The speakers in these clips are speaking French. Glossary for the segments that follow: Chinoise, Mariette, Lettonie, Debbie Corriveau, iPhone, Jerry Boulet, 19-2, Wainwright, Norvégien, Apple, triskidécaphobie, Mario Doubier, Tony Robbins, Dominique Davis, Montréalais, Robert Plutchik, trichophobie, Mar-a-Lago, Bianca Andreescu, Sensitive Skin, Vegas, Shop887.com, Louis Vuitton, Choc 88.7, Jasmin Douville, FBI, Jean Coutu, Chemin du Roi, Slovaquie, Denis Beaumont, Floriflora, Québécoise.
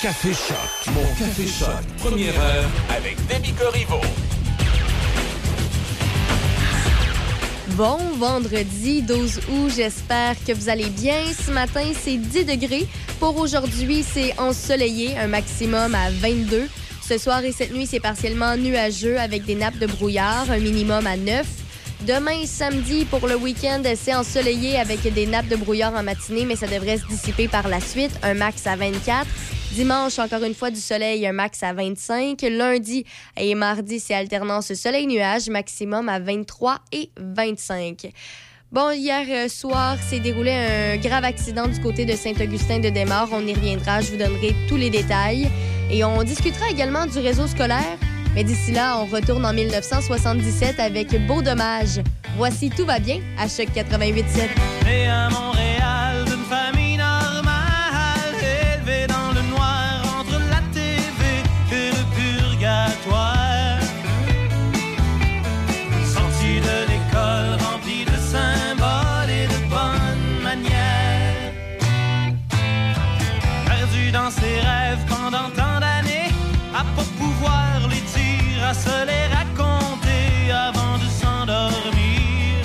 Café Choc. Mon Café Choc. Première heure avec Debbie Corriveau. Bon vendredi 12 août, j'espère que vous allez bien. Ce matin, c'est 10 degrés. Pour aujourd'hui, c'est ensoleillé, un maximum à 22. Ce soir et cette nuit, c'est partiellement nuageux avec des nappes de brouillard, un minimum à 9. Demain, samedi, pour le week-end, c'est ensoleillé avec des nappes de brouillard en matinée, mais ça devrait se dissiper par la suite, un max à 24. Dimanche, encore une fois, du soleil, un max à 25. Lundi et mardi, c'est alternance soleil-nuage, maximum à 23 et 25. Bon, hier soir, s'est déroulé un grave accident du côté de Saint-Augustin-de-Desmaures. On y reviendra, je vous donnerai tous les détails. Et on discutera également du réseau scolaire. Mais d'ici là, on retourne en 1977 avec Beau Dommage. Voici Tout va bien à Choc 88.7. Et à Montréal, d'une famille. Sorti de l'école rempli de symboles et de bonnes manières, perdu dans ses rêves pendant tant d'années, à pas pouvoir les dire, à se les raconter avant de s'endormir.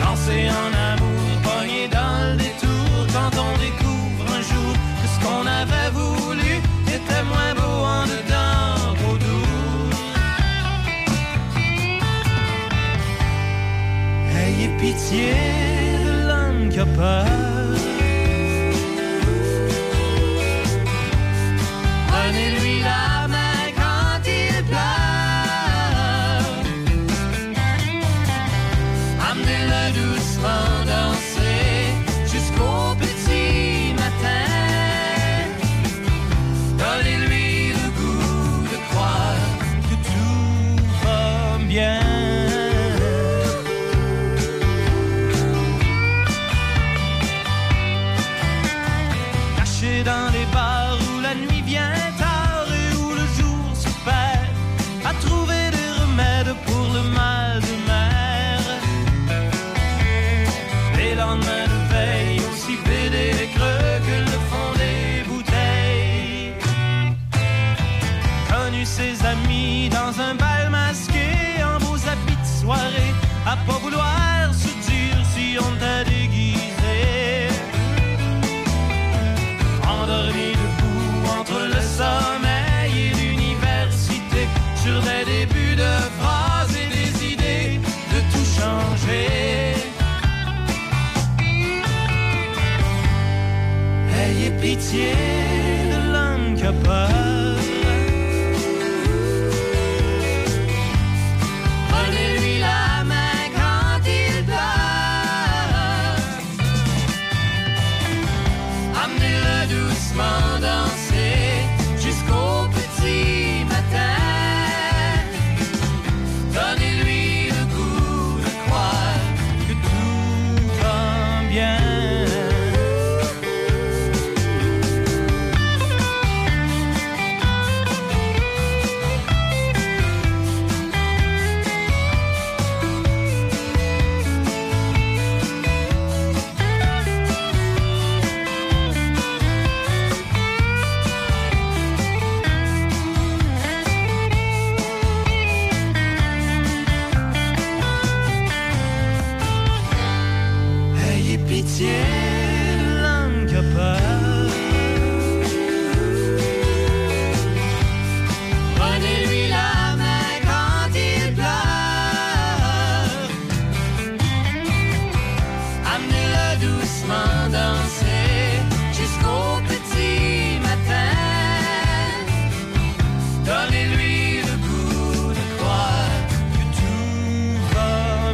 Danser en amour, pogné dans le détour, quand on découvre un jour que ce qu'on avait voulu était moins beau en dedans qu'au dos. Ayez pitié de l'homme qui a peur. Prenez-lui la main quand il pleure. Amenez-le doucement danser jusqu'au petit matin. Donnez-lui le goût de croire que tout va bien. Caché dans les bars où la nuit vient tard et où le jour se perd, à trouver des remèdes pour le mal de mer. Les lendemains de veille, aussi pédés et creux que le fond des bouteilles. Connu ses amis dans un bal masqué, en beaux habits de soirée, à pas vouloir se dire si on t'a déguisé. Endormi debout entre le sommeil et l'université, sur des débuts de phrases et des idées de tout changer. Ayez pitié de l'homme qui a peur. Prenez-lui la main quand il pleure. Amenez-le doucement danser jusqu'au petit matin. Donnez-lui le goût de croire que tout va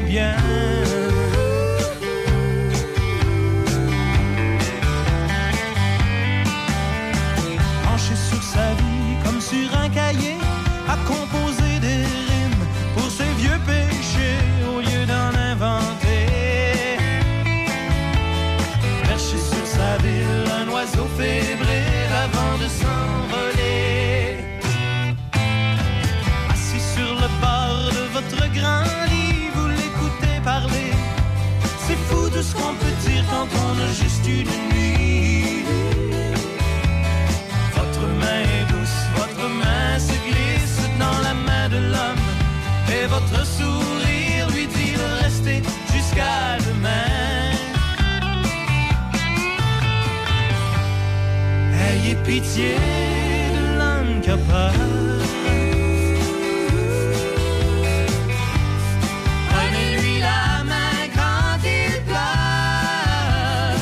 bien. C'est fou de ce qu'on peut dire quand on a juste une nuit. ayez pitié de l'incapable. Prenez-lui la main quand il pleure.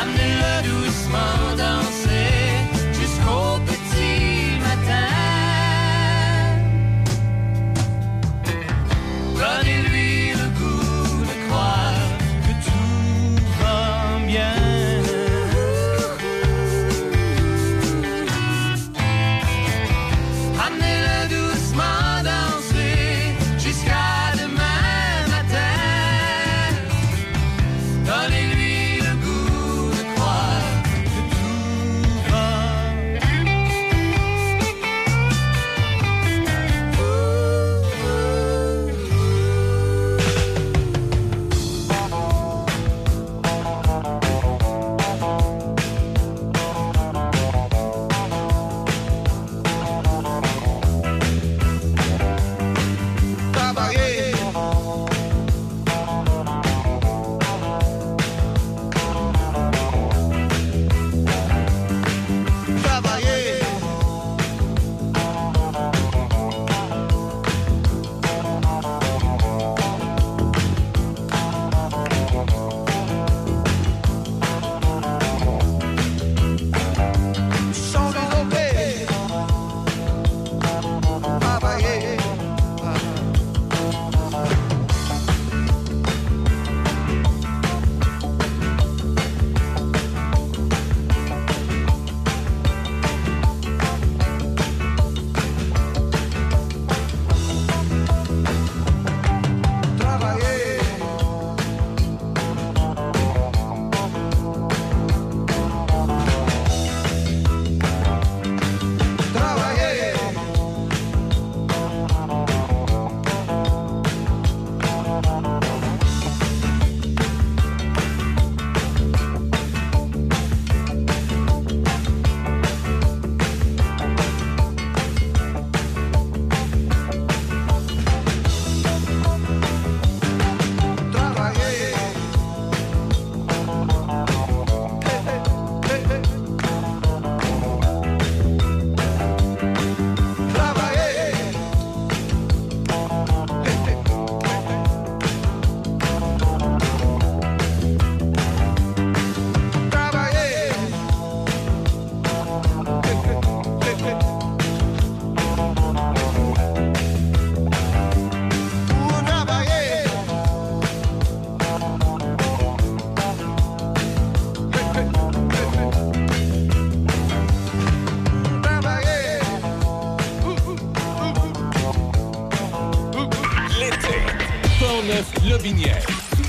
Amenez-le doucement danser jusqu'au petit matin. Donnez-lui le goût de croire que tout va bien.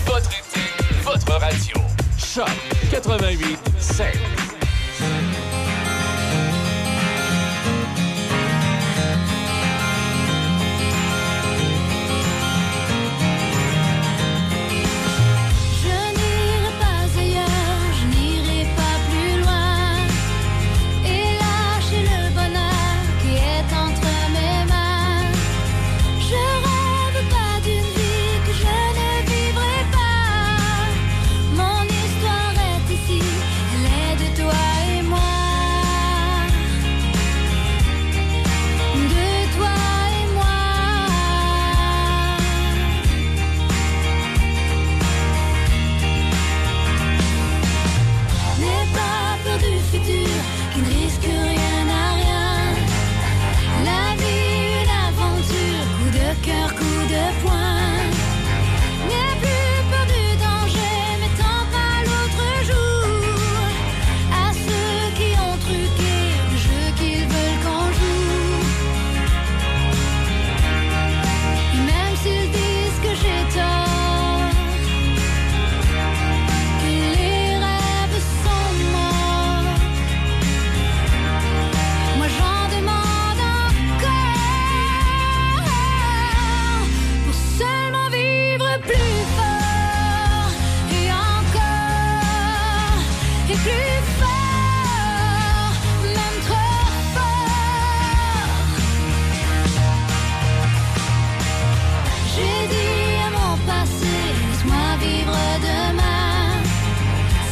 Votre été, votre radio. Choc 88.7.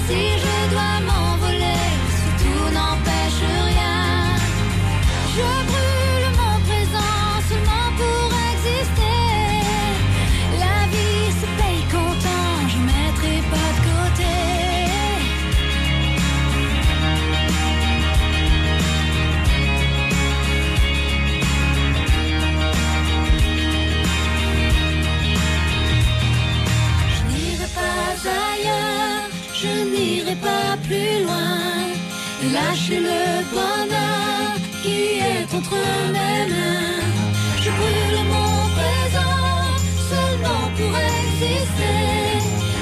Si je dois m'envoler. et lâcher le bonheur qui est entre mes mains. Je brûle mon présent seulement pour exister.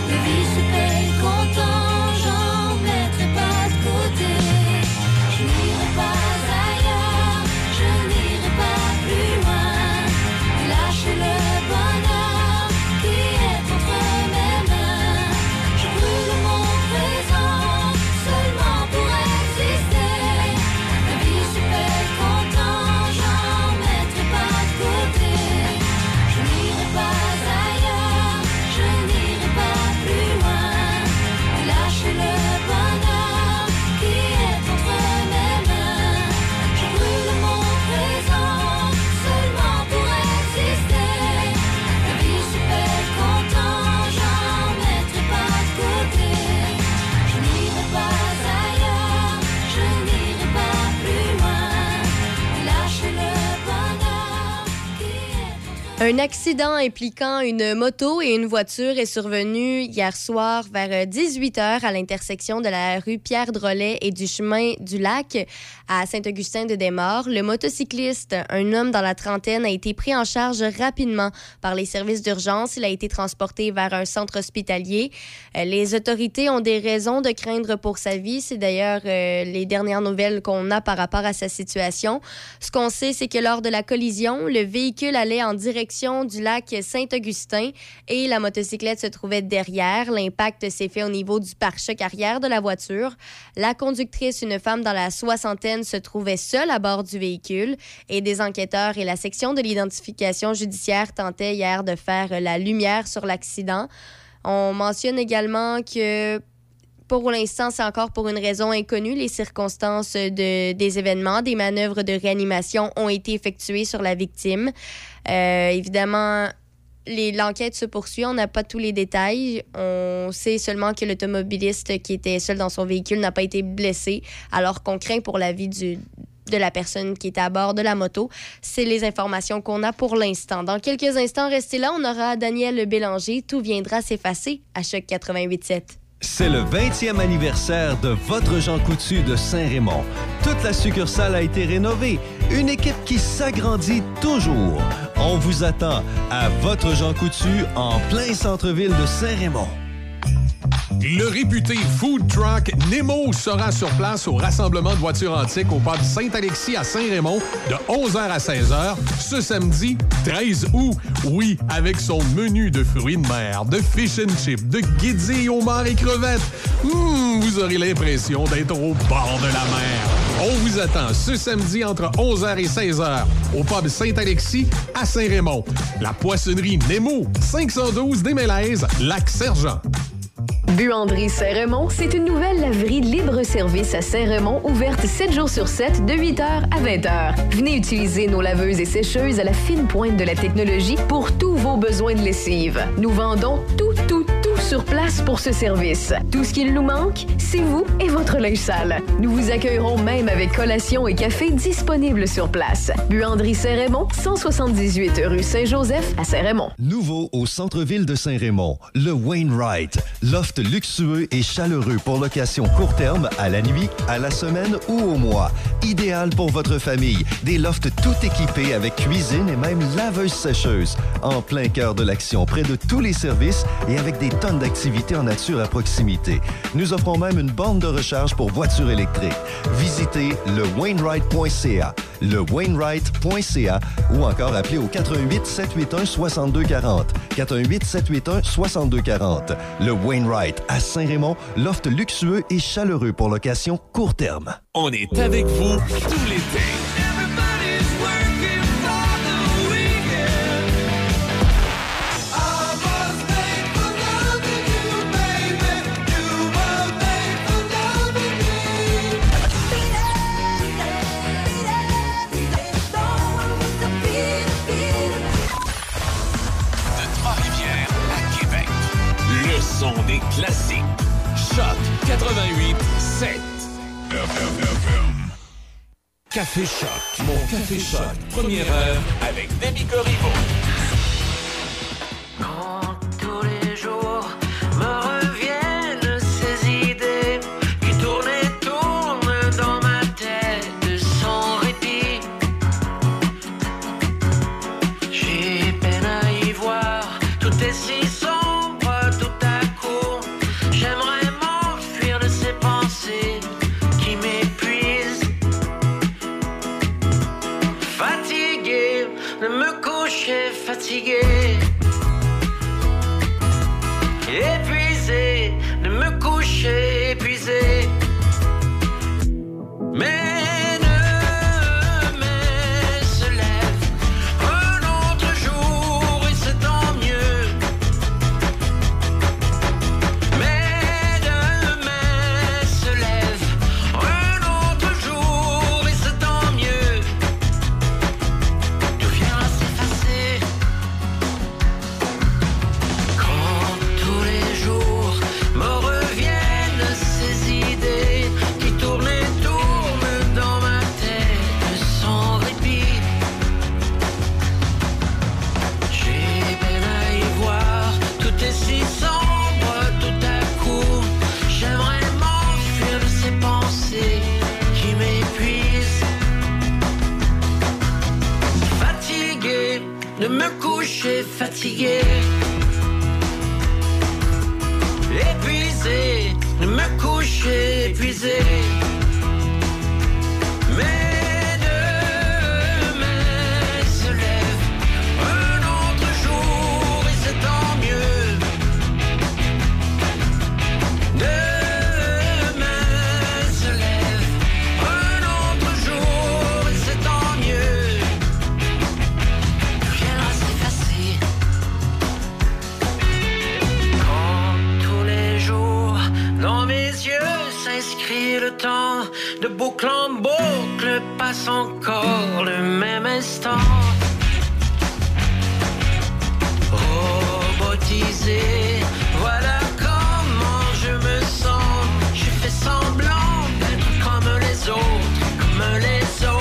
La vie se paye content, j'en mettrai pas de côté. Je n'irai pas ailleurs, je n'irai pas plus loin. Et lâcher le bonheur qui est entre mes mains. Je brûle mon présent seulement pour exister. La vie se paye content, j'en mettrai pas de côté. Je n'irai pas ailleurs, je n'irai pas plus loin. Et lâcher le bonheur qui est entre mes mains. Je brûle mon présent seulement pour exister. La vie se paye content, j'en mettrai pas de côté. Je n'irai pas ailleurs, je n'irai pas plus loin. Et lâcher le bonheur qui est entre mes mains. Un accident impliquant une moto et une voiture est survenu hier soir vers 18h à l'intersection de la rue Pierre-Drolet et du chemin du Lac à Saint-Augustin-de-Desmaures. Le motocycliste, un homme dans la trentaine, a été pris en charge rapidement par les services d'urgence. Il a été transporté vers un centre hospitalier. Les autorités ont des raisons de craindre pour sa vie. C'est d'ailleurs les dernières nouvelles qu'on a par rapport à sa situation. Ce qu'on sait, c'est que lors de la collision, le véhicule allait en direction du lac Saint-Augustin et la motocyclette se trouvait derrière. L'impact s'est fait au niveau du pare-choc arrière de la voiture. La conductrice, une femme dans la soixantaine, se trouvait seule à bord du véhicule et des enquêteurs et la section de l'identification judiciaire tentaient hier de faire la lumière sur l'accident. On mentionne également que pour l'instant, c'est encore pour une raison inconnue. Les circonstances des événements, des manœuvres de réanimation ont été effectuées sur la victime. Évidemment, l'enquête se poursuit. On n'a pas tous les détails. On sait seulement que l'automobiliste qui était seul dans son véhicule n'a pas été blessé, alors qu'on craint pour la vie de la personne qui était à bord de la moto. C'est les informations qu'on a pour l'instant. Dans quelques instants, restez là. On aura Daniel Bélanger. Tout viendra s'effacer à Choc 88.7. C'est le 20e anniversaire de votre Jean Coutu de Saint-Raymond. Toute la succursale a été rénovée. Une équipe qui s'agrandit toujours. On vous attend à votre Jean Coutu en plein centre-ville de Saint-Raymond. Le réputé food truck Nemo sera sur place au rassemblement de voitures antiques au pub Saint-Alexis à Saint-Raymond de 11h à 16h ce samedi 13 août. Oui, avec son menu de fruits de mer, de fish and chips, de guédilles, homards et crevettes. Vous aurez l'impression d'être au bord de la mer. On vous attend ce samedi entre 11h et 16h au pub Saint-Alexis à Saint-Raymond. La poissonnerie Nemo, 512 des Mélèzes, Lac-Sergent. Buanderie Saint-Raymond, c'est une nouvelle laverie libre-service à Saint-Raymond, ouverte 7 jours sur 7, de 8h à 20h. Venez utiliser nos laveuses et sécheuses à la fine pointe de la technologie pour tous vos besoins de lessive. Nous vendons tout sur place pour ce service. Tout ce qu'il nous manque, c'est vous et votre linge sale. Nous vous accueillerons même avec collation et café disponibles sur place. Buanderie Saint-Raymond, 178 rue Saint-Joseph à Saint-Raymond. Nouveau au centre-ville de Saint-Raymond, le Wainwright. Loft luxueux et chaleureux pour location court terme, à la nuit, à la semaine ou au mois. Idéal pour votre famille. Des lofts tout équipés avec cuisine et même laveuse-sécheuse. En plein cœur de l'action, près de tous les services et avec des tonnes d'activités en nature à proximité. Nous offrons même une borne de recharge pour voitures électriques. Visitez le Wainwright.ca, le Wainwright.ca ou encore appelez au 88 781 6240. 88 781 6240. Le Wainwright à Saint-Raymond, loft luxueux et chaleureux pour location court terme. On est avec vous tout l'été. Des classiques. Choc 88.7. Café Choc. Mon Café Choc. Première heure avec Demi Corriveau. Quand tous les jours me reviennent ces idées qui tournent et tournent dans de me coucher fatigué, épuisé, de me coucher épuisé. Mais demain se lève un autre jour et c'est tant mieux. Demain se lève un autre jour et c'est tant mieux. Rien à s'effacer. Quand tous les jours dans mes yeux s'inscrit le temps, de boucle en boucle passe encore le même instant. Robotisé, voilà comment je me sens. Je fais semblant d'être comme les autres, comme les autres.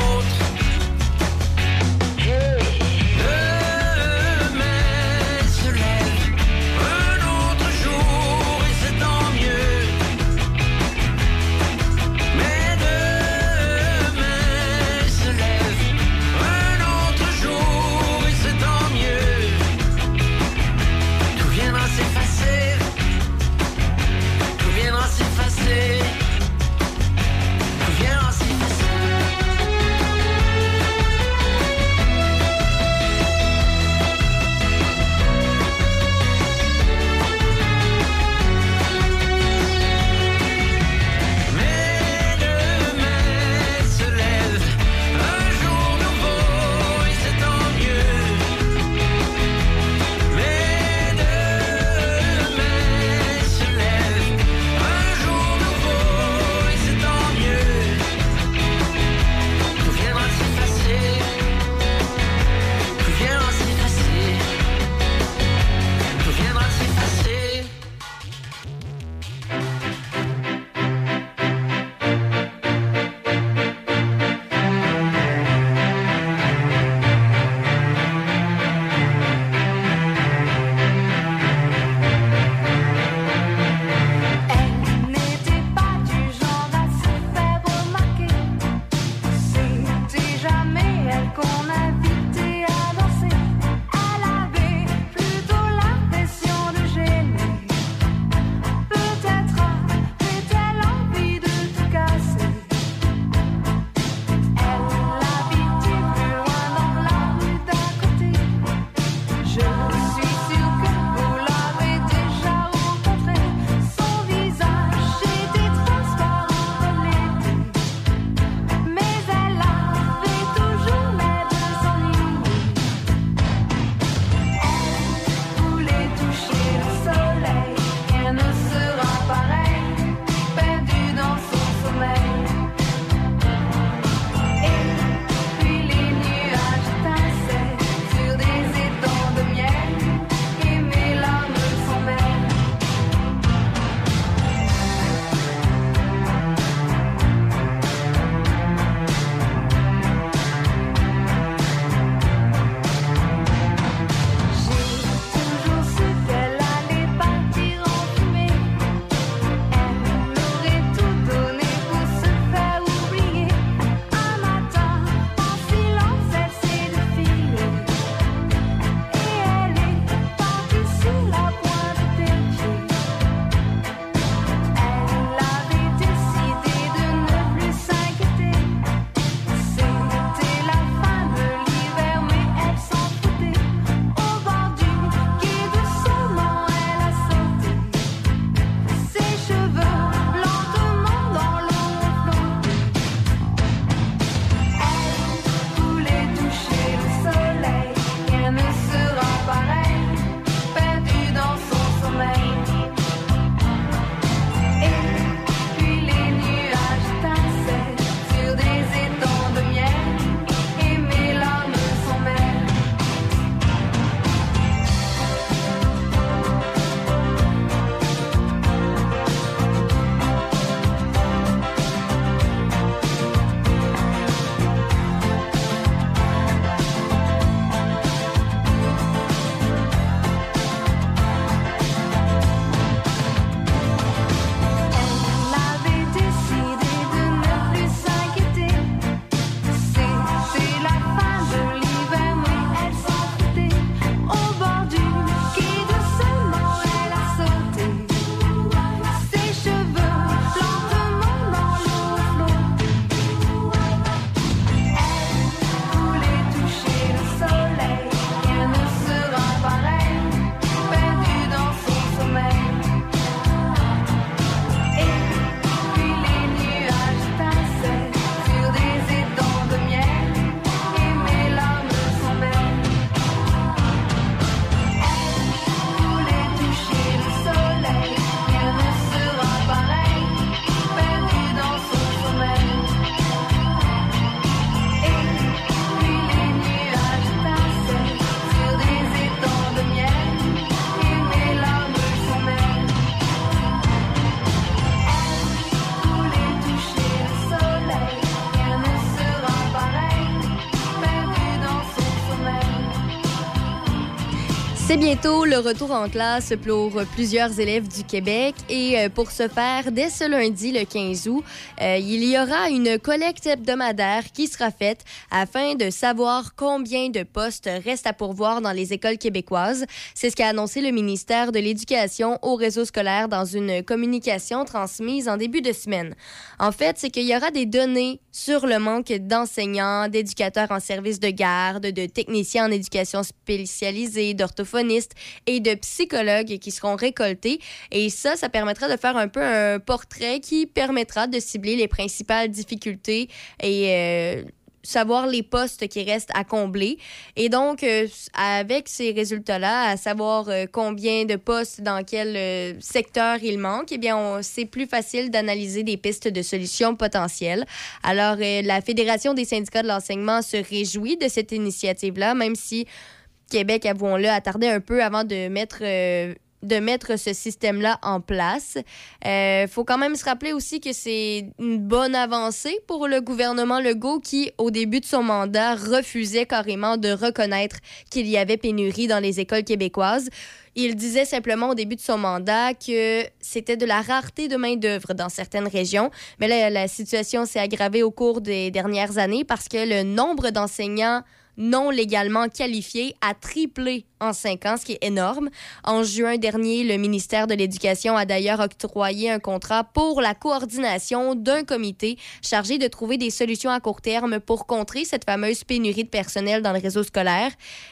C'est bientôt le retour en classe pour plusieurs élèves du Québec et pour ce faire, dès ce lundi, le 15 août, il y aura une collecte hebdomadaire qui sera faite afin de savoir combien de postes restent à pourvoir dans les écoles québécoises. C'est ce qu'a annoncé le ministère de l'Éducation au réseau scolaire dans une communication transmise en début de semaine. En fait, c'est qu'il y aura des données sur le manque d'enseignants, d'éducateurs en service de garde, de techniciens en éducation spécialisée, d'orthophonistes, et de psychologues qui seront récoltés. Et ça permettra de faire un peu un portrait qui permettra de cibler les principales difficultés et savoir les postes qui restent à combler. Et donc, avec ces résultats-là, à savoir combien de postes dans quel secteur il manque, eh bien, c'est plus facile d'analyser des pistes de solutions potentielles. Alors, la Fédération des syndicats de l'enseignement se réjouit de cette initiative-là, même si Québec, avouons-le, a tardé un peu avant de mettre ce système-là en place. Faut quand même se rappeler aussi que c'est une bonne avancée pour le gouvernement Legault qui, au début de son mandat, refusait carrément de reconnaître qu'il y avait pénurie dans les écoles québécoises. Il disait simplement au début de son mandat que c'était de la rareté de main-d'œuvre dans certaines régions. Mais là, la situation s'est aggravée au cours des dernières années parce que le nombre d'enseignants non légalement qualifiés a triplé en 5 ans, ce qui est énorme. En juin dernier, le ministère de l'Éducation a d'ailleurs octroyé un contrat pour la coordination d'un comité chargé de trouver des solutions à court terme pour contrer cette fameuse pénurie de personnel dans le réseau scolaire.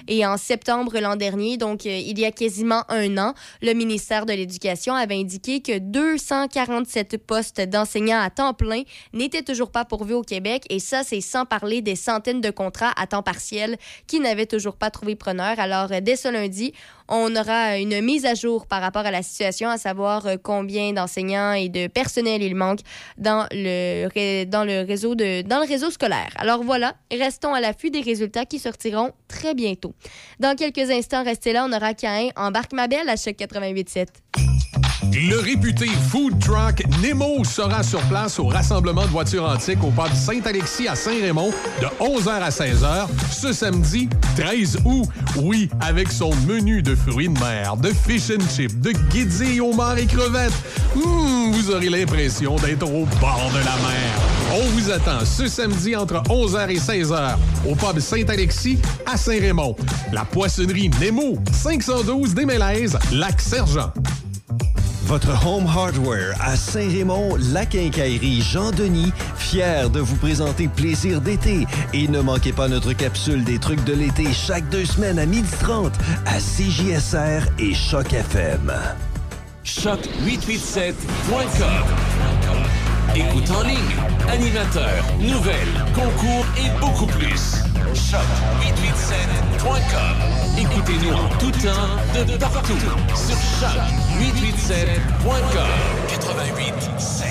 Et en septembre l'an dernier, donc il y a quasiment un an, le ministère de l'Éducation avait indiqué que 247 postes d'enseignants à temps plein n'étaient toujours pas pourvus au Québec. Et ça, c'est sans parler des centaines de contrats à temps partiel qui n'avaient toujours pas trouvé preneur. Alors, dès ce lundi, on aura une mise à jour par rapport à la situation, à savoir combien d'enseignants et de personnel il manque dans le réseau scolaire. Alors voilà, restons à l'affût des résultats qui sortiront très bientôt. Dans quelques instants, restez là, on aura Caïn, embarque ma belle à Choc 88.7. Le réputé food truck Nemo sera sur place au rassemblement de voitures antiques au pub Saint-Alexis à Saint-Raymond de 11h à 16h ce samedi 13 août. Oui, avec son menu de fruits de mer, de fish and chips, de guédilles, homards et crevettes. Vous aurez l'impression d'être au bord de la mer. On vous attend ce samedi entre 11h et 16h au pub Saint-Alexis à Saint-Raymond. La poissonnerie Nemo, 512 des Mélèzes, Lac-Sergent. Votre Home Hardware à Saint-Raymond, la quincaillerie Jean-Denis, fier de vous présenter Plaisir d'été. Et ne manquez pas notre capsule des trucs de l'été chaque 2 semaines à 12h30 à CJSR et Choc FM. Choc887.com. Écoute en ligne, animateurs, nouvelles, concours et beaucoup plus. Shop887.com. Écoutez-nous en tout temps, de partout, sur Shop887.com. 88.7.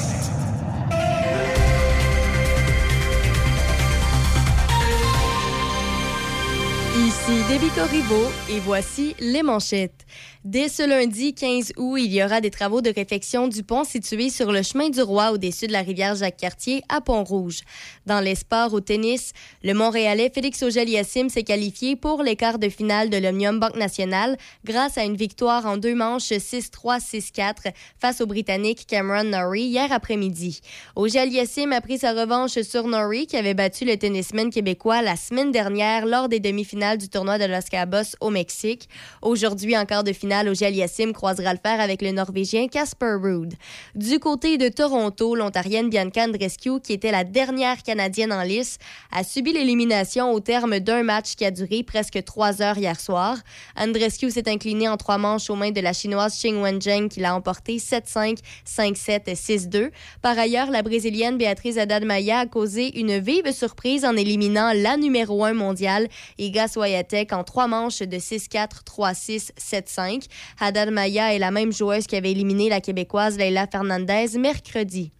Ici Debbie Corriveau et voici les manchettes. Dès ce lundi 15 août, il y aura des travaux de réfection du pont situé sur le chemin du Roi au-dessus de la rivière Jacques-Cartier à Pont-Rouge. Dans les sports au tennis, le Montréalais Félix Auger-Aliassime s'est qualifié pour les quarts de finale de l'Omnium Banque Nationale grâce à une victoire en 2 manches 6-3-6-4 face au Britannique Cameron Norrie hier après-midi. Auger-Aliassime a pris sa revanche sur Norrie qui avait battu le tennisman québécois la semaine dernière lors des demi-finales du tournoi de Los Cabos au Mexique. Aujourd'hui, en quart de finale, Auger-Aliassime croisera le fer avec le Norvégien Casper Ruud. Du côté de Toronto, l'Ontarienne Bianca Andreescu, qui était la dernière Canadienne en lice, a subi l'élimination au terme d'un match qui a duré presque 3 heures hier soir. Andreescu s'est inclinée en 3 manches aux mains de la Chinoise Xing Wenjing, qui l'a emportée 7-5, 5-7, 6-2. Par ailleurs, la Brésilienne Beatriz Haddad Maia a causé une vive surprise en éliminant la numéro 1 mondiale, Iga Swiatek, en 3 manches de 6-4, 3-6, 7-5. Haddad Maia est la même joueuse qui avait éliminé la Québécoise Leila Fernandez mercredi.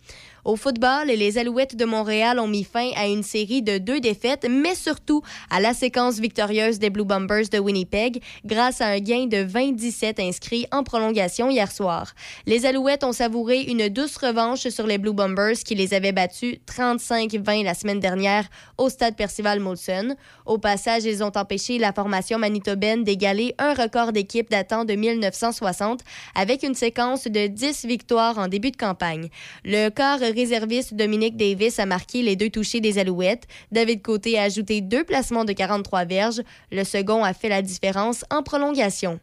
Au football, les Alouettes de Montréal ont mis fin à une série de 2 défaites, mais surtout à la séquence victorieuse des Blue Bombers de Winnipeg grâce à un gain de 27 inscrits en prolongation hier soir. Les Alouettes ont savouré une douce revanche sur les Blue Bombers qui les avaient battus 35-20 la semaine dernière au stade Percival-Molson. Au passage, ils ont empêché la formation manitobaine d'égaler un record d'équipe datant de 1960 avec une séquence de 10 victoires en début de campagne. Le corps réserviste Dominique Davis a marqué les 2 touchés des Alouettes. David Côté a ajouté 2 placements de 43 verges. Le second a fait la différence en prolongation.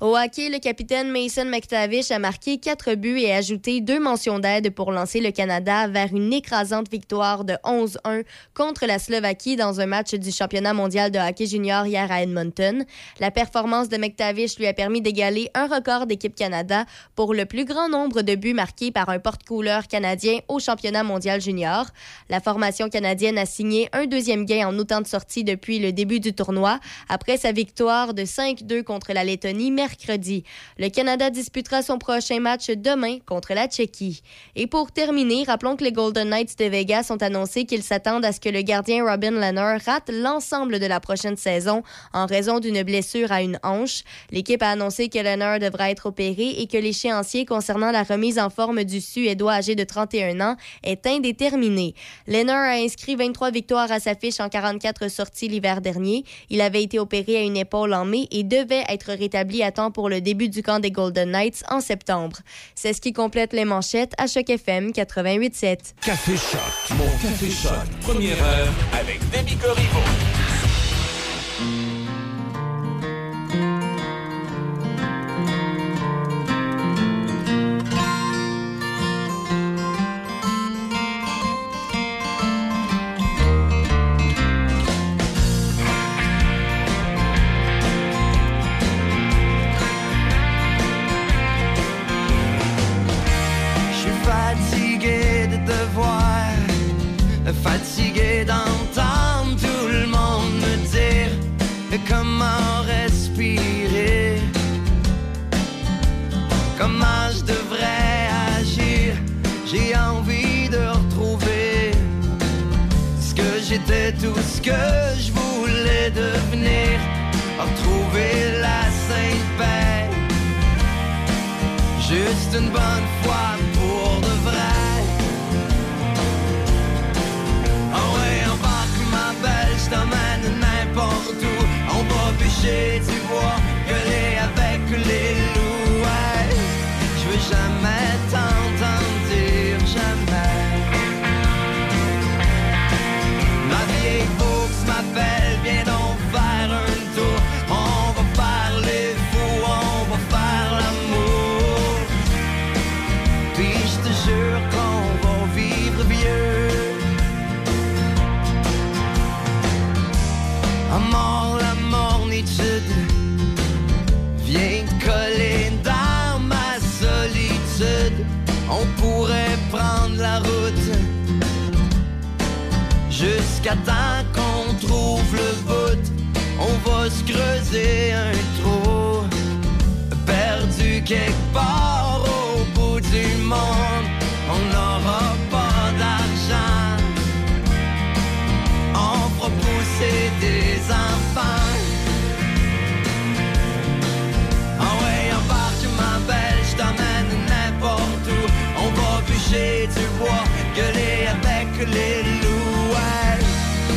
Au hockey, le capitaine Mason McTavish a marqué 4 buts et a ajouté 2 mentions d'aide pour lancer le Canada vers une écrasante victoire de 11-1 contre la Slovaquie dans un match du championnat mondial de hockey junior hier à Edmonton. La performance de McTavish lui a permis d'égaler un record d'équipe Canada pour le plus grand nombre de buts marqués par un porte-couleur canadien au championnat mondial junior. La formation canadienne a signé un 2e gain en autant de sorties depuis le début du tournoi après sa victoire de 5-2 contre la Lettonie mercredi. Le Canada disputera son prochain match demain contre la Tchéquie. Et pour terminer, rappelons que les Golden Knights de Vegas ont annoncé qu'ils s'attendent à ce que le gardien Robin Lehner rate l'ensemble de la prochaine saison en raison d'une blessure à une hanche. L'équipe a annoncé que Lehner devra être opéré et que l'échéancier concernant la remise en forme du Suédois âgé de 31 ans est indéterminé. Lehner a inscrit 23 victoires à sa fiche en 44 sorties l'hiver dernier. Il avait été opéré à une épaule en mai et devait être rétabli à temps pour le début du camp des Golden Knights en septembre. C'est ce qui complète les manchettes à Choc FM 88.7. Café Choc, mon Café Choc, première heure avec Demi Corriveau. Fatigué d'entendre tout le monde me dire comment respirer, comment je devrais agir. J'ai envie de retrouver ce que j'étais, tout ce que je voulais devenir, retrouver la sainte paix, juste une bonne fois pour de vrai. Je t'emmène n'importe où, on va pêcher, tu vois, gueuler avec les loups, ouais. Je veux jamais t'entendre dire jamais. Ma vieille bourse m'appelle, viens donc faire un tour. On va faire les fous, on va faire l'amour. Puis je te jure qu'on va vivre vieux. À mort, la mornitude vient coller dans ma solitude. On pourrait prendre la route jusqu'à temps qu'on trouve le bout. On va se creuser un trou perdu quelque part au bout du monde. On n'aura pas d'argent, on fera pousser des enfants. En way, en parc, ma belle, je t'emmène n'importe où. On va bûcher du bois, gueuler avec les loups, ouais.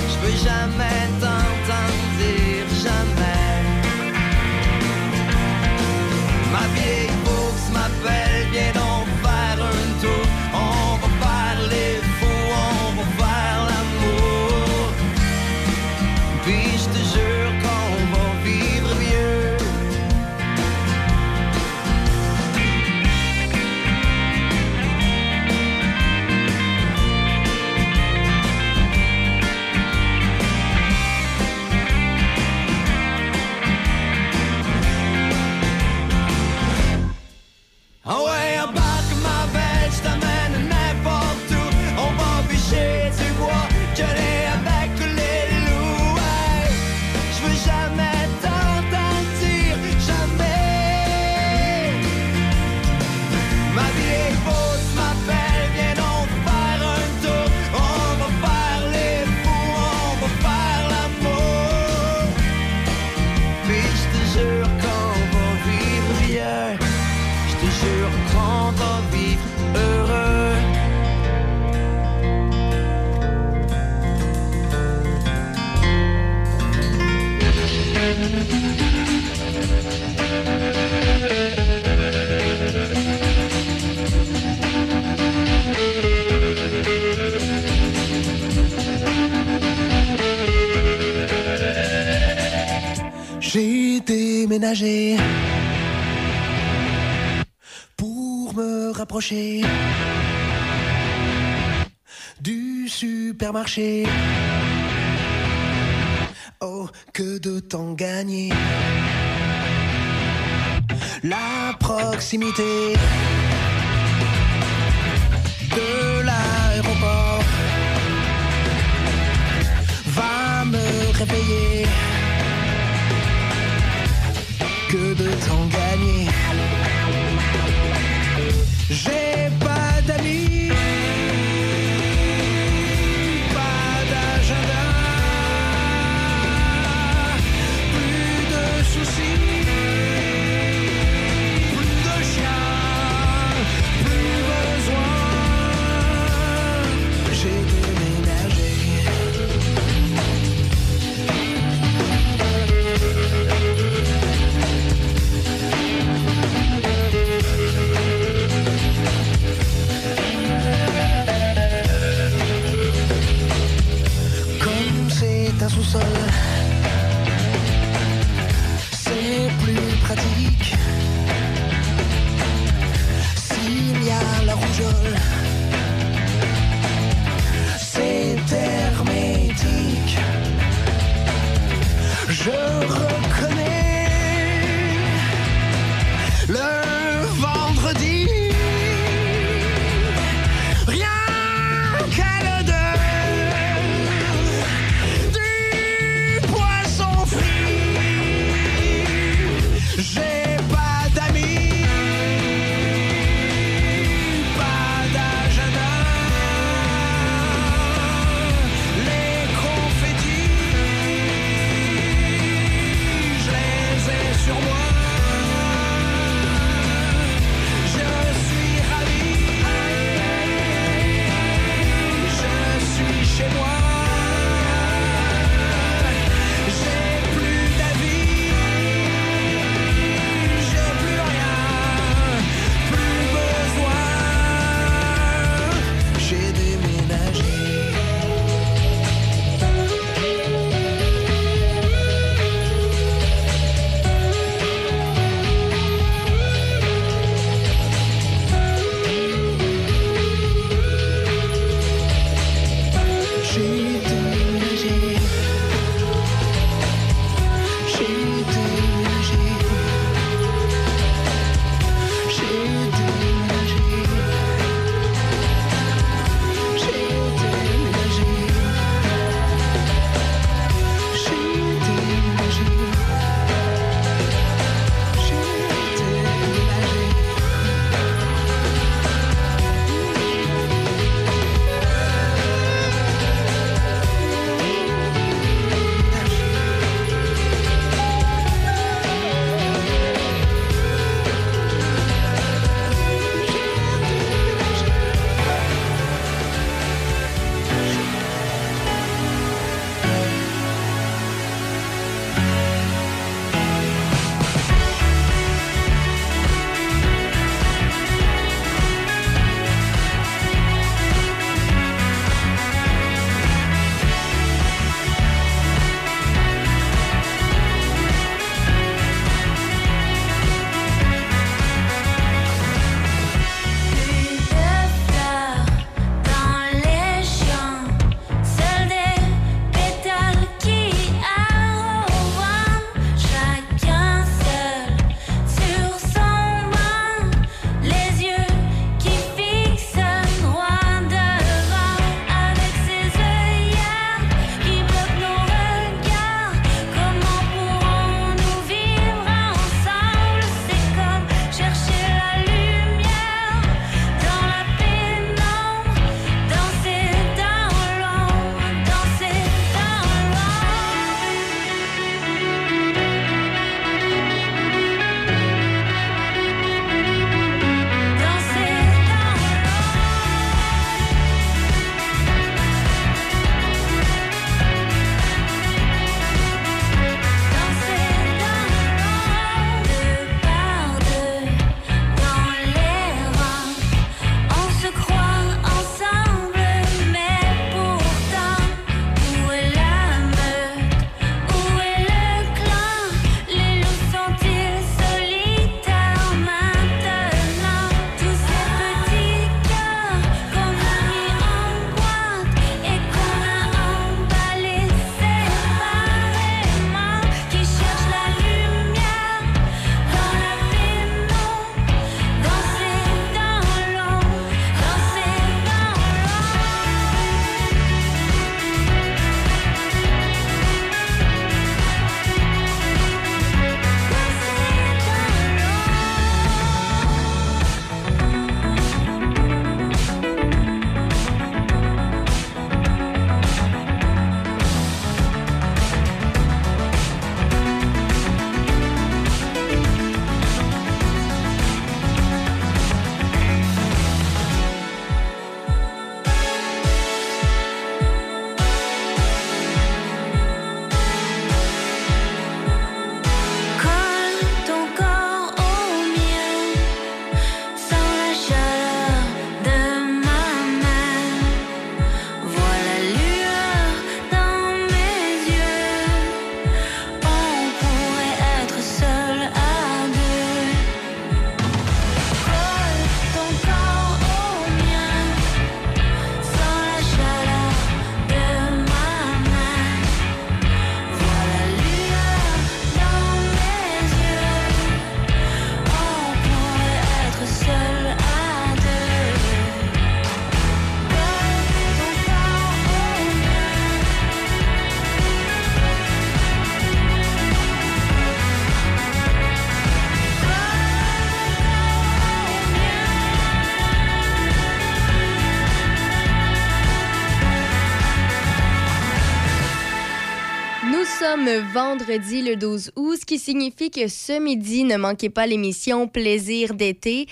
Je peux jamais t'entendre dire jamais. Ma vieille bourse m'appelle, viens donc faire un tour. On va faire les fous, on va faire l'amour. Puis je te jure qu'on va vivre mieux. déménager pour me rapprocher du supermarché. Oh, que de temps gagné. La proximité de l'aéroport va me réveiller. Que de temps gagné. J'ai pas d'amis, pas d'agenda, plus de soucis, plus de chiens. sommes vendredi le 12 août, ce qui signifie que ce midi, ne manquez pas l'émission Plaisir d'été.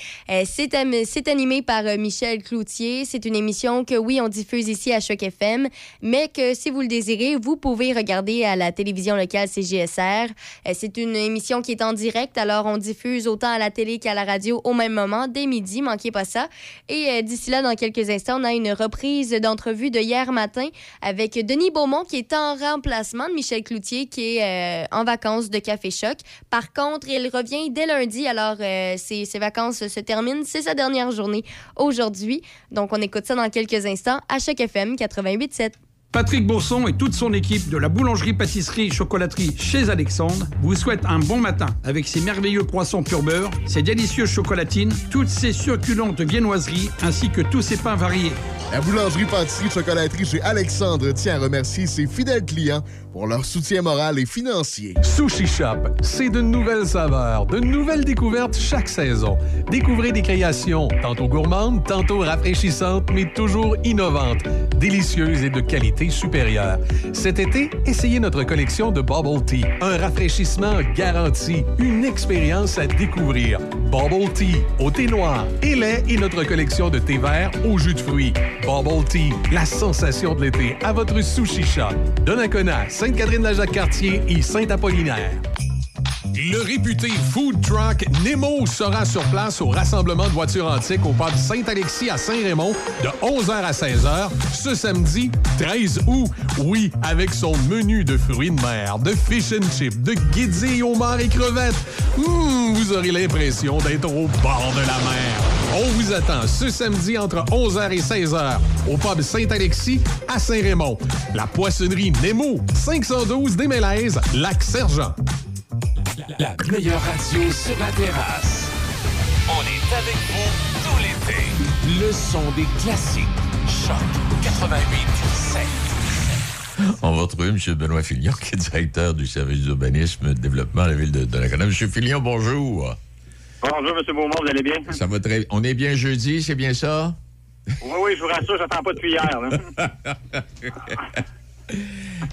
C'est animé par Michel Cloutier. C'est une émission que, oui, on diffuse ici à Choc FM, mais que, si vous le désirez, vous pouvez regarder à la télévision locale CJSR. C'est une émission qui est en direct, alors on diffuse autant à la télé qu'à la radio au même moment, dès midi, manquez pas ça. Et d'ici là, dans quelques instants, on a une reprise d'entrevue de hier matin avec Denis Beaumont, qui est en remplacement de Michel Cloutier, qui est en vacances de Café Choc. Par contre, il revient dès lundi, alors ses vacances se terminent. C'est sa dernière journée aujourd'hui. Donc, on écoute ça dans quelques instants à Choc FM 88.7. Patrick Bourson et toute son équipe de la boulangerie-pâtisserie-chocolaterie chez Alexandre vous souhaitent un bon matin avec ses merveilleux poissons pur beurre, ses délicieuses chocolatines, toutes ses succulentes viennoiseries ainsi que tous ses pains variés. La boulangerie-pâtisserie-chocolaterie chez Alexandre tient à remercier ses fidèles clients pour leur soutien moral et financier. Sushi Shop, c'est de nouvelles saveurs, de nouvelles découvertes chaque saison. Découvrez des créations tantôt gourmandes, tantôt rafraîchissantes, mais toujours innovantes, délicieuses et de qualité supérieure. Cet été, essayez notre collection de Bubble Tea. Un rafraîchissement garanti. Une expérience à découvrir. Bubble Tea au thé noir et lait et notre collection de thé vert au jus de fruits. Bubble Tea, la sensation de l'été à votre Sushi Shop. Donnacona, Sainte-Catherine-la-Jacques-Cartier et Saint-Apollinaire. Le réputé food truck Nemo sera sur place au rassemblement de voitures antiques au pub Saint-Alexis à Saint-Raymond de 11h à 16h ce samedi 13 août. Oui, avec son menu de fruits de mer, de fish and chips, de guédilles, homards et crevettes. Vous aurez l'impression d'être au bord de la mer. On vous attend ce samedi entre 11h et 16h au pub Saint-Alexis à Saint-Raymond. La poissonnerie Nemo, 512 des Mélèzes, Lac-Sergent. La meilleure radio sur la terrasse. On est avec vous tout l'été. Le son des classiques. Choc 88.7. On va retrouver M. Benoît Fillion, qui est directeur du service d'urbanisme et de développement à la ville de Donnacona. M. Fillion, bonjour. Bonjour, M. Beaumont, vous allez bien? Ça va très bien. On est bien jeudi, c'est bien ça? Oui, je vous rassure, j'attends pas depuis hier. Là.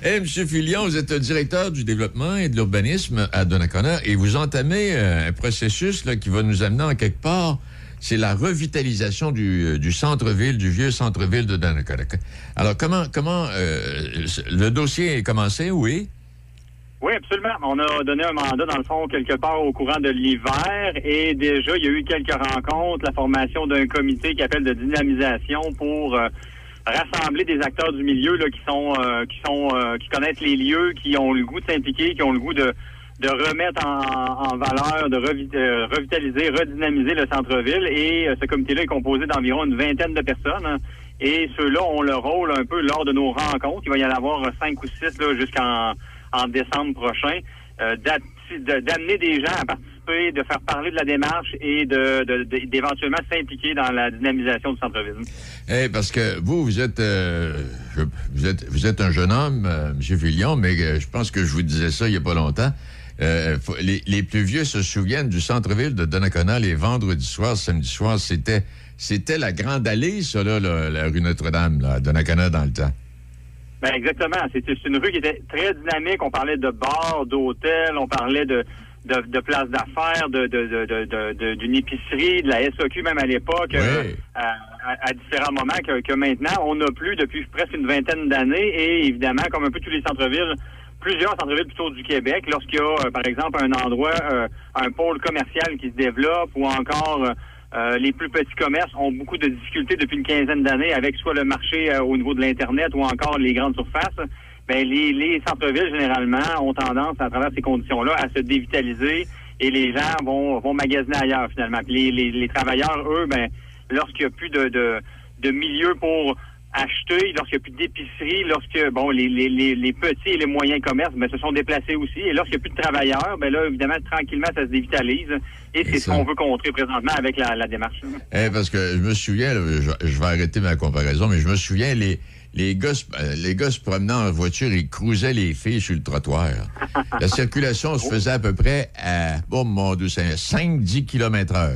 Hey, M. Fillion, vous êtes directeur du développement et de l'urbanisme à Donnacona et vous entamez un processus là, qui va nous amener en quelque part. C'est la revitalisation du centre-ville, du vieux centre-ville de Donnacona. Alors, comment le dossier est commencé, oui? Oui, absolument. On a donné un mandat, dans le fond, quelque part au courant de l'hiver et déjà, il y a eu quelques rencontres, la formation d'un comité qui appelle de dynamisation pour... rassembler des acteurs du milieu là qui connaissent les lieux, qui ont le goût de s'impliquer, qui ont le goût de remettre en valeur, de revitaliser, redynamiser le centre-ville. Et ce comité-là est composé d'environ une vingtaine de personnes. Hein. Et ceux-là ont leur rôle un peu lors de nos rencontres. Il va y en avoir 5 ou 6 là jusqu'en décembre prochain. D'amener des gens à participer, de faire parler de la démarche et d'éventuellement s'impliquer dans la dynamisation du centre-ville. Parce que vous êtes, vous êtes un jeune homme, M. Fillion, mais je pense que je vous disais ça il n'y a pas longtemps. Les plus vieux se souviennent du centre-ville de Donnacona les vendredis soirs, samedi soir. C'était la grande allée, ça, là, la rue Notre-Dame, là, à Donnacona dans le temps. Ben exactement. C'est une rue qui était très dynamique. On parlait de bars, d'hôtels, on parlait de places d'affaires, d'une épicerie, de la SAQ même à l'époque, oui. À différents moments que maintenant. On n'a plus depuis presque une vingtaine d'années et évidemment, comme un peu tous les centres-villes, plusieurs centres-villes plutôt du Québec, lorsqu'il y a, par exemple, un endroit, un pôle commercial qui se développe ou encore... les plus petits commerces ont beaucoup de difficultés depuis une quinzaine d'années avec soit le marché au niveau de l'Internet ou encore les grandes surfaces. Ben, les centres-villes, généralement, ont tendance, à travers ces conditions-là, à se dévitaliser et les gens vont magasiner ailleurs, finalement. Puis les travailleurs, eux, ben, lorsqu'il n'y a plus de milieu pour acheter, lorsqu'il n'y a plus d'épicerie, lorsque, bon, les petits et les moyens commerces, ben, se sont déplacés aussi. Et lorsqu'il n'y a plus de travailleurs, ben, là, évidemment, tranquillement, ça se dévitalise. Et c'est ça. Ce qu'on veut contrer présentement avec la démarche. Parce que je me souviens, là, je vais arrêter ma comparaison, mais je me souviens, les gars se promenaient en voiture, ils cruisaient les filles sur le trottoir. La circulation se faisait à peu près à, bon, mon Dieu, 5-10 km/h.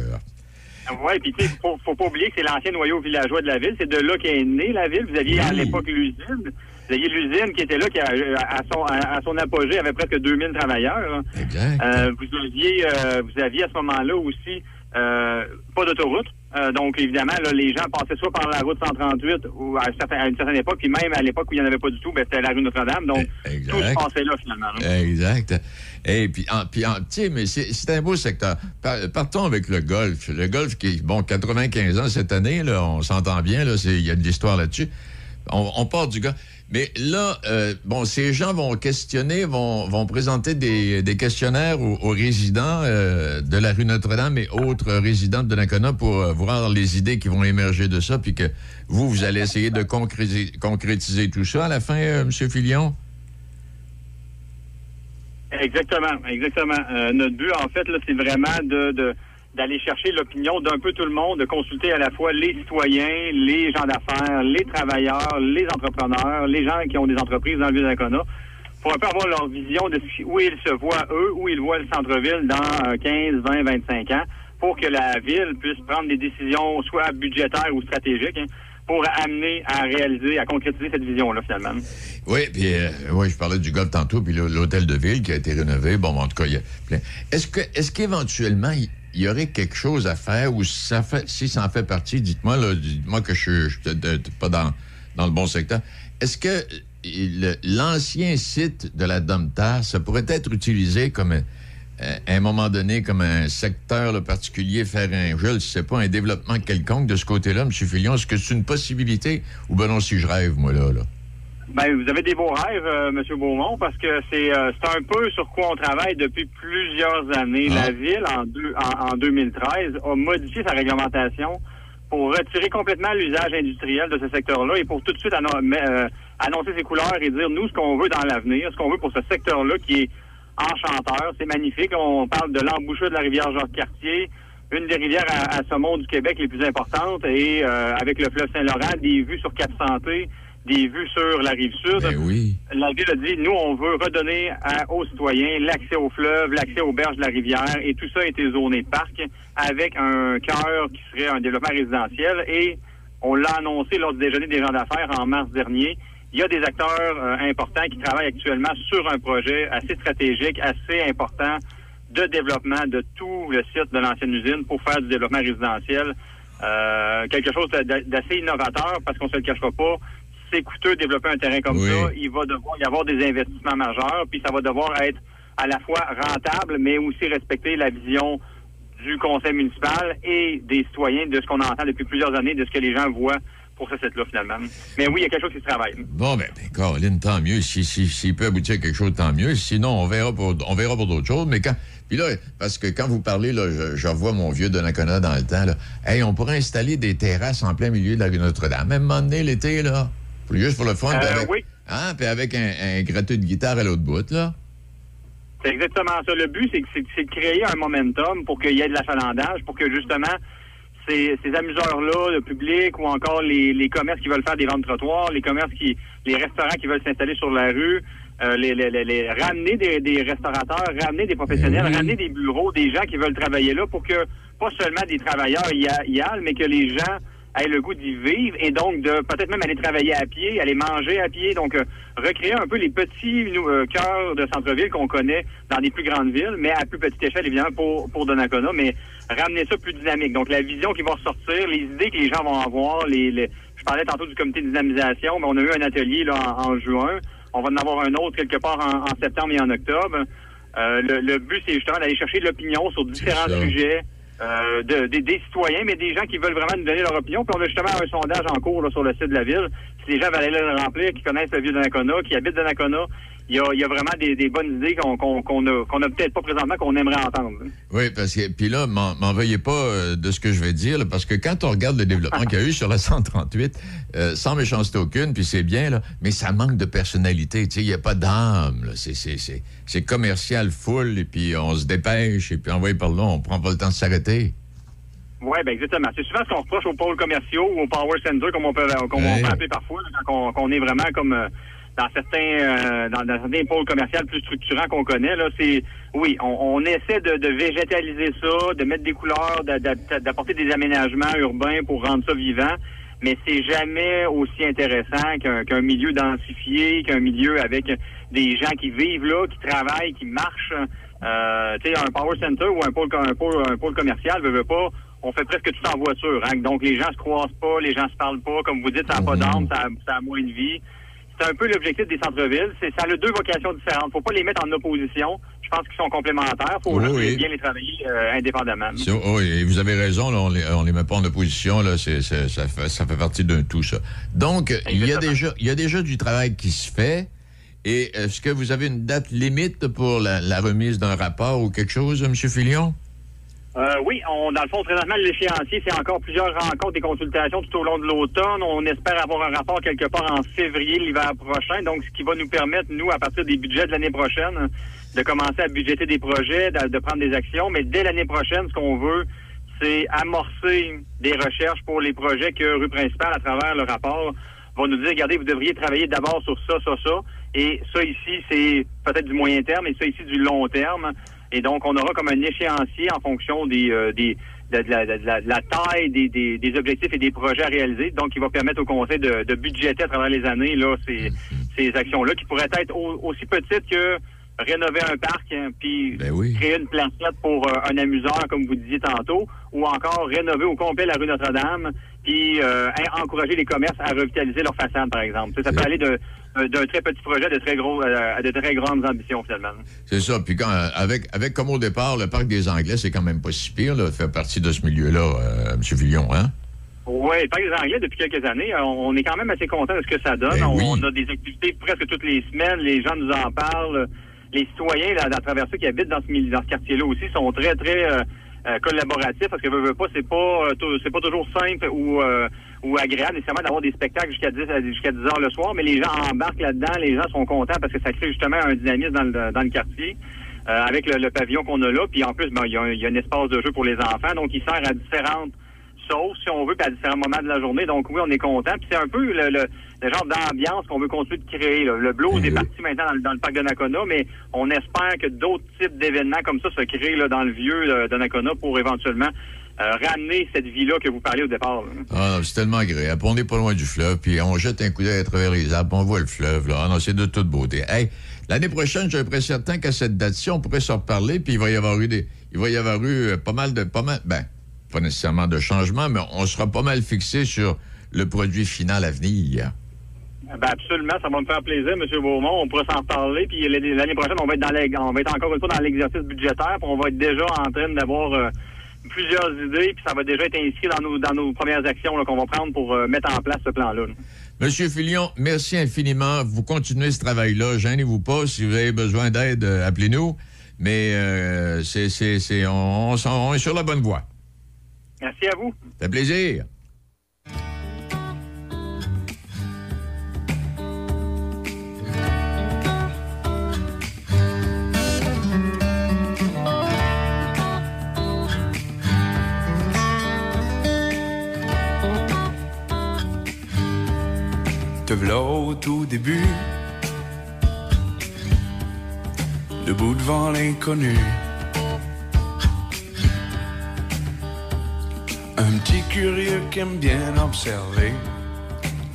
Oui, puis tu sais, faut pas oublier que c'est l'ancien noyau villageois de la ville. C'est de là qu'est née la ville. Vous aviez à l'époque l'usine. Vous aviez l'usine qui était là, qui à son apogée avait presque 2000 travailleurs. Exact. Vous aviez à ce moment-là aussi pas d'autoroute. Donc, évidemment, là, les gens passaient soit par la route 138 ou à une certaine époque, puis même à l'époque où il n'y en avait pas du tout, ben, c'était la rue Notre-Dame. Donc, exact. Tout se passait là, finalement. Là. Exact. Et puis tu sais, mais c'est un beau secteur. Partons avec le golf. Le golf qui, bon, 95 ans cette année, là, on s'entend bien, là, il y a de l'histoire là-dessus. On part du golf. Mais là, bon, ces gens vont questionner, vont présenter des questionnaires aux résidents de la rue Notre-Dame et autres résidents de Donnacona pour voir les idées qui vont émerger de ça, puis que vous allez essayer de concrétiser tout ça à la fin, M. Fillion? Exactement. Notre but, en fait, là, c'est vraiment d'aller chercher l'opinion d'un peu tout le monde, de consulter à la fois les citoyens, les gens d'affaires, les travailleurs, les entrepreneurs, les gens qui ont des entreprises dans le vieux Donnacona, pour un peu avoir leur vision de où ils se voient, eux, où ils voient le centre-ville dans 15, 20, 25 ans, pour que la ville puisse prendre des décisions soit budgétaires ou stratégiques, hein, pour amener à réaliser, à concrétiser cette vision-là, finalement. Oui, puis je parlais du golf tantôt, puis l'hôtel de ville qui a été rénové, bon, en tout cas, il y a plein. Est-ce qu'éventuellement... il y aurait quelque chose à faire ou si ça en fait partie, dites-moi que je suis pas dans le bon secteur. Est-ce que l'ancien site de la Domtar, ça pourrait être utilisé comme à un moment donné, comme un secteur là, particulier, faire un développement quelconque de ce côté-là, M. Fillion? Est-ce que c'est une possibilité? Ou ben non, si je rêve, moi, là? Ben, vous avez des beaux rêves, Monsieur Beaumont, parce que c'est un peu sur quoi on travaille depuis plusieurs années. Ah. La ville, en 2013, a modifié sa réglementation pour retirer complètement l'usage industriel de ce secteur-là et pour tout de suite annoncer ses couleurs et dire, nous, ce qu'on veut dans l'avenir, ce qu'on veut pour ce secteur-là qui est enchanteur, c'est magnifique. On parle de l'embouchure de la rivière Jacques-Cartier, une des rivières à saumon du Québec les plus importantes, et avec le fleuve Saint-Laurent, des vues sur Cap-Santé, des vues sur la Rive-Sud. Ben oui. La ville a dit, nous, on veut redonner aux citoyens l'accès au fleuve, l'accès aux berges de la rivière, et tout ça a été zoné parc avec un cœur qui serait un développement résidentiel, et on l'a annoncé lors du déjeuner des gens d'affaires en mars dernier. Il y a des acteurs importants qui travaillent actuellement sur un projet assez stratégique, assez important de développement de tout le site de l'ancienne usine pour faire du développement résidentiel. Quelque chose d'assez innovateur, parce qu'on se le cachera pas. C'est coûteux de développer un terrain comme ça. Il va devoir y avoir des investissements majeurs, puis ça va devoir être à la fois rentable, mais aussi respecter la vision du conseil municipal et des citoyens, de ce qu'on entend depuis plusieurs années, de ce que les gens voient pour ce site-là, finalement. Mais oui, il y a quelque chose qui se travaille. Bon, bien, Caroline, tant mieux. S'il peut aboutir à quelque chose, tant mieux. Sinon, on verra pour d'autres choses. Mais quand... Puis là, parce que quand vous parlez, là, je revois mon vieux Donnacona dans le temps, là. Hey, on pourrait installer des terrasses en plein milieu de la rue Notre-Dame. Même moment donné, l'été, là. Juste pour le fun, puis avec un gratteux de guitare à l'autre bout, là. C'est exactement ça. Le but, c'est de créer un momentum pour qu'il y ait de l'achalandage, pour que, justement, ces amuseurs-là, le public, ou encore les commerces qui veulent faire des ventes de trottoirs, les restaurants qui veulent s'installer sur la rue, ramener des restaurateurs, ramener des professionnels, ramener des bureaux, des gens qui veulent travailler là, pour que, pas seulement des travailleurs y aillent, mais que les gens... aient le goût d'y vivre et donc de peut-être même aller travailler à pied, aller manger à pied, donc recréer un peu les petits cœurs de centre-ville qu'on connaît dans des plus grandes villes, mais à plus petite échelle, évidemment, pour Donnacona, mais ramener ça plus dynamique. Donc la vision qui va ressortir, les idées que les gens vont avoir, je parlais tantôt du comité de dynamisation, mais on a eu un atelier là, en juin, on va en avoir un autre quelque part en septembre et en octobre. Le but, c'est justement d'aller chercher l'opinion sur différents sujets, des citoyens, mais des gens qui veulent vraiment nous donner leur opinion. Puis on a justement un sondage en cours là, sur le site de la ville. Si les gens veulent aller le remplir, qui connaissent le vieux Donnacona, qui habitent Donnacona, il y a vraiment des bonnes idées qu'on a peut-être pas présentement, qu'on aimerait entendre. Oui, parce que, puis là, m'en veuillez pas de ce que je vais dire, là, parce que quand on regarde le développement qu'il y a eu sur la 138, sans méchanceté aucune, puis c'est bien, là, mais ça manque de personnalité, tu sais, il n'y a pas d'âme, là, c'est commercial, full, et puis on se dépêche, et puis envoyé par là, on prend pas le temps de s'arrêter. Oui, ben exactement. C'est souvent ce qu'on reproche aux pôles commerciaux ou aux power centers, comme on peut appeler parfois, là, quand on est vraiment comme... dans certains pôles commerciaux plus structurants qu'on connaît, là, on essaie de végétaliser ça, de mettre des couleurs, d'apporter des aménagements urbains pour rendre ça vivant, mais c'est jamais aussi intéressant qu'un milieu densifié, qu'un milieu avec des gens qui vivent là, qui travaillent, qui marchent. Tu sais, un power center ou un pôle commercial, veut pas, on fait presque tout en voiture. Hein? Donc, les gens se croisent pas, les gens se parlent pas. Comme vous dites, ça n'a pas d'âme, ça a moins de vie. C'est un peu l'objectif des centres-villes. Ça a deux vocations différentes. Faut pas les mettre en opposition. Je pense qu'ils sont complémentaires. Faut bien les travailler indépendamment. Et vous avez raison. Là, on les met pas en opposition. Là, ça fait partie d'un tout, ça. Donc, il y a déjà du travail qui se fait. Et est-ce que vous avez une date limite pour la remise d'un rapport ou quelque chose, M. Fillion? Oui, dans le fond, présentement, l'échéancier, c'est encore plusieurs rencontres et consultations tout au long de l'automne. On espère avoir un rapport quelque part en février, l'hiver prochain. Donc, ce qui va nous permettre, nous, à partir des budgets de l'année prochaine, de commencer à budgéter des projets, de prendre des actions. Mais dès l'année prochaine, ce qu'on veut, c'est amorcer des recherches pour les projets que Rue Principale, à travers le rapport, va nous dire, regardez, vous devriez travailler d'abord sur ça. Et ça ici, c'est peut-être du moyen terme et ça ici du long terme. Et donc, on aura comme un échéancier en fonction de la taille des objectifs et des projets à réaliser. Donc, il va permettre au conseil de budgéter à travers les années là ces actions-là qui pourraient être aussi petites que rénover un parc, hein, puis créer une placette pour un amuseur, comme vous disiez tantôt, ou encore rénover au complet la rue Notre-Dame, puis encourager les commerces à revitaliser leur façade, par exemple. Ça peut aller d'un très petit projet à de très grandes ambitions, finalement. C'est ça. Puis avec comme au départ, le parc des Anglais, c'est quand même pas si pire, là, de faire partie de ce milieu-là, M. Fillion, hein? Oui, le parc des Anglais, depuis quelques années, on est quand même assez content de ce que ça donne. On a des activités presque toutes les semaines, les gens nous en parlent. Les citoyens, à travers ceux qui habitent dans ce quartier-là aussi, sont très, très collaboratifs parce que, veut pas, c'est pas toujours simple ou agréable nécessairement d'avoir des spectacles jusqu'à 10 heures le soir, mais les gens embarquent là-dedans, les gens sont contents parce que ça crée justement un dynamisme dans le quartier avec le pavillon qu'on a là. Puis en plus, il y a un espace de jeu pour les enfants, donc il sert à différentes sauces, si on veut, puis à différents moments de la journée. Donc oui, on est content. Puis c'est un peu le genre d'ambiance qu'on veut continuer de créer. Là. Le blues est parti maintenant dans le parc de Donnacona, mais on espère que d'autres types d'événements comme ça se créent là, dans le vieux de Donnacona pour éventuellement ramener cette vie-là que vous parliez au départ. Ah, c'est tellement agréable. On n'est pas loin du fleuve, puis on jette un coup d'œil à travers les arbres, on voit le fleuve. Là. Ah, non, c'est de toute beauté. Hey, l'année prochaine, je serais certain qu'à cette date-ci, on pourrait s'en reparler, puis il va y avoir eu pas mal, pas nécessairement de changements, mais on sera pas mal fixé sur le produit final à venir. Ben absolument, ça va me faire plaisir, M. Beaumont. On pourra s'en parler, puis l'année prochaine, on va être encore une fois dans l'exercice budgétaire, puis on va être déjà en train d'avoir plusieurs idées, puis ça va déjà être inscrit dans nos premières actions là, qu'on va prendre pour mettre en place ce plan-là. Monsieur Fillion, merci infiniment. Vous continuez ce travail-là. Gênez-vous pas. Si vous avez besoin d'aide, appelez-nous. Mais on est sur la bonne voie. Merci à vous. C'est un plaisir. Te v'là au tout début, debout devant l'inconnu. Un petit curieux qui aime bien observer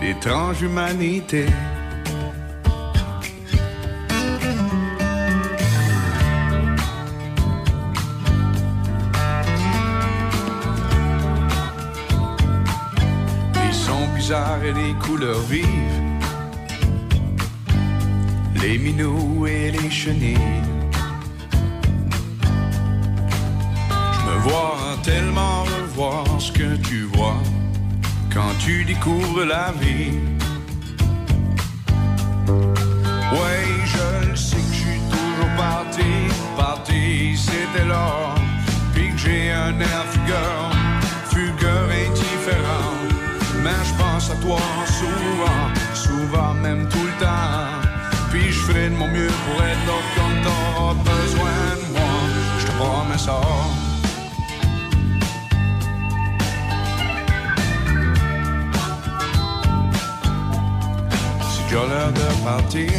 l'étrange humanité. Les sons bizarres et les couleurs vives, les minous et les chenilles. Je me vois tellement revoir ce que tu vois quand tu découvres la vie. Ouais, je le sais que je suis toujours parti, c'était l'or, puis que j'ai un air fugueur indifférent. Mais je pense à toi souvent, même tout le temps. Puis je ferai de mon mieux pour être là quand t'auras besoin de moi. Je te promets ça. J'ai l'heure de partir,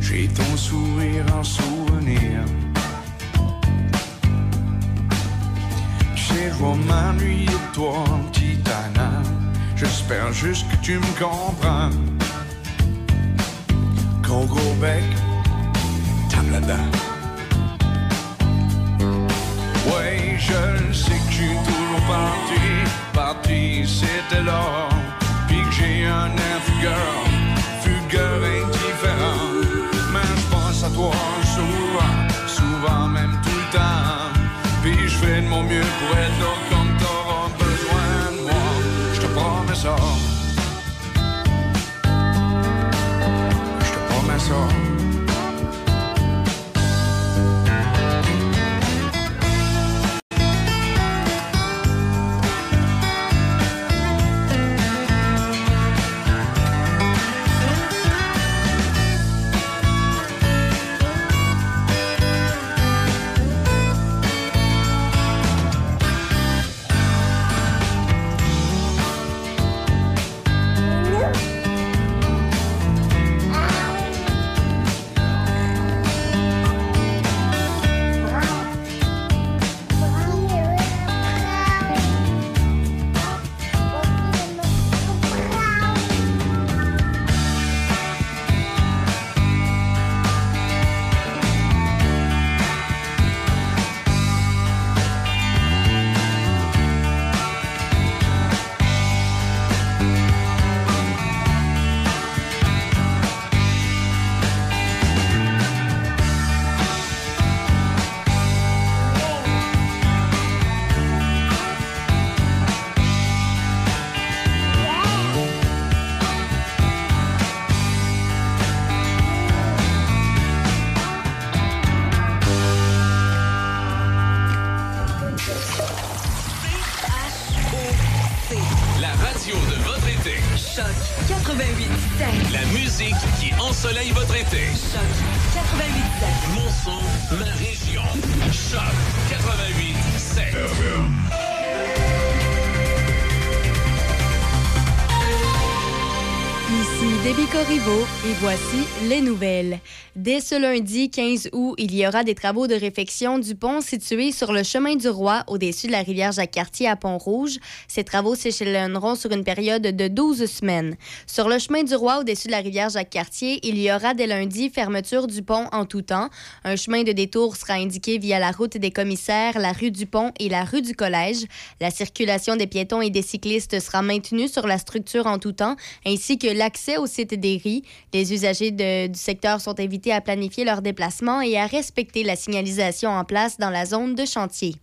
j'ai ton sourire en souvenir. Je je vais m'ennuyer de toi, petit tannant. J'espère juste que tu me comprends. Congo bec, tablada. Ouais, je sais que j'ai toujours parti, c'était là. Puis que j'ai un air fugueur indifférent. Mais je pense à toi souvent, même tout le temps. Puis je fais de mon mieux pour être là comme t'auras besoin de moi. Je te promets ça. Je te promets ça. Et voici les nouvelles. Dès ce lundi 15 août, il y aura des travaux de réfection du pont situé sur le chemin du Roi, au-dessus de la rivière Jacques-Cartier à Pont-Rouge. Ces travaux s'échelonneront sur une période de 12 semaines. Sur le chemin du Roi, au-dessus de la rivière Jacques-Cartier, il y aura dès lundi fermeture du pont en tout temps. Un chemin de détour sera indiqué via la route des commissaires, la rue du Pont et la rue du Collège. La circulation des piétons et des cyclistes sera maintenue sur la structure en tout temps, ainsi que l'accès au site des Ries. Les usagers du secteur sont invités à planifier leurs déplacements et à respecter la signalisation en place dans la zone de chantier.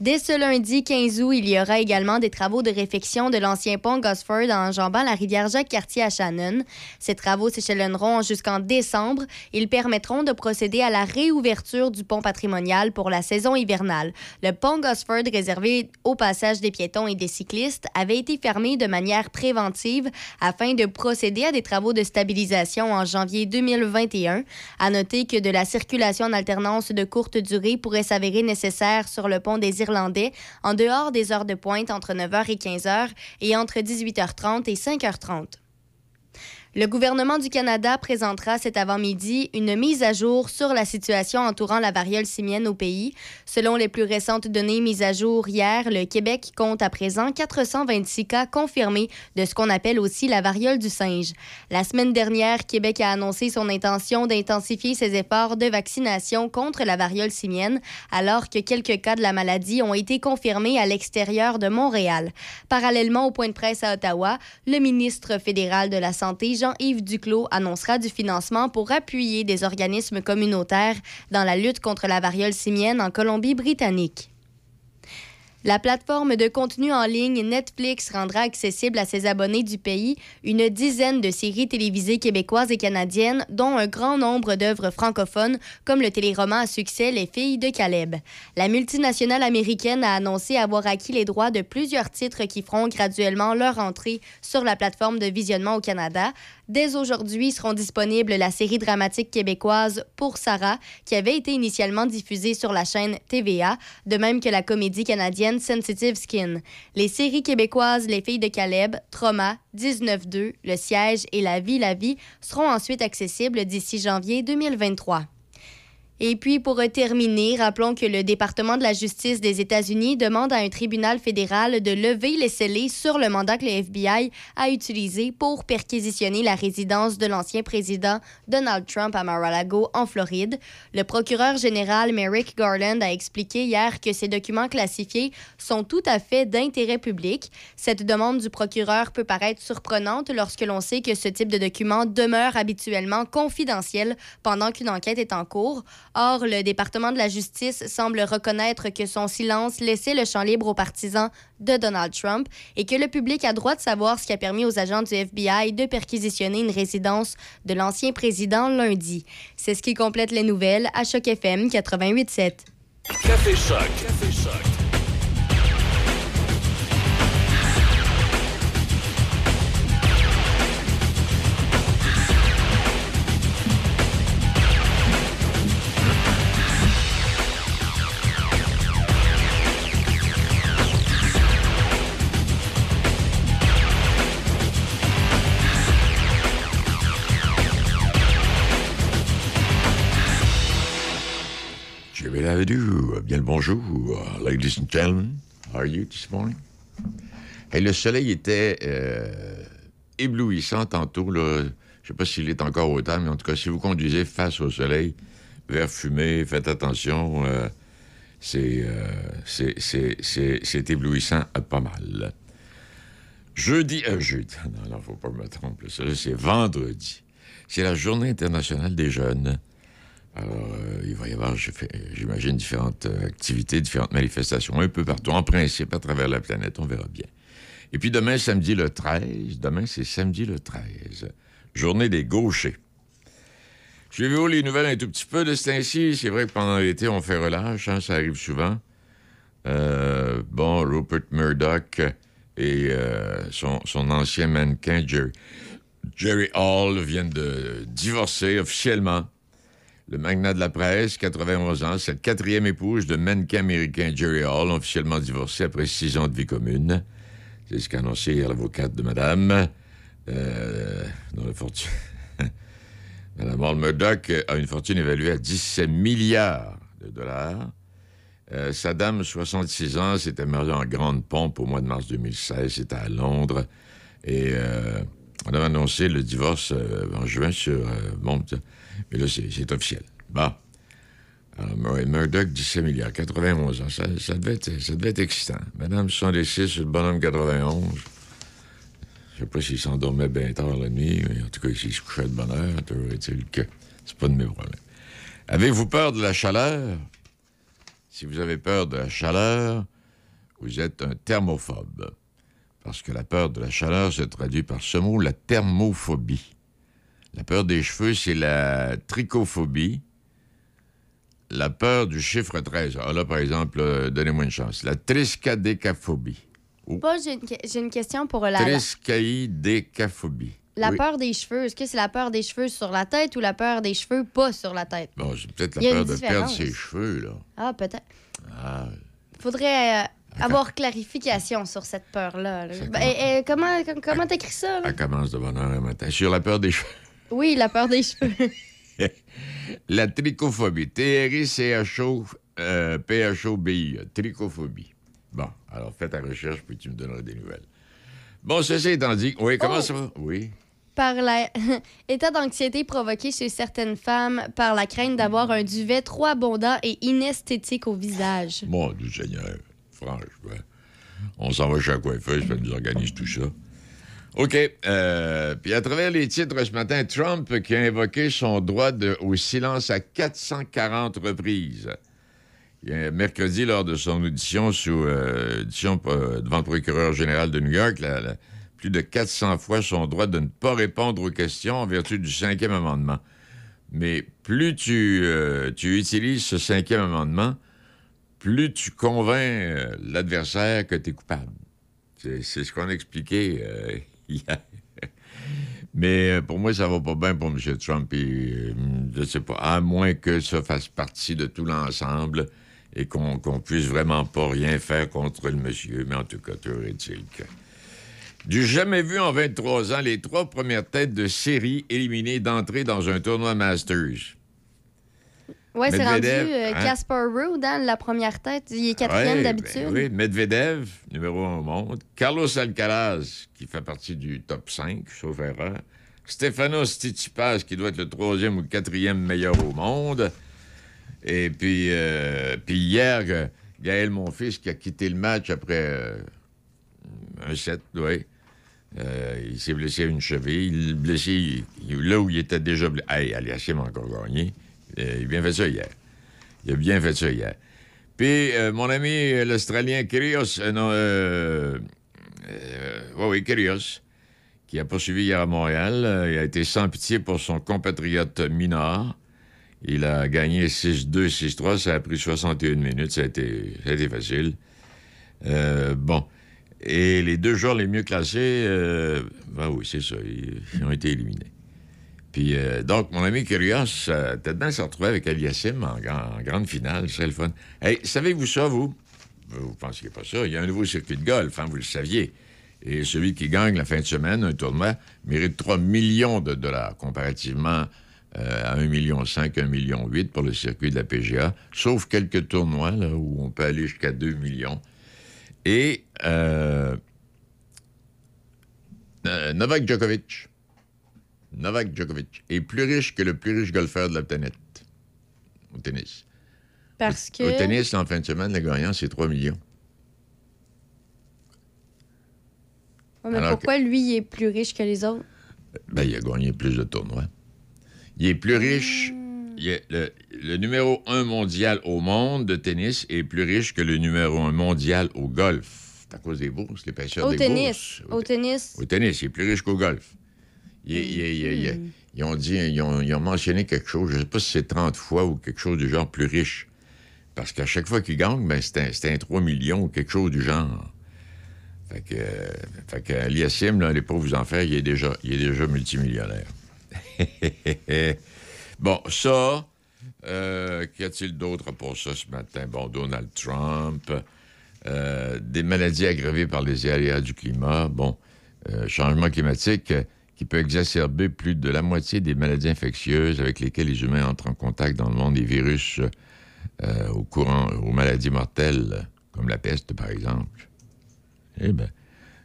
Dès ce lundi 15 août, il y aura également des travaux de réfection de l'ancien pont Gosford en enjambant la rivière Jacques-Cartier à Shannon. Ces travaux s'échelonneront jusqu'en décembre. Ils permettront de procéder à la réouverture du pont patrimonial pour la saison hivernale. Le pont Gosford, réservé au passage des piétons et des cyclistes, avait été fermé de manière préventive afin de procéder à des travaux de stabilisation en janvier 2021. À noter que de la circulation en alternance de courte durée pourrait s'avérer nécessaire sur le pont des Irlandais, en dehors des heures de pointe entre 9h et 15h et entre 18h30 et 5h30. Le gouvernement du Canada présentera cet avant-midi une mise à jour sur la situation entourant la variole simienne au pays. Selon les plus récentes données mises à jour hier, le Québec compte à présent 426 cas confirmés de ce qu'on appelle aussi la variole du singe. La semaine dernière, Québec a annoncé son intention d'intensifier ses efforts de vaccination contre la variole simienne, alors que quelques cas de la maladie ont été confirmés à l'extérieur de Montréal. Parallèlement au point de presse à Ottawa, le ministre fédéral de la Santé, Jean-Yves Duclos, annoncera du financement pour appuyer des organismes communautaires dans la lutte contre la variole simienne en Colombie-Britannique. La plateforme de contenu en ligne Netflix rendra accessible à ses abonnés du pays une dizaine de séries télévisées québécoises et canadiennes, dont un grand nombre d'œuvres francophones, comme le téléroman à succès Les filles de Caleb. La multinationale américaine a annoncé avoir acquis les droits de plusieurs titres qui feront graduellement leur entrée sur la plateforme de visionnement au Canada. Dès aujourd'hui seront disponibles la série dramatique québécoise Pour Sarah, qui avait été initialement diffusée sur la chaîne TVA, de même que la comédie canadienne Sensitive Skin. Les séries québécoises Les filles de Caleb, Trauma, 19-2, Le siège et La vie seront ensuite accessibles d'ici janvier 2023. Et puis, pour terminer, rappelons que le département de la justice des États-Unis demande à un tribunal fédéral de lever les scellés sur le mandat que le FBI a utilisé pour perquisitionner la résidence de l'ancien président Donald Trump à Mar-a-Lago, en Floride. Le procureur général Merrick Garland a expliqué hier que ces documents classifiés sont tout à fait d'intérêt public. Cette demande du procureur peut paraître surprenante lorsque l'on sait que ce type de document demeure habituellement confidentiel pendant qu'une enquête est en cours. Or, le département de la justice semble reconnaître que son silence laissait le champ libre aux partisans de Donald Trump et que le public a droit de savoir ce qui a permis aux agents du FBI de perquisitionner une résidence de l'ancien président lundi. C'est ce qui complète les nouvelles à Choc FM 88.7. Café Choc. Café Choc. Bien le bonjour, ladies and gentlemen, how are you this morning? Et le soleil était éblouissant tantôt, là. Je sais pas s'il est encore autant, mais en tout cas, si vous conduisez face au soleil, vers fumée, faites attention, c'est éblouissant pas mal. Jeudi, non, faut pas me tromper, c'est vendredi. C'est la Journée internationale des jeunes. Alors, il va y avoir, j'imagine, différentes activités, différentes manifestations un peu partout, en principe, à travers la planète, on verra bien. Et puis demain, samedi le 13, journée des gauchers. Je vais vous les nouvelles un tout petit peu de ce temps-ci. C'est vrai que pendant l'été, on fait relâche, hein, ça arrive souvent. Rupert Murdoch et son ancien mannequin, Jerry Hall, viennent de divorcer officiellement. Le magnat de la presse, 91 ans, cette quatrième épouse de mannequin américain Jerry Hall, officiellement divorcée après 6 ans de vie commune. C'est ce qu'a annoncé l'avocate de madame. Dans la fortune. Madame Hall Murdoch a une fortune évaluée à 17 milliards de dollars. Sa dame, 66 ans, s'était mariée en grande pompe au mois de mars 2016. C'était à Londres. Et on avait annoncé le divorce en juin sur... mais là, c'est officiel. Bon. Alors, Murdoch, 17 milliards, 91 ans. Ça devait être excitant. Madame 66, le bonhomme 91. Je sais pas s'il s'endormait bien tard la nuit, mais en tout cas, s'il se couchait de bonne heure, toujours est-il que c'est pas de mes problèmes. Avez-vous peur de la chaleur? Si vous avez peur de la chaleur, vous êtes un thermophobe. Parce que la peur de la chaleur se traduit par ce mot, la thermophobie. La peur des cheveux, c'est la trichophobie. La peur du chiffre 13. Ah là, par exemple, donnez-moi une chance. La triskaïdécaphobie. Oh. J'ai une question pour la... Triskaïdécaphobie. La peur des cheveux. Est-ce que c'est la peur des cheveux sur la tête ou la peur des cheveux pas sur la tête? Bon, c'est peut-être la peur de perdre ses cheveux, là. Ah, peut-être. Faudrait... avoir clarification sur cette peur-là. Comment t'écris ça? Elle commence de bonne heure un matin. Sur la peur des cheveux. Oui, la peur des cheveux. La trichophobie. T-R-I-C-H-O-P-H-O-B-I. Trichophobie. Bon, alors fais ta recherche, puis tu me donneras des nouvelles. Bon, ceci étant dit... Oui, comment ça va? Oui. Par l'état d'anxiété provoqué chez certaines femmes par la crainte d'avoir un duvet trop abondant et inesthétique au visage. Mon Dieu Seigneur. Franchement, on s'en va chez la coiffeuse, ça nous organise tout ça. OK. Puis à travers les titres ce matin, Trump qui a invoqué son droit au silence à 440 reprises. Mercredi, lors de son audition, devant le procureur général de New York, plus de 400 fois son droit de ne pas répondre aux questions en vertu du 5e amendement. Mais plus tu utilises ce 5e amendement... plus tu convaincs l'adversaire que tu es coupable. C'est ce qu'on a expliqué hier. Mais pour moi, ça va pas bien pour M. Trump. Je ne sais pas, à moins que ça fasse partie de tout l'ensemble et qu'on puisse vraiment pas rien faire contre le monsieur. Mais en tout cas, toujours est-il que... Du jamais vu en 23 ans, les 3 premières têtes de série éliminées d'entrée dans un tournoi Masters. Oui, c'est rendu Casper Ruud, hein, la première tête. Il est quatrième d'habitude. Ben, oui, Medvedev, numéro 1 au monde. Carlos Alcaraz, qui fait partie du top 5, sauf erreur. Stefanos Tsitsipas, qui doit être le troisième ou le quatrième meilleur au monde. Et puis, hier, Gaël Monfils, qui a quitté le match après un set, oui. Il s'est blessé à une cheville. Là où il était déjà blessé. Hey, Aliassime a encore gagné. Il a bien fait ça hier. Puis, mon ami, l'Australien Kyrgios... Kyrgios, qui a poursuivi hier à Montréal. Il a été sans pitié pour son compatriote Minard. Il a gagné 6-2, 6-3. Ça a pris 61 minutes. Ça a été facile. Bon... Et les deux joueurs les mieux classés, c'est ça, ils ont été éliminés. Puis, donc, mon ami Kyrgios, peut-être bien se retrouver avec Aliassime en grande finale, ce serait le fun. Hey, savez-vous ça, vous? Vous ne pensiez pas ça. Il y a un nouveau circuit de golf, hein, vous le saviez. Et celui qui gagne la fin de semaine, un tournoi, mérite 3 millions de dollars, comparativement à 1,5 million, 1,8 million pour le circuit de la PGA, sauf quelques tournois là, où on peut aller jusqu'à 2 millions. Et Novak Djokovic est plus riche que le plus riche golfeur de la planète au tennis. Parce que... Au tennis, en fin de semaine, le gagnant, c'est 3 millions. Ouais, mais alors pourquoi lui, il est plus riche que les autres? Ben, il a gagné plus de tournois. Il est plus riche... Il est le numéro 1 mondial au monde de tennis est plus riche que le numéro 1 mondial au golf. C'est à cause des bourses, les pêcheurs des bourses. Au tennis, il est plus riche qu'au golf. Ils ont mentionné quelque chose, je ne sais pas si c'est 30 fois ou quelque chose du genre plus riche. Parce qu'à chaque fois qu'ils gagnent, ben, c'est un 3 millions ou quelque chose du genre. Fait que Aliassime, là, les pauvres enfants, il est déjà multimillionnaire. Bon, ça, qu'y a-t-il d'autre pour ça ce matin? Bon, Donald Trump, des maladies aggravées par les aléas du climat, bon, changement climatique qui peut exacerber plus de la moitié des maladies infectieuses avec lesquelles les humains entrent en contact dans le monde, des virus aux maladies mortelles, comme la peste, par exemple. Eh bien,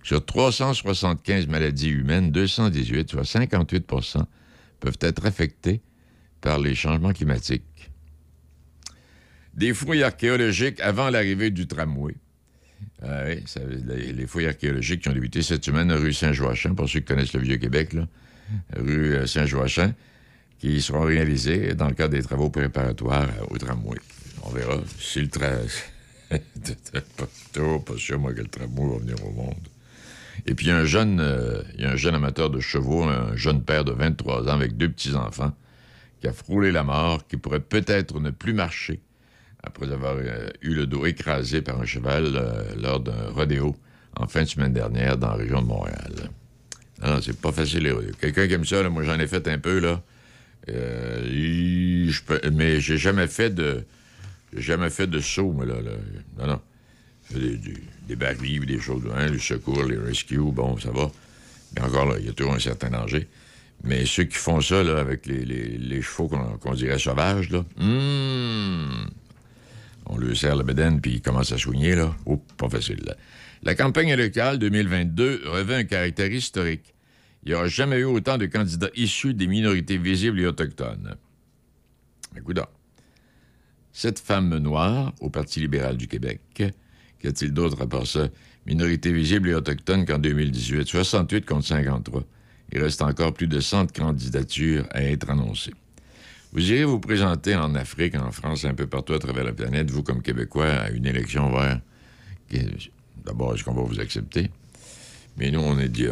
sur 375 maladies humaines, 218, soit 58 % peuvent être affectées par les changements climatiques. Des fouilles archéologiques avant l'arrivée du tramway. Les fouilles archéologiques qui ont débuté cette semaine à rue Saint-Joachim, pour ceux qui connaissent le Vieux-Québec, là, rue Saint-Joachim, qui seront réalisées dans le cadre des travaux préparatoires au tramway. On verra si le tramway... pas sûr, moi, que le tramway va venir au monde. Et puis, il y a un jeune amateur de chevaux, un jeune père de 23 ans avec 2 petits-enfants, qui a frôlé la mort, qui pourrait peut-être ne plus marcher après avoir eu le dos écrasé par un cheval lors d'un rodéo en fin de semaine dernière dans la région de Montréal. Non, c'est pas facile, les rodéos. Quelqu'un qui aime ça, là, moi, j'en ai fait un peu, là. Mais j'ai jamais fait de saut, moi, là. Non. Des barils, des choses, hein, les secours, les rescues, bon, ça va. Mais encore, là, il y a toujours un certain danger. Mais ceux qui font ça, là, avec les chevaux qu'on dirait sauvages, là, on lui serre la bédaine, puis ils commencent à soigner, là. Oups, pas facile, là. La campagne électorale 2022 revêt un caractère historique. Il n'y aura jamais eu autant de candidats issus des minorités visibles et autochtones. Écoute, cette femme noire au Parti libéral du Québec, qu'a-t-il d'autre à part ça? Minorité visible et autochtone qu'en 2018, 68 contre 53. Il reste encore plus de 100 candidatures à être annoncées. Vous irez vous présenter en Afrique, en France, un peu partout à travers la planète, vous, comme Québécois, à une élection vers... D'abord, est-ce qu'on va vous accepter? Mais nous, on est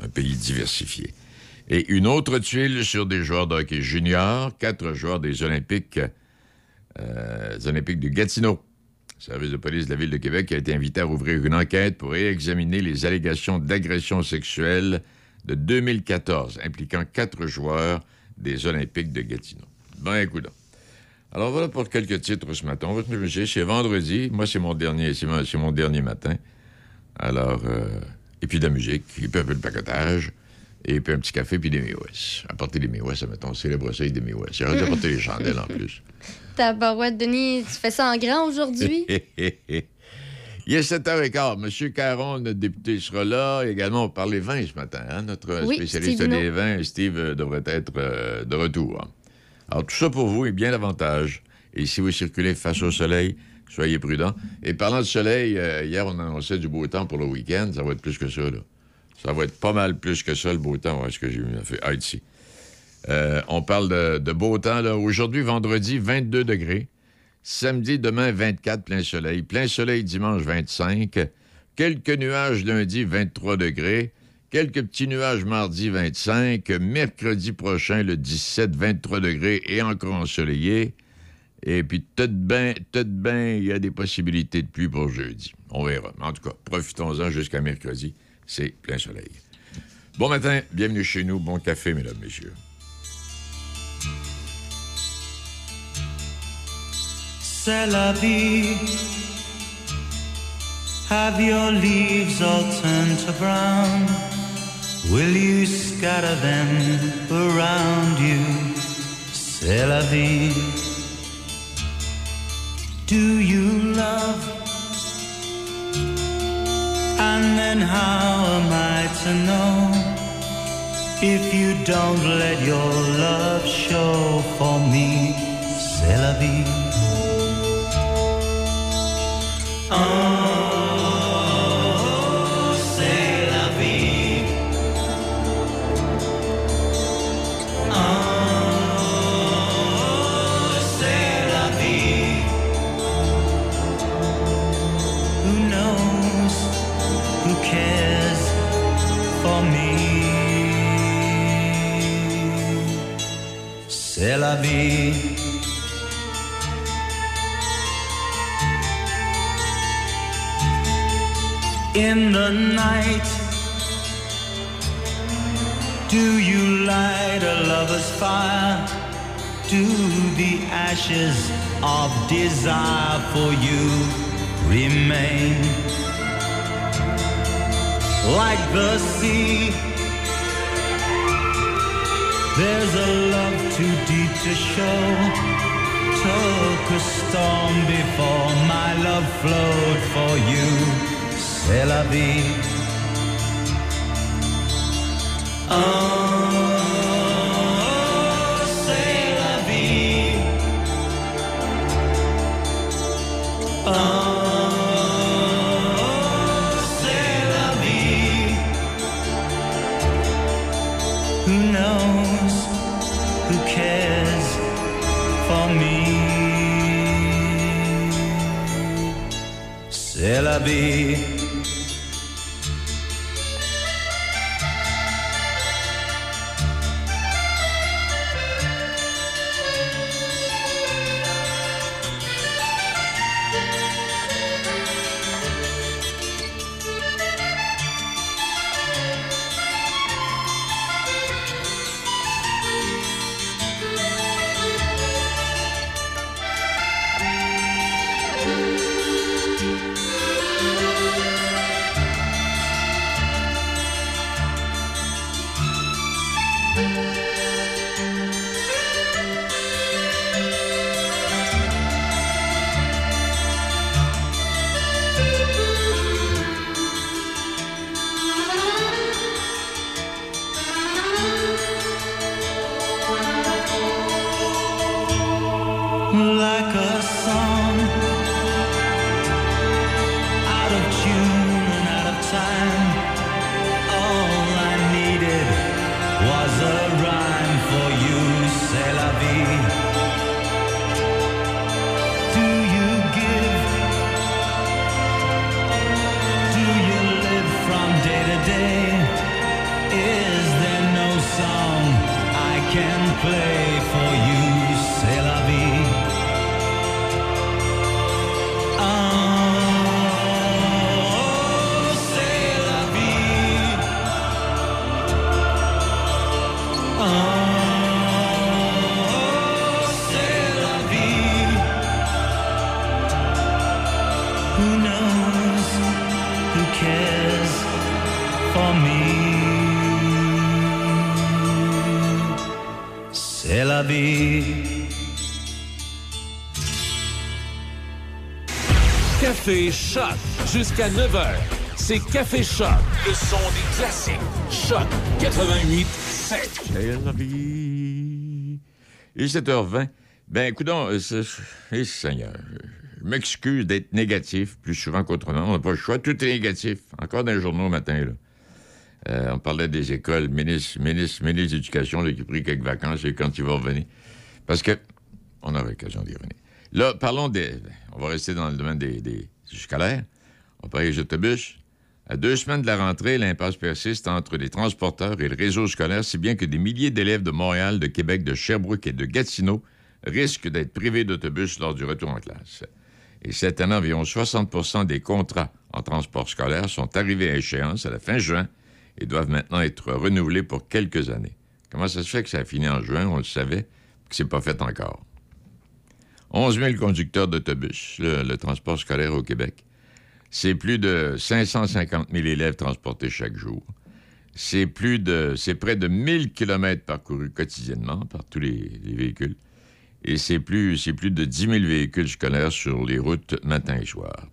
un pays diversifié. Et une autre tuile sur des joueurs de hockey junior, 4 joueurs des Olympiques de Gatineau. Le service de police de la Ville de Québec a été invité à ouvrir une enquête pour réexaminer les allégations d'agression sexuelle de 2014 impliquant 4 joueurs des Olympiques de Gatineau. Ben, écoute. Alors, voilà pour quelques titres ce matin. On va se réfléchir. C'est vendredi. Moi, c'est mon dernier matin. Alors, et puis de la musique, et puis un peu de pacotage. Et puis un petit café, puis des Miwes. Apporter des Miwes, admettons, célèbre seuil des Miwes. J'ai dû apporter les chandelles en plus. Ta barouette, Denis, tu fais ça en grand aujourd'hui? Il est 7h15. M. Caron, notre député, sera là. Également, on parlait vin ce matin. Hein? Notre spécialiste des vins, Steve, devrait être de retour. Alors, tout ça pour vous est bien l'avantage. Et si vous circulez face au soleil, soyez prudents. Et parlant de soleil, hier, on annonçait du beau temps pour le week-end. Ça va être plus que ça, là. Ça va être pas mal plus que ça, le beau temps. Est-ce que j'ai mis fait? Ah, ici. On parle de beau temps, là. Aujourd'hui, vendredi, 22 degrés. Samedi, demain, 24, plein soleil. Plein soleil, dimanche, 25. Quelques nuages, lundi, 23 degrés. Quelques petits nuages, mardi, 25. Mercredi prochain, le 17, 23 degrés et encore ensoleillé. Et puis, tout de bain, il y a des possibilités de pluie pour jeudi. On verra. En tout cas, profitons-en jusqu'à mercredi. C'est plein soleil. Bon matin, bienvenue chez nous. Bon café, mesdames, messieurs. C'est la vie. Have your leaves all turned to brown? Will you scatter them around you? C'est la vie. Do you love? And then how am I to know if you don't let your love show for me? C'est la vie. Oh, c'est la vie. Oh, c'est la vie. Who knows? Who cares for me? C'est la vie. In the night, do you light a lover's fire? Do the ashes of desire for you remain? Like the sea, there's a love too deep to show. Took a storm before my love flowed for you. C'est la vie. Oh, c'est la vie. Oh. C'est la vie. For me. Abbé. Café Choc, jusqu'à 9h. C'est Café Choc, le son des classiques. Choc 88.7. Il est 7h20. Ben, coudonc, Seigneur, je m'excuse d'être négatif plus souvent qu'autrement. On n'a pas le choix, tout est négatif. Encore dans les journaux le matin, là. On parlait des écoles, ministre d'éducation, là, qui a pris quelques vacances et quand il va revenir. Parce que, on aura l'occasion d'y revenir. Là, parlons des... On va rester dans le domaine des scolaires. On parle des autobus. À 2 semaines de la rentrée, l'impasse persiste entre les transporteurs et le réseau scolaire, si bien que des milliers d'élèves de Montréal, de Québec, de Sherbrooke et de Gatineau risquent d'être privés d'autobus lors du retour en classe. Et cette année, environ 60 % des contrats en transport scolaire sont arrivés à échéance à la fin juin et doivent maintenant être renouvelés pour quelques années. Comment ça se fait que ça a fini en juin, on le savait, que c'est pas fait encore? 11 000 conducteurs d'autobus, le transport scolaire au Québec. C'est plus de 550 000 élèves transportés chaque jour. C'est près de 1000 km parcourus quotidiennement par tous les véhicules. Et c'est plus de 10 000 véhicules scolaires sur les routes matin et soir.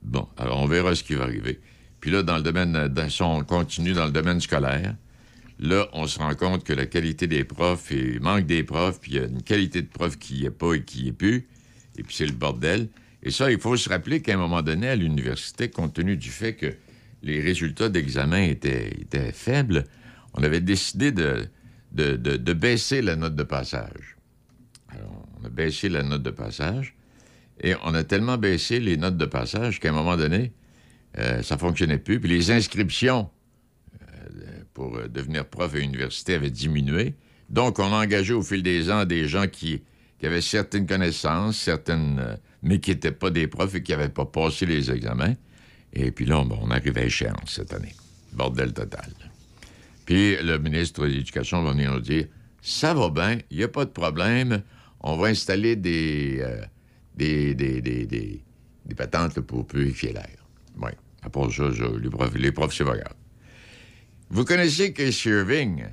Bon, alors on verra ce qui va arriver. Puis là, si on continue dans le domaine scolaire, là, on se rend compte que la qualité des profs, il manque des profs, puis il y a une qualité de profs qui n'y est pas et qui n'y est plus, et puis c'est le bordel. Et ça, il faut se rappeler qu'à un moment donné, à l'université, compte tenu du fait que les résultats d'examen étaient faibles, on avait décidé de baisser la note de passage. Alors, on a baissé la note de passage, et on a tellement baissé les notes de passage qu'à un moment donné, ça ne fonctionnait plus, puis les inscriptions pour devenir prof à l'université avait diminué. Donc, on a engagé au fil des ans des gens qui avaient certaines connaissances, mais qui n'étaient pas des profs et qui n'avaient pas passé les examens. Et puis là, on arrive à échéance cette année. Bordel total. Puis le ministre de l'Éducation va venir nous dire, « Ça va bien, il n'y a pas de problème, on va installer des patentes pour purifier l'air. » Oui, à part ça, les profs, c'est pas grave. Vous connaissez Casey Irving.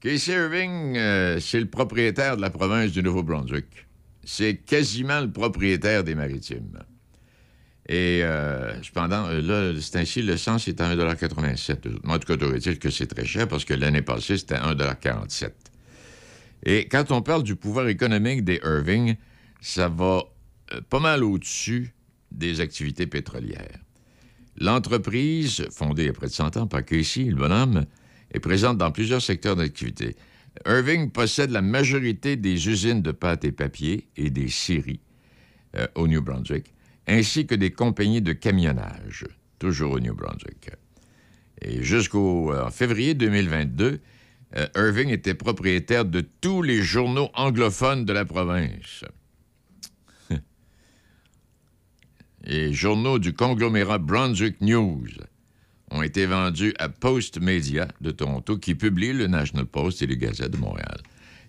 Casey Irving, c'est le propriétaire de la province du Nouveau-Brunswick. C'est quasiment le propriétaire des Maritimes. Et cependant, là, c'est ainsi, le sens est à 1,87 $. En tout cas, t'aurais-il que c'est très cher parce que l'année passée, c'était à 1,47 $. Et quand on parle du pouvoir économique des Irving, ça va pas mal au-dessus des activités pétrolières. L'entreprise, fondée il y a près de 100 ans par Casey, le bonhomme, est présente dans plusieurs secteurs d'activité. Irving possède la majorité des usines de pâte et papier et des scieries au New Brunswick, ainsi que des compagnies de camionnage, toujours au New Brunswick. Et jusqu'au février 2022, Irving était propriétaire de tous les journaux anglophones de la province. Les journaux du conglomérat Brunswick News ont été vendus à Post Media de Toronto, qui publie le National Post et le Gazette de Montréal.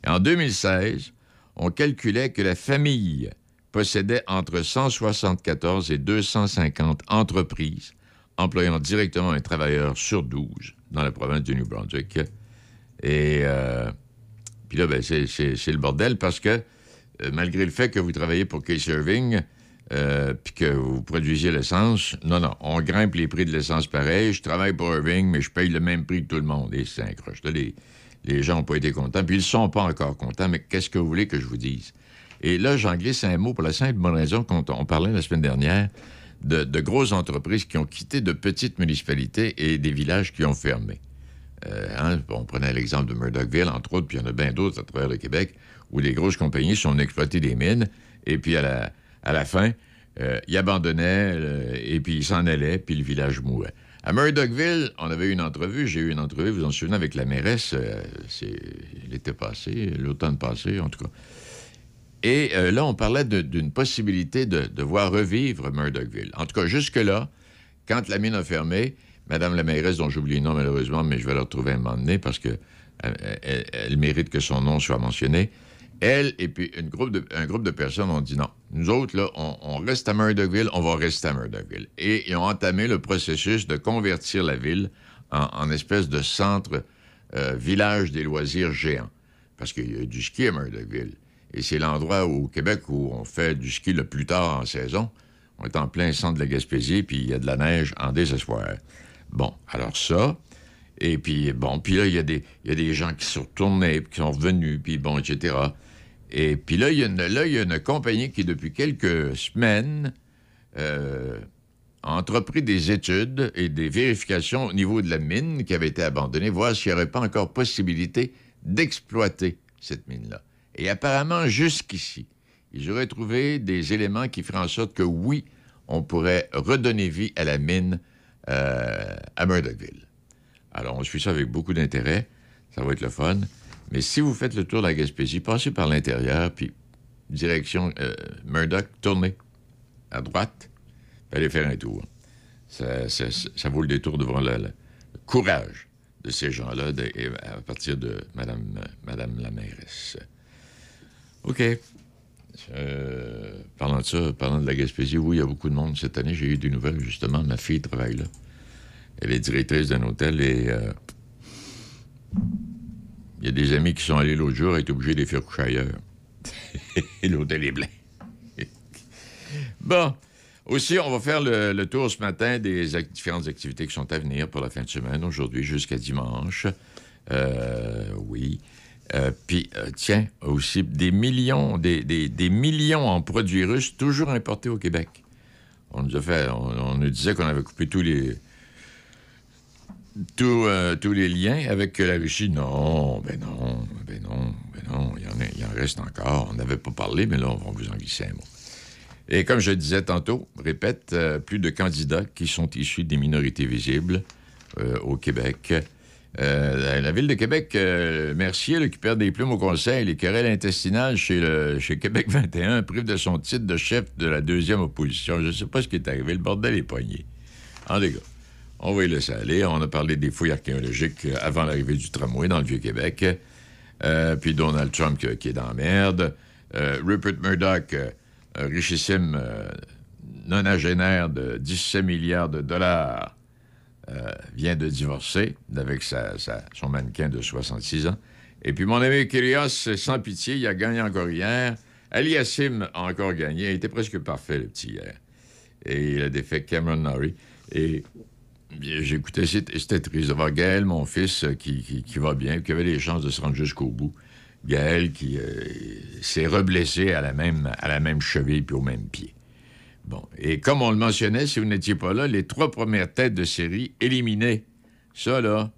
Et en 2016, on calculait que la famille possédait entre 174 et 250 entreprises employant directement un travailleur sur 12 dans la province du New Brunswick. Et puis là, ben, c'est le bordel parce que, malgré le fait que vous travaillez pour Casey Irving... puis que vous produisiez l'essence, non, on grimpe les prix de l'essence pareil. Je travaille pour Irving, mais je paye le même prix que tout le monde. Et c'est un croche. Les gens n'ont pas été contents, puis ils ne sont pas encore contents, mais qu'est-ce que vous voulez que je vous dise? Et là, j'en glisse un mot pour la simple bonne raison qu'on parlait la semaine dernière de grosses entreprises qui ont quitté de petites municipalités et des villages qui ont fermé. On prenait l'exemple de Murdochville, entre autres, puis il y en a bien d'autres à travers le Québec, où les grosses compagnies sont exploitées des mines, et puis à la fin, ils abandonnaient et puis ils s'en allaient, puis le village mourait. À Murdochville, on avait eu une entrevue, vous en souvenez, avec la mairesse, l'automne passé, en tout cas. Et là, on parlait d'une possibilité de voir revivre Murdochville. En tout cas, jusque-là, quand la mine a fermé, Madame la mairesse, dont j'oublie le nom malheureusement, mais je vais la retrouver à un moment donné parce qu'elle mérite que son nom soit mentionné, elle et puis un groupe de personnes ont dit non. Nous autres, là, on reste à Murdochville, on va rester à Murdochville. Et ils ont entamé le processus de convertir la ville en espèce de centre village des loisirs géants. parce qu'il y a du ski à Murdochville. Et c'est l'endroit au Québec où on fait du ski le plus tard en saison. On est en plein centre de la Gaspésie, puis il y a de la neige en désespoir. Bon, alors ça... Et puis, bon, puis là, il y a des gens qui sont retournés, puis qui sont revenus, puis bon, etc. Et puis là, il y a une compagnie qui, depuis quelques semaines, a entrepris des études et des vérifications au niveau de la mine qui avait été abandonnée, voir s'il n'y aurait pas encore possibilité d'exploiter cette mine-là. Et apparemment, jusqu'ici, ils auraient trouvé des éléments qui feraient en sorte que, oui, on pourrait redonner vie à la mine à Murdochville. Alors, on suit ça avec beaucoup d'intérêt. Ça va être le fun. Mais si vous faites le tour de la Gaspésie, passez par l'intérieur, puis direction Murdoch, tournez à droite, puis allez faire un tour. Ça vaut le détour devant le courage de ces gens-là à partir de Madame la mairesse. OK. Parlant de ça, parlant de la Gaspésie, oui, il y a beaucoup de monde cette année. J'ai eu des nouvelles, justement. Ma fille travaille là. Elle est directrice d'un hôtel et il y a des amis qui sont allés l'autre jour et étaient obligés de les faire coucher ailleurs. Et l'hôtel est plein. Bon. Aussi, on va faire le tour ce matin des différentes activités qui sont à venir pour la fin de semaine, aujourd'hui jusqu'à dimanche. Oui. Puis, tiens, aussi des millions en produits russes toujours importés au Québec. On nous disait qu'on avait coupé tous les liens avec la Russie. Non. Il en reste encore. On n'avait pas parlé, mais là, on va vous en glisser un mot. Et comme je le disais tantôt, répète, plus de candidats qui sont issus des minorités visibles au Québec. La Ville de Québec, Mercier, là, qui perd des plumes au Conseil, les querelles intestinales chez Québec 21, prive de son titre de chef de la deuxième opposition. Je ne sais pas ce qui est arrivé. Le bordel est pogné. En dégâts. On va y laisser aller. On a parlé des fouilles archéologiques avant l'arrivée du tramway dans le Vieux-Québec. Puis Donald Trump qui est dans la merde. Rupert Murdoch, richissime nonagénaire de 17 milliards de dollars, vient de divorcer avec son mannequin de 66 ans. Et puis mon ami Kyrios, sans pitié, il a gagné encore hier. Aliassime a encore gagné. Il était presque parfait, le petit, hier. Et il a défait Cameron Norrie. Et... j'écoutais, c'était triste de voir Gaël, mon fils, qui va bien, qui avait les chances de se rendre jusqu'au bout. Gaël qui s'est reblessé à la même cheville puis au même pied. Bon. Et comme on le mentionnait, si vous n'étiez pas là, les 3 premières têtes de série éliminées. Ça, là,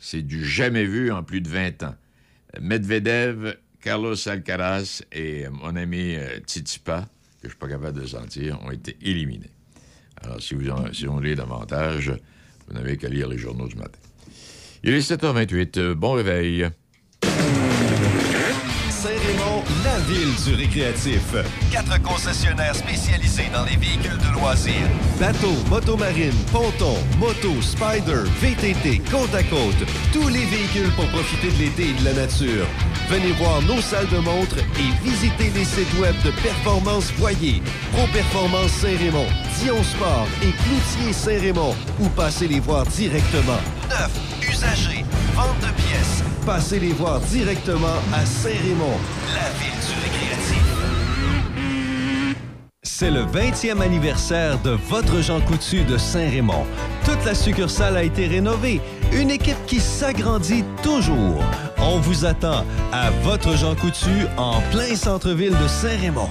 c'est du jamais vu en plus de 20 ans. Medvedev, Carlos Alcaraz et mon ami Tsitsipas, que je ne suis pas capable de sentir, ont été éliminés. Alors, si on lit davantage, vous n'avez qu'à lire les journaux du matin. Il est 7h28. Bon réveil. Saint-Raymond, la ville du récréatif. 4 concessionnaires spécialisés dans les véhicules de loisirs. Bateaux, motomarines, pontons, motos, spider, VTT, côte à côte. Tous les véhicules pour profiter de l'été et de la nature. Venez voir nos salles de montre et visitez les sites web de Performance Voyer, Pro-Performance Saint-Raymond, Dion Sport et Cloutier Saint-Raymond, ou passez les voir directement. Neuf, usagers, vente de pièces. Passez les voir directement à Saint-Raymond, la ville du récréatif. C'est le 20e anniversaire de votre Jean Coutu de Saint-Raymond. Toute la succursale a été rénovée. Une équipe qui s'agrandit toujours. On vous attend à votre Jean Coutu en plein centre-ville de Saint-Raymond.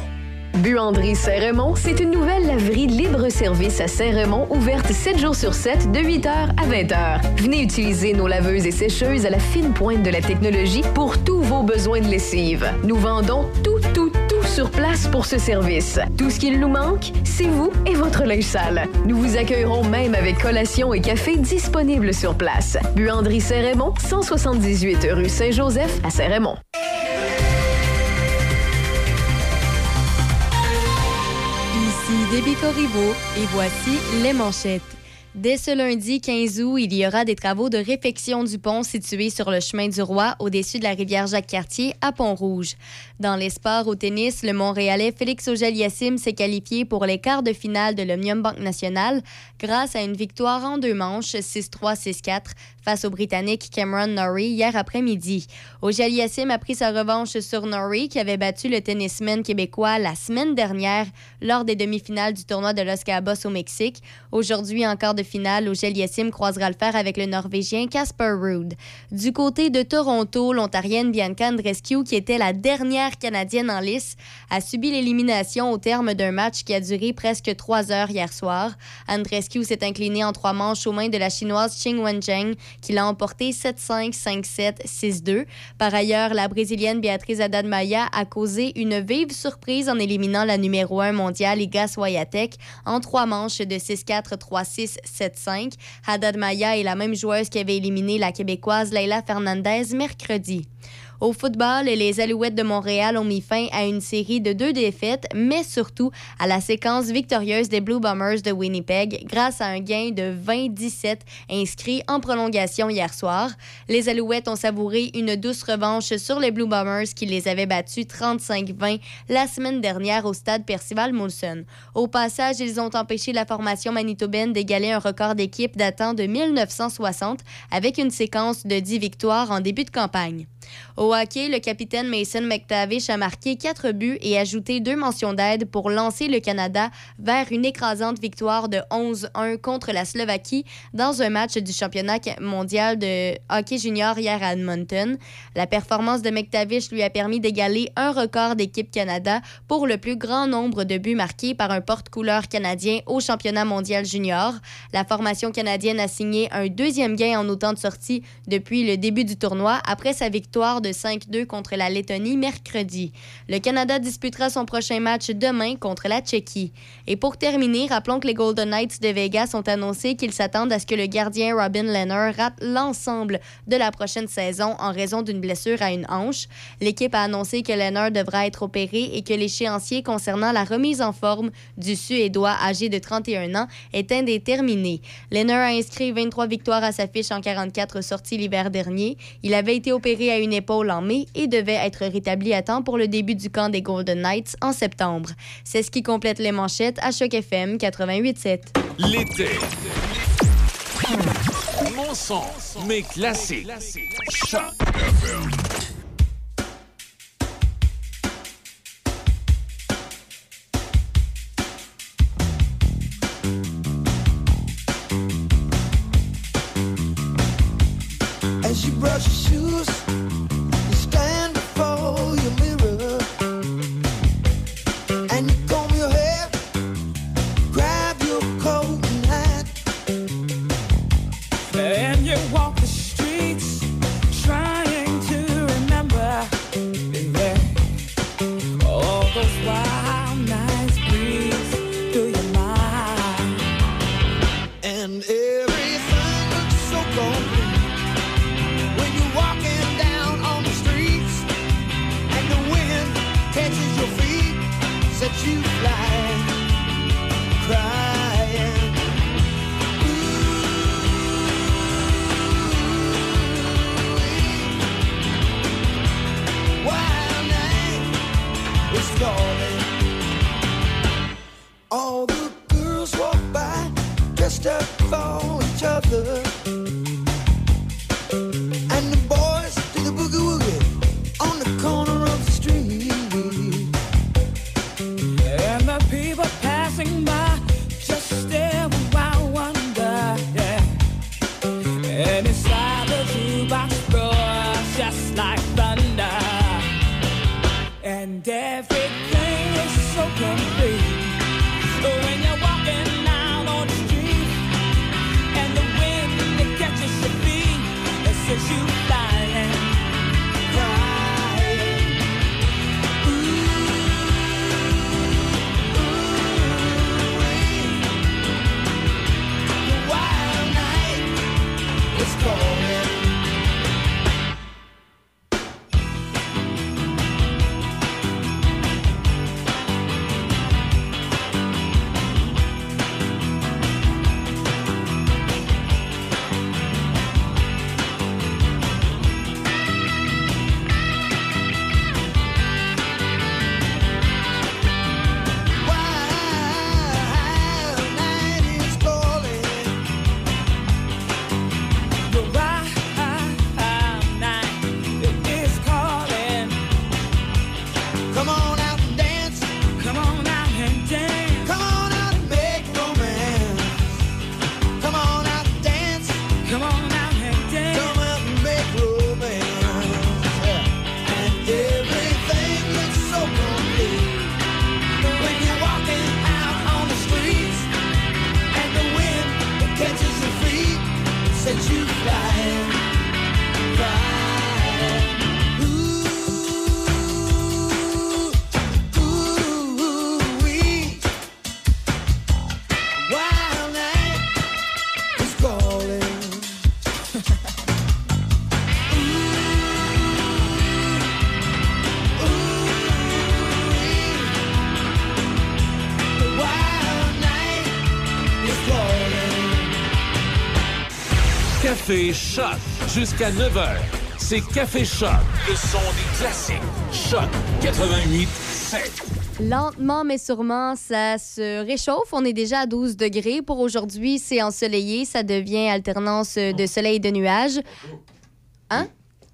Buanderie Saint-Raymond, c'est une nouvelle laverie libre-service à Saint-Raymond, ouverte 7 jours sur 7, de 8h à 20h. Venez utiliser nos laveuses et sécheuses à la fine pointe de la technologie pour tous vos besoins de lessive. Nous vendons tout sur place pour ce service. Tout ce qu'il nous manque, c'est vous et votre linge sale. Nous vous accueillerons même avec collation et café disponibles sur place. Buanderie Saint-Raymond, 178 rue Saint-Joseph à Saint-Raymond. Debbie Corriveau, et voici les manchettes. Dès ce lundi 15 août, il y aura des travaux de réfection du pont situé sur le chemin du Roi, au-dessus de la rivière Jacques-Cartier, à Pont-Rouge. Dans les sports, au tennis, le Montréalais Félix Auger-Aliassime s'est qualifié pour les quarts de finale de l'Omnium Banque Nationale grâce à une victoire en 2 manches, 6-3, 6-4, face au Britannique Cameron Norrie hier après-midi. Auger-Aliassime a pris sa revanche sur Norrie, qui avait battu le tennisman québécois la semaine dernière lors des demi-finales du tournoi de Los Cabos au Mexique. Aujourd'hui, en quart de finale, Auger-Aliassime croisera le fer avec le Norvégien Casper Ruud. Du côté de Toronto, l'Ontarienne Bianca Andreescu, qui était la dernière Canadienne en lice, a subi l'élimination au terme d'un match qui a duré presque 3 heures hier soir. Andreescu s'est inclinée en 3 manches aux mains de la Chinoise Ching Wen-Cheng, qui l'a emporté 7-5, 5-7, 6-2. Par ailleurs, la Brésilienne Beatriz Haddad Maia a causé une vive surprise en éliminant la numéro 1 mondiale Iga Swiatek en 3 manches de 6-4, 3-6, 7-5. Haddad Maia est la même joueuse qui avait éliminé la Québécoise Leila Fernandez mercredi. Au football, les Alouettes de Montréal ont mis fin à une série de 2 défaites, mais surtout à la séquence victorieuse des Blue Bombers de Winnipeg grâce à un gain de 20-17 inscrit en prolongation hier soir. Les Alouettes ont savouré une douce revanche sur les Blue Bombers qui les avaient battus 35-20 la semaine dernière au stade Percival Molson. Au passage, ils ont empêché la formation manitobaine d'égaler un record d'équipe datant de 1960 avec une séquence de 10 victoires en début de campagne. Au hockey, le capitaine Mason McTavish a marqué 4 buts et ajouté 2 mentions d'aide pour lancer le Canada vers une écrasante victoire de 11-1 contre la Slovaquie dans un match du championnat mondial de hockey junior hier à Edmonton. La performance de McTavish lui a permis d'égaler un record d'équipe Canada pour le plus grand nombre de buts marqués par un porte-couleur canadien au championnat mondial junior. La formation canadienne a signé un 2e gain en autant de sorties depuis le début du tournoi après sa victoire de 5-2 contre la Lettonie mercredi. Le Canada disputera son prochain match demain contre la Tchéquie. Et pour terminer, rappelons que les Golden Knights de Vegas ont annoncé qu'ils s'attendent à ce que le gardien Robin Lehner rate l'ensemble de la prochaine saison en raison d'une blessure à une hanche. L'équipe a annoncé que Lehner devra être opéré et que l'échéancier concernant la remise en forme du Suédois âgé de 31 ans est indéterminé. Lehner a inscrit 23 victoires à sa fiche en 44 sorties l'hiver dernier. Il avait été opéré à une épaule en mai et devait être rétabli à temps pour le début du camp des Golden Knights en septembre. C'est ce qui complète les manchettes à Choc FM 88.7. L'été. Mon son, mais classique. Choc FM. As you brush your shoes. Café Choc. Jusqu'à 9h, c'est Café Choc. Le son des classiques. Choc 88.7. Lentement mais sûrement, ça se réchauffe. On est déjà à 12 degrés. Pour aujourd'hui, c'est ensoleillé. Ça devient alternance de soleil et de nuages. Hein?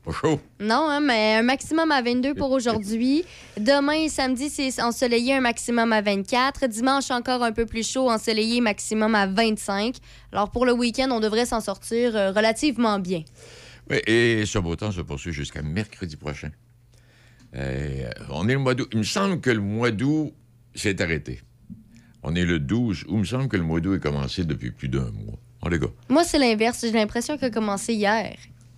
Pas chaud. Non, hein, mais un maximum à 22 pour aujourd'hui. Demain et samedi, c'est ensoleillé, un maximum à 24. Dimanche, encore un peu plus chaud, ensoleillé, maximum à 25. Alors pour le week-end, on devrait s'en sortir relativement bien. Oui, et ce beau temps se poursuit jusqu'à mercredi prochain. On est le mois d'août. Il me semble que le mois d'août s'est arrêté. On est le 12 août. Il me semble que le mois d'août est commencé depuis plus d'un mois. En les gars. Moi, c'est l'inverse. J'ai l'impression qu'il a commencé hier.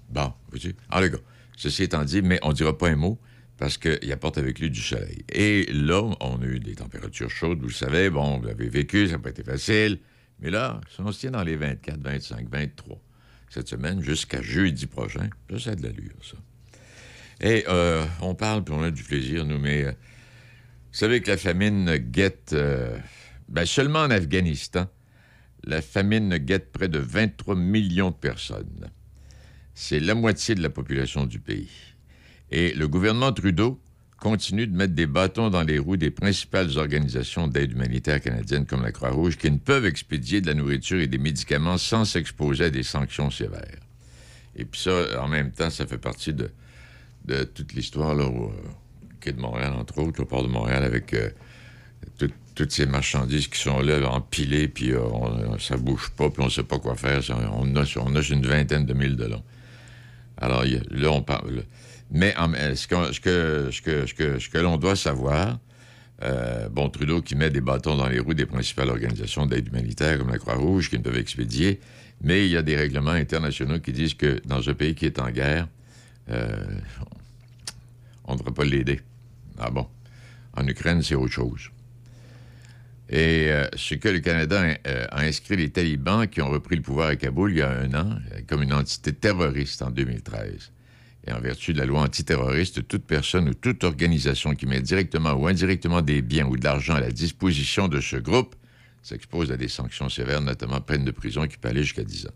Bon, vois-tu? En les gars. Ceci étant dit, mais on ne dira pas un mot parce qu'il apporte avec lui du soleil. Et là, on a eu des températures chaudes, vous le savez. Bon, vous l'avez vécu, ça n'a pas été facile. Mais là, si on se tient dans les 24, 25, 23 cette semaine jusqu'à jeudi prochain, ça a de l'allure, ça. Et on parle, puis on a du plaisir, nous, mais vous savez que la famine guette, seulement en Afghanistan, la famine guette près de 23 millions de personnes. C'est la moitié de la population du pays. Et le gouvernement Trudeau continue de mettre des bâtons dans les roues des principales organisations d'aide humanitaire canadienne comme la Croix-Rouge, qui ne peuvent expédier de la nourriture et des médicaments sans s'exposer à des sanctions sévères. Et puis ça, en même temps, ça fait partie de toute l'histoire là, au quai de Montréal, entre autres, au port de Montréal, avec toutes ces marchandises qui sont là, empilées, puis ça bouge pas, puis on sait pas quoi faire. Ça, on a une vingtaine de milles de long. Alors là, on parle. Mais ce que l'on doit savoir, Trudeau qui met des bâtons dans les roues des principales organisations d'aide humanitaire comme la Croix-Rouge, qui ne peuvent expédier, mais il y a des règlements internationaux qui disent que dans un pays qui est en guerre, on ne devrait pas l'aider. Ah bon? En Ukraine, c'est autre chose. Et c'est que le Canada a inscrit les talibans qui ont repris le pouvoir à Kaboul il y a un an comme une entité terroriste en 2013. Et en vertu de la loi antiterroriste, toute personne ou toute organisation qui met directement ou indirectement des biens ou de l'argent à la disposition de ce groupe s'expose à des sanctions sévères, notamment peine de prison qui peut aller jusqu'à 10 ans.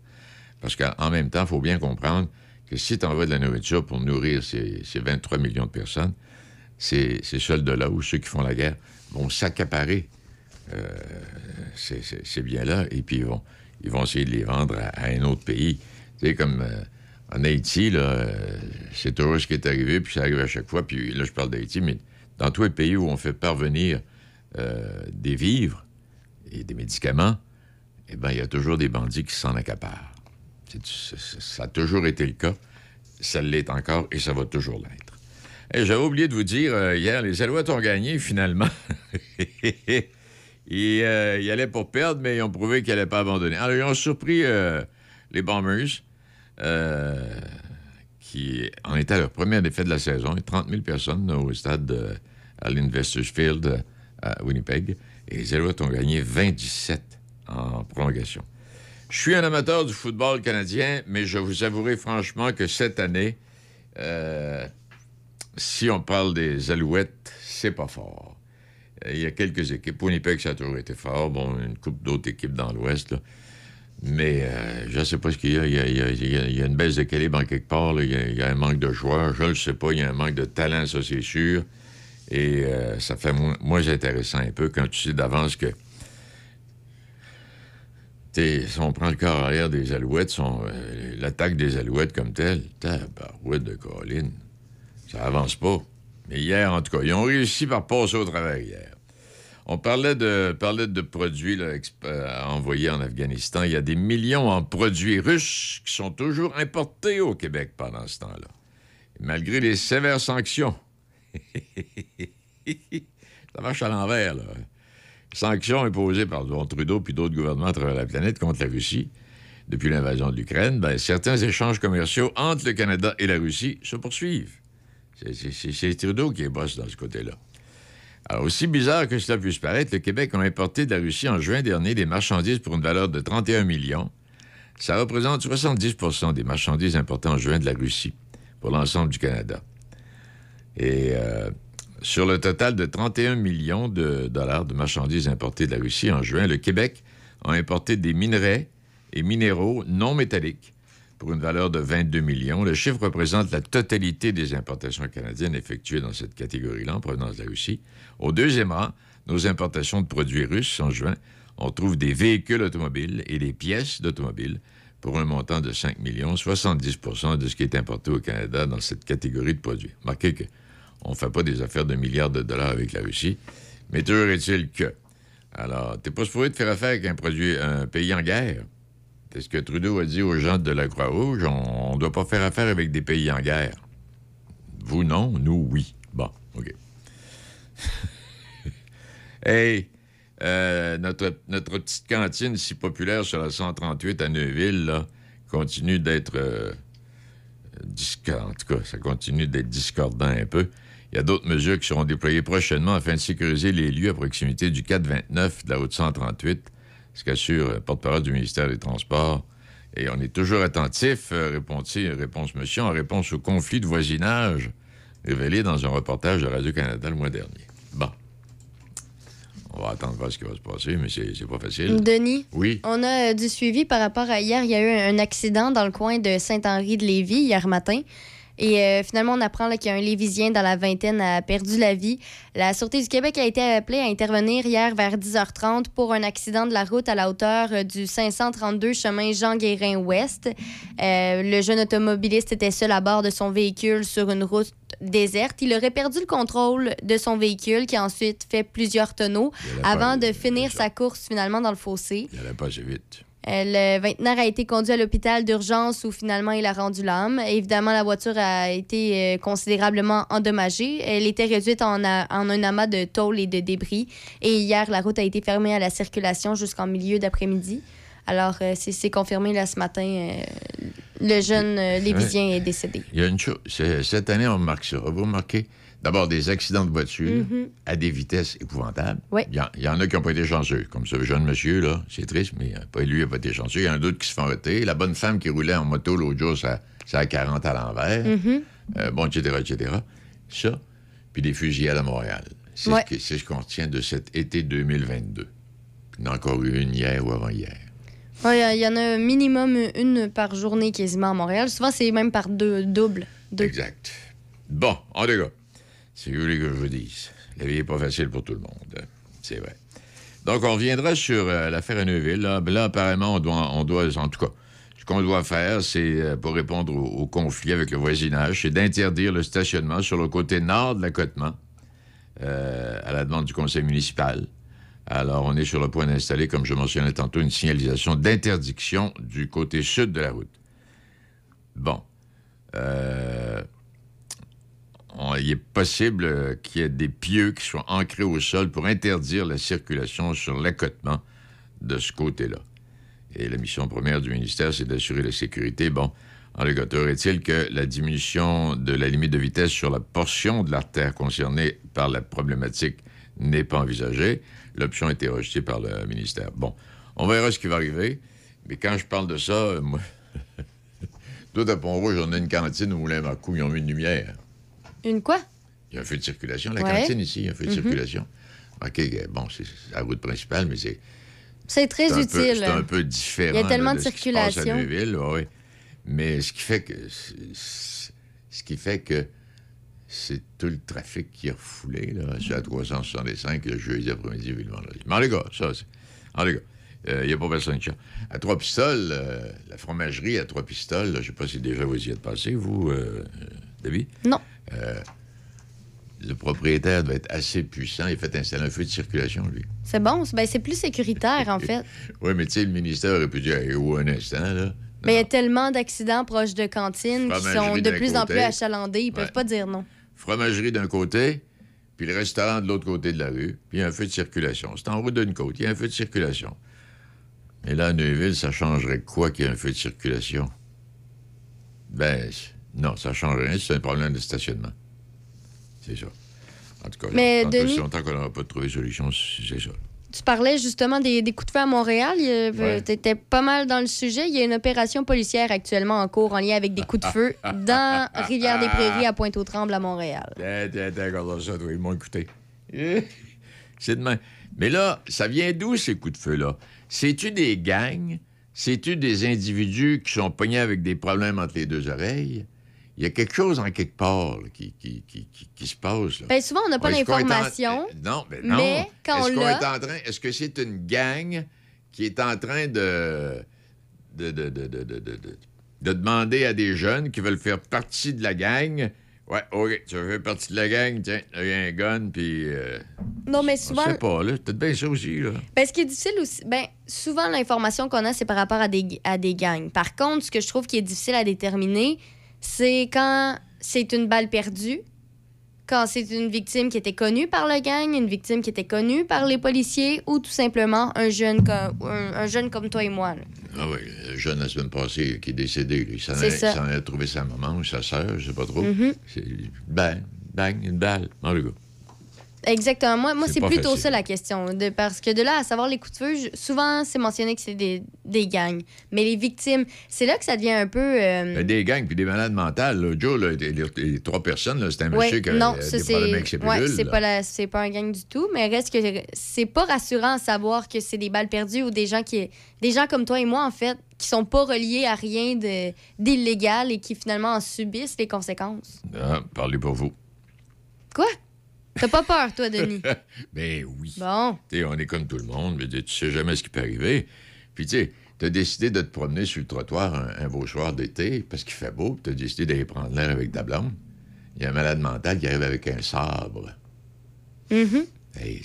Parce qu'en même temps, il faut bien comprendre que si tu envoies de la nourriture pour nourrir ces 23 millions de personnes, ces soldats-là ou ceux qui font la guerre vont s'accaparer ces biens-là et puis ils vont essayer de les vendre à un autre pays. Tu sais, comme en Haïti, là, c'est toujours ce qui est arrivé, puis ça arrive à chaque fois. Puis là, je parle d'Haïti, mais dans tous les pays où on fait parvenir des vivres et des médicaments, eh bien, il y a toujours des bandits qui s'en accaparent. Ça a toujours été le cas, ça l'est encore et ça va toujours l'être. Et j'avais oublié de vous dire, hier, les Alouettes ont gagné, finalement. Ils allaient pour perdre, mais ils ont prouvé qu'ils n'allaient pas abandonner. Alors, ils ont surpris les Bombers, qui en étaient à leur première défaite de la saison. 30 000 personnes au stade à l'Investors Field à Winnipeg. Et les Alouettes ont gagné 27 en prolongation. Je suis un amateur du football canadien, mais je vous avouerai franchement que cette année, si on parle des Alouettes, c'est pas fort. Il y a quelques équipes. Winnipeg, ça a toujours été fort. Bon, une couple d'autres équipes dans l'Ouest, là. Mais je ne sais pas ce qu'il y a. Il y a une baisse de calibre en quelque part. Là. Il y a un manque de joueurs. Je ne le sais pas. Il y a un manque de talent, ça, c'est sûr. Et ça fait moins intéressant un peu quand tu sais d'avance que si on prend le corps arrière des Alouettes, l'attaque des Alouettes comme telle, tabarouette de colline, ça avance pas. Mais hier, en tout cas, ils ont réussi par passer au travers hier. On parlait de produits là, envoyés en Afghanistan. Il y a des millions en produits russes qui sont toujours importés au Québec pendant ce temps-là. Et malgré les sévères sanctions. Ça marche à l'envers, là. Sanctions imposées par Trudeau puis d'autres gouvernements à travers la planète contre la Russie depuis l'invasion de l'Ukraine, certains échanges commerciaux entre le Canada et la Russie se poursuivent. C'est Trudeau qui est boss dans ce côté-là. Alors, aussi bizarre que cela puisse paraître, le Québec a importé de la Russie en juin dernier des marchandises pour une valeur de 31 millions. Ça représente 70% des marchandises importées en juin de la Russie pour l'ensemble du Canada. Et sur le total de 31 millions de dollars de marchandises importées de la Russie en juin, le Québec a importé des minerais et minéraux non métalliques pour une valeur de 22 millions. Le chiffre représente la totalité des importations canadiennes effectuées dans cette catégorie-là en provenance de la Russie. Au deuxième rang, nos importations de produits russes en juin, on trouve des véhicules automobiles et des pièces d'automobiles pour un montant de 5 millions, 70 % de ce qui est importé au Canada dans cette catégorie de produits. Remarquez qu'on ne fait pas des affaires de milliards de dollars avec la Russie, mais toujours est-il que... Alors, t'es pas supposé te faire affaire avec un pays en guerre. C'est ce que Trudeau a dit aux gens de la Croix-Rouge. On ne doit pas faire affaire avec des pays en guerre. Vous, non. Nous, oui. Bon, OK. Hey, notre petite cantine si populaire sur la 138 à Neuville, là, continue d'être... en tout cas, ça continue d'être discordant un peu. Il y a d'autres mesures qui seront déployées prochainement afin de sécuriser les lieux à proximité du 429 de la route 138, ce qu'assure le porte-parole du ministère des Transports. Et on est toujours attentif, en réponse au conflit de voisinage révélé dans un reportage de Radio-Canada le mois dernier. Bon. On va attendre voir ce qui va se passer, mais c'est pas facile. Denis, oui? On a du suivi par rapport à hier. Il y a eu un accident dans le coin de Saint-Henri-de-Lévis hier matin. Et finalement, on apprend qu'il y a un Lévisien dans la vingtaine a perdu la vie. La Sûreté du Québec a été appelée à intervenir hier vers 10h30 pour un accident de la route à la hauteur du 532 chemin Jean-Guérin-Ouest. Le jeune automobiliste était seul à bord de son véhicule sur une route déserte. Il aurait perdu le contrôle de son véhicule qui a ensuite fait plusieurs tonneaux avant de finir sa course finalement dans le fossé. Il n'allait pas assez vite. Le vingtenaire a été conduit à l'hôpital d'urgence où finalement il a rendu l'âme. Évidemment, la voiture a été considérablement endommagée. Elle était réduite en un amas de tôle et de débris. Et hier, la route a été fermée à la circulation jusqu'en milieu d'après-midi. Alors, c'est confirmé là ce matin. Le jeune Lévisien est décédé. Il y a une chose. Cette année, on remarque ça. Vous remarquez d'abord des accidents de voiture à des vitesses épouvantables. Oui. Il y en a qui n'ont pas été chanceux. Comme ce jeune monsieur, là, c'est triste, mais lui n'a pas été chanceux. Il y en a d'autres qui se font arrêter. La bonne femme qui roulait en moto l'autre jour, ça a 40 à l'envers. Bon, etc., etc. Ça, puis des fusillades à Montréal. C'est ce qu'on retient de cet été 2022. Il y en a encore eu une hier ou avant-hier. Oui, il y en a minimum une par journée quasiment à Montréal. Souvent, c'est même par double. Exact. Bon, en tout cas, si vous voulez que je vous dise, la vie n'est pas facile pour tout le monde. C'est vrai. Donc, on reviendra sur l'affaire à Neuville. Là, apparemment, en tout cas, ce qu'on doit faire, c'est pour répondre au conflit avec le voisinage, c'est d'interdire le stationnement sur le côté nord de l'accotement à la demande du conseil municipal. Alors, on est sur le point d'installer, comme je mentionnais tantôt, une signalisation d'interdiction du côté sud de la route. Bon. Il est possible qu'il y ait des pieux qui soient ancrés au sol pour interdire la circulation sur l'accotement de ce côté-là. Et la mission première du ministère, c'est d'assurer la sécurité. Bon, en l'égoteur est-il que la diminution de la limite de vitesse sur la portion de l'artère concernée par la problématique n'est pas envisagée. L'option a été rejetée par le ministère. Bon, on verra ce qui va arriver. Mais quand je parle de ça, moi... Tout à Pont-Rouge, on a une cantine où les Marcoux, ils ont mis une lumière. Une quoi? Il y a un feu de circulation. La cantine ici, il y a un feu de circulation. OK, bon, c'est la route principale, mais c'est... C'est très utile. C'est un peu différent. Il y a tellement de circulation. Ce qui se passe à Neuville, oui. Mais ce qui fait que c'est tout le trafic qui est refoulé, là. C'est à 365, le jeudi après-midi, puis le vendredi. Mais en tout cas, il n'y a pas personne qui a. À Trois-Pistoles, la fromagerie à Trois-Pistoles, je ne sais pas si déjà vous y êtes passé, vous, Debbie? Non. Le propriétaire doit être assez puissant. Il a fait installer un feu de circulation, lui. C'est bon. C'est plus sécuritaire, en fait. Oui, mais tu sais, le ministère aurait pu dire, où un instant, là? Mais il y a tellement d'accidents proches de cantines qui sont de plus en plus achalandés. Ils ne peuvent pas dire non. Fromagerie d'un côté, puis le restaurant de l'autre côté de la rue, puis il y a un feu de circulation. C'est en route d'une côte. Il y a un feu de circulation. Et là, à Neuville, ça changerait quoi qu'il y ait un feu de circulation? Non, ça ne change rien. C'est un problème de stationnement. C'est ça. En tout cas, tant qu'on n'aura pas trouvé de solution, c'est ça. Tu parlais justement des coups de feu à Montréal. Tu étais pas mal dans le sujet. Il y a une opération policière actuellement en cours en lien avec des coups de feu dans Rivière-des-Prairies à Pointe-aux-Trembles à Montréal. D'accord, ça, ils m'ont écouté. C'est demain. Mais là, ça vient d'où, ces coups de feu-là? C'est-tu des gangs? C'est-tu des individus qui sont pognés avec des problèmes entre les deux oreilles? Il y a quelque chose en quelque part là, qui se passe. Là. Bien, souvent, on n'a pas l'information. Non, mais non. Mais quand est-ce que c'est une gang qui est en train de demander à des jeunes qui veulent faire partie de la gang? Ouais, OK, tu veux faire partie de la gang, tiens, il y a un gun, puis... non, mais souvent... Je sais pas, là, c'est peut-être bien ça aussi, là. Ben, ce qui est difficile aussi... Ben, souvent, l'information qu'on a, c'est par rapport à des gangs. Par contre, ce que je trouve qui est difficile à déterminer, c'est quand c'est une balle perdue, quand c'est une victime qui était connue par le gang, une victime qui était connue par les policiers, ou tout simplement un jeune comme toi et moi, là. Ah oui, le jeune la semaine passée qui est décédé, lui. Il s'en a trouvé sa maman ou sa sœur, je sais pas trop. Mm-hmm. Bang, une balle, en tout cas. Exactement. Moi c'est plutôt facile. Ça la question. Parce que de là à savoir les coups de feu, souvent c'est mentionné que c'est des gangs. Mais les victimes, c'est là que ça devient un peu... Des gangs puis des malades mentales. Là. Joe, là, les trois personnes, là, c'est un monsieur qui a des problèmes avec ses pilules. Oui, c'est pas un gang du tout, mais reste que c'est pas rassurant à savoir que c'est des balles perdues ou des gens qui... Des gens comme toi et moi, en fait, qui sont pas reliés à rien d'illégal et qui, finalement, en subissent les conséquences. Ah, parlez pour vous. Quoi? T'as pas peur, toi, Denis? Ben oui. Bon. T'sais, on est comme tout le monde, mais tu sais jamais ce qui peut arriver. Puis, tu sais, t'as décidé de te promener sur le trottoir un beau soir d'été parce qu'il fait beau, puis t'as décidé d'aller prendre l'air avec ta blonde. Il y a un malade mental qui arrive avec un sabre. Mm-hmm. Hey,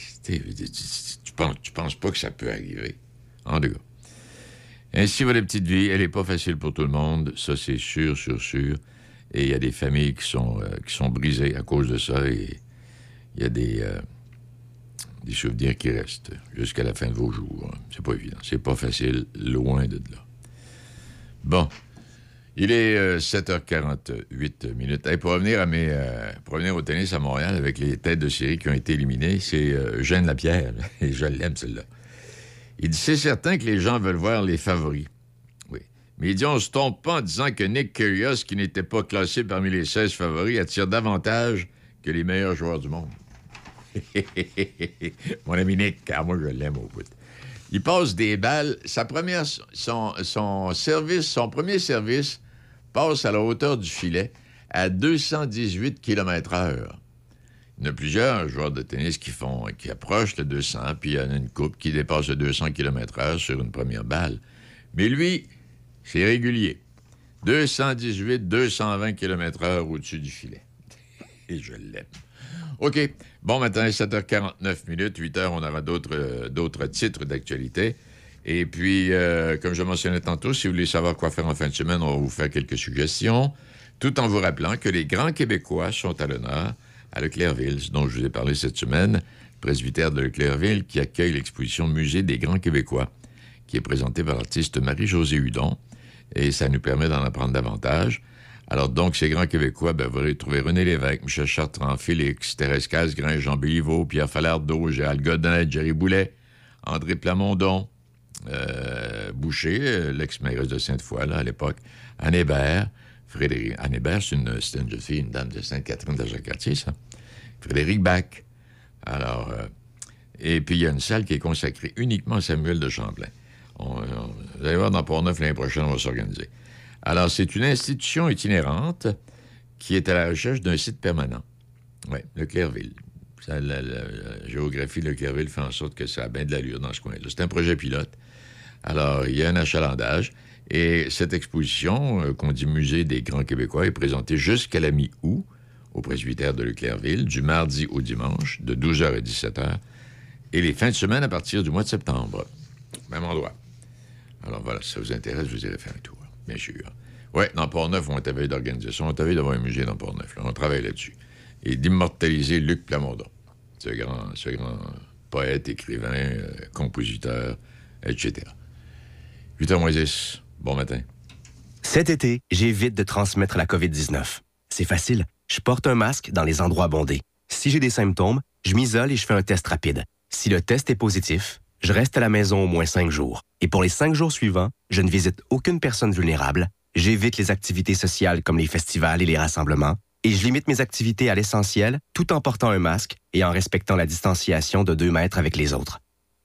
tu penses pas que ça peut arriver. En tout cas. Ainsi va la petite vie. Elle n'est pas facile pour tout le monde. Ça, c'est sûr. Et il y a des familles qui sont brisées à cause de ça. Et il y a des souvenirs qui restent jusqu'à la fin de vos jours. C'est pas évident. C'est pas facile. Loin de là. Bon. Il est 7h48. Et pour revenir au tennis à Montréal avec les têtes de série qui ont été éliminées, c'est Eugène Lapierre. Et je l'aime, celle-là. Il dit, c'est certain que les gens veulent voir les favoris. Oui. Mais il dit, on ne se trompe pas en disant que Nick Kyrgios, qui n'était pas classé parmi les 16 favoris, attire davantage que les meilleurs joueurs du monde. Mon ami Nick, car moi, je l'aime au bout. Il passe des balles. Son premier service passe à la hauteur du filet à 218 km/h. Il y en a plusieurs joueurs de tennis qui approchent le 200, puis il y en a une coupe qui dépasse le 200 km/h sur une première balle. Mais lui, c'est régulier. 218, 220 km/h au-dessus du filet. Et je l'aime. OK. Bon, maintenant, 7h49, 8h, on aura d'autres titres d'actualité. Et puis, comme je mentionnais tantôt, si vous voulez savoir quoi faire en fin de semaine, on va vous faire quelques suggestions, tout en vous rappelant que les grands Québécois sont à l'honneur à Leclercville, dont je vous ai parlé cette semaine, presbytère de Leclercville, qui accueille l'exposition Musée des Grands Québécois, qui est présentée par l'artiste Marie-Josée Hudon, et ça nous permet d'en apprendre davantage. Alors donc, ces Grands Québécois, ben, vous allez trouver René Lévesque, Michel Chartrand, Félix, Thérèse Casgrain, Jean Béliveau, Pierre Falardeau, Gérald Godin, Jerry Boulet, André Plamondon, Boucher, l'ex-mairesse de Sainte-Foy, là, à l'époque, Anne Hébert, Frédéric Anne Hébert, c'est une jeune fille, une dame de Sainte-Catherine de Jacques-Cartier, ça. Frédéric Bach. Alors, et puis il y a une salle qui est consacrée uniquement à Samuel de Champlain. Vous allez voir, dans Port-Neuf, l'année prochaine, on va s'organiser. Alors, c'est une institution itinérante qui est à la recherche d'un site permanent. Oui, Leclercville. La géographie de Leclercville fait en sorte que ça a bien de l'allure dans ce coin-là. C'est un projet pilote. Alors, il y a un achalandage. Et cette exposition, qu'on dit Musée des Grands Québécois, est présentée jusqu'à la mi-août au presbytère de Leclercville, du mardi au dimanche, de 12h à 17h, et les fins de semaine à partir du mois de septembre. Même endroit. Alors voilà, si ça vous intéresse, vous irez faire un tour, bien sûr. Oui, dans Port-Neuf, on est à veille d'organisation, on est à veille d'avoir un musée dans Port-Neuf, là. On travaille là-dessus. Et d'immortaliser Luc Plamondon, ce grand poète, écrivain, compositeur, etc. 8h10. Bon matin. Cet été, j'évite de transmettre la COVID-19. C'est facile. Je porte un masque dans les endroits bondés. Si j'ai des symptômes, je m'isole et je fais un test rapide. Si le test est positif, je reste à la maison au moins 5 jours. Et pour les 5 jours suivants, je ne visite aucune personne vulnérable. J'évite les activités sociales comme les festivals et les rassemblements. Et je limite mes activités à l'essentiel tout en portant un masque et en respectant la distanciation de 2 mètres avec les autres.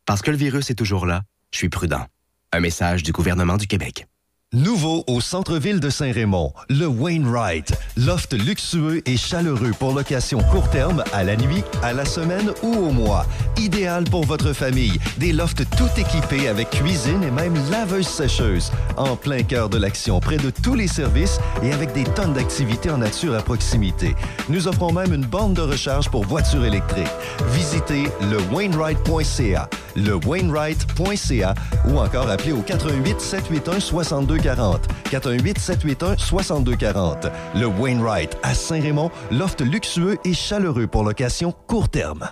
Parce que le virus est toujours là, je suis prudent. Un message du gouvernement du Québec. Nouveau au centre-ville de Saint-Raymond, le Wainwright. Loft luxueux et chaleureux pour location court terme, à la nuit, à la semaine ou au mois. Idéal pour votre famille. Des lofts tout équipés avec cuisine et même laveuse-sécheuse. En plein cœur de l'action, près de tous les services et avec des tonnes d'activités en nature à proximité. Nous offrons même une borne de recharge pour voitures électriques. Visitez le Wainwright.ca, le Wainwright.ca ou encore appelez au 88 781 62 40, 418-781-6240. Le Wainwright à Saint-Raymond, loft luxueux et chaleureux pour location court terme.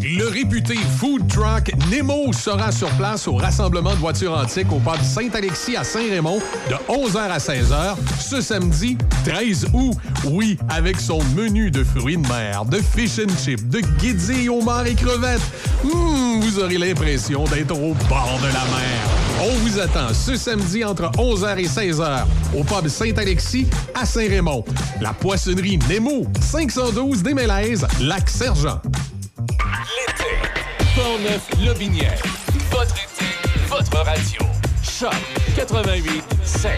Le réputé food truck Nemo sera sur place au rassemblement de voitures antiques au pub Saint-Alexis à Saint-Raymond de 11h à 16h ce samedi 13 août. Oui, avec son menu de fruits de mer, de fish and chips, de guédilles, homards et crevettes. Vous aurez l'impression d'être au bord de la mer. On vous attend ce samedi entre 11h et 16h au pub Saint-Alexis à Saint-Raymond. La poissonnerie Nemo, 512 des Mélèzes, Lac-Sergent. L'été, Portneuf-Lobinière. Votre été, votre radio. Choc 88.7.